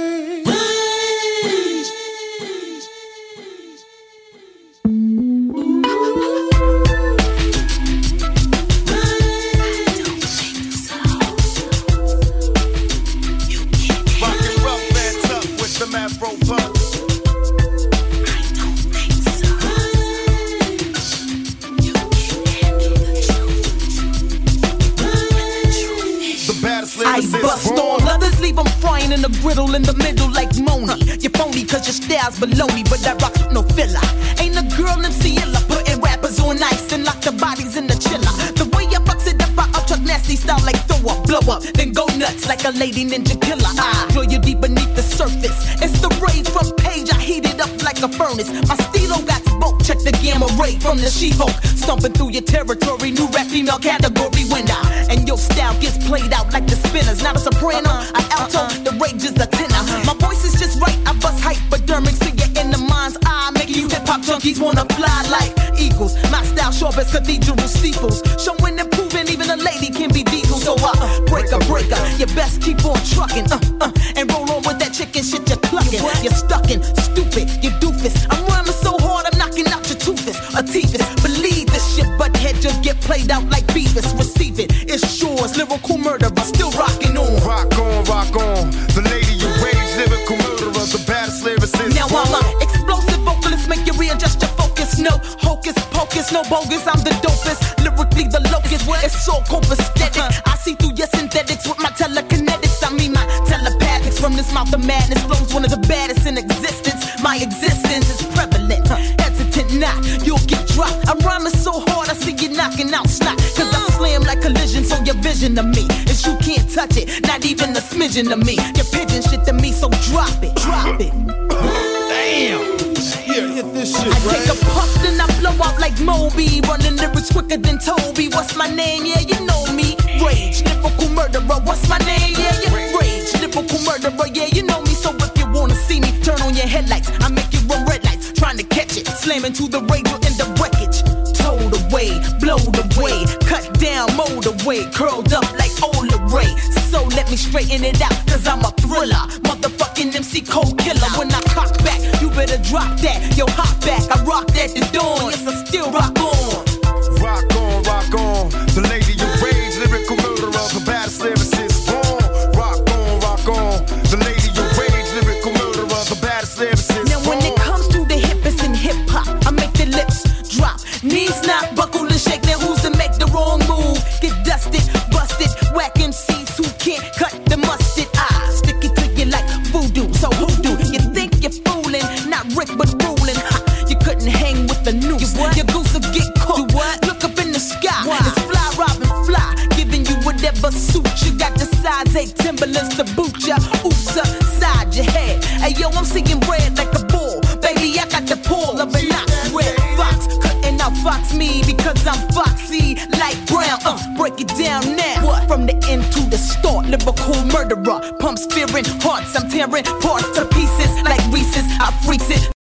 I bust on others, leave them frying in the griddle in the middle like Moni. You phony cause your style's below me, but I rock no filler. Ain't a girl M C illa, putting rappers on ice and lock the bodies in the chiller. The way I bucks it up, I up-truck nasty style like throw up, blow up, then go nuts like a lady ninja killer. I feel you deep beneath the surface. It's the rage from Page, I heat it up like a furnace. My stilo got spoke, check the gamma ray from the She-Hulk. Stomping through your territory, new rap female category winner. And your style gets played out like the spinners. Not a soprano, uh-uh, I alto, uh-uh, the rage is the tenor. Uh-huh. My voice is just right, I bust hypodermics to get in the mind's eye. Make you hip-hop junkies wanna fly like eagles. My style sharp as cathedral steeples. Showing and proving even a lady can be diesel. So I uh, break a breaker, you best keep on trucking. Uh, uh, and roll on with that chicken shit you're clucking. You're stuckin', stupid, you doofus. I'm rhyming so hard, I'm knocking out your toothless, a teethus. Believe this shit, but head just get played out like Beavis. Receive it, it's yours, lyrical murderer, still rockin' on. Rock on, rock on, the lady of rage, lyrical murderer, the baddest lyricist. Now I'm an explosive vocalist, make you readjust your focus. No hocus pocus, no bogus, I'm the dopest, lyrically the locust. What? It's so copacetic, uh-huh. I see through your synthetics with my telekinetics. I mean my telepathics, from this mouth of madness flows one of the baddest in existence. My existence is prevalent, huh. Hesitant not, you'll get dropped. I'm rhyming so hard, I see you knocking out snot. Cause I slam like collision, so your vision of me is you can't touch it, not even a smidgen of me. Your pigeon shit to me, so drop it, drop it. Damn! Here, hit this shit, I right? Take a puff, then I blow out like Moby. Running lyrics quicker than Toby. What's my name? Yeah, you know me. Rage, lyrical murderer. What's my name? Yeah, yeah. Rage, lyrical murderer. Yeah, you know me. So if you wanna see me, turn on your headlights. I make you run red lights, trying to catch it. Slamming to the radio in the wreckage. Told away, blowed away, cut down, mold away. Curled up like Ola Ray. So let me straighten it out, cause I'm a thriller. Motherfucking M C cold killer. When I cock back, you better drop that. Yo, hop back, I rock that to dawn. Yes, I still rock on. Rock on, rock on. The lady of rage, lyrical murderer, the baddest lyricist born. Rock on, rock on. The lady of rage, lyrical murderer, the baddest lyricist born. Now when it comes to the hippest in hip-hop, I make the lips drop. Knees knock, buckle and shake. Now who's to make the wrong move? Get dusted, busted, whack M Cs who can't cut the mustard. I stick it to you like voodoo, so who do you think you're fooling? Not Rick, but ruling. roll up and not sweat. Fox, cutting out Fox me because I'm foxy like Brown. Uh, break it down now. What? From the end to the start, lyrical murderer. Pumps fearing hearts, I'm tearing parts to pieces like Reese's. I freaks it.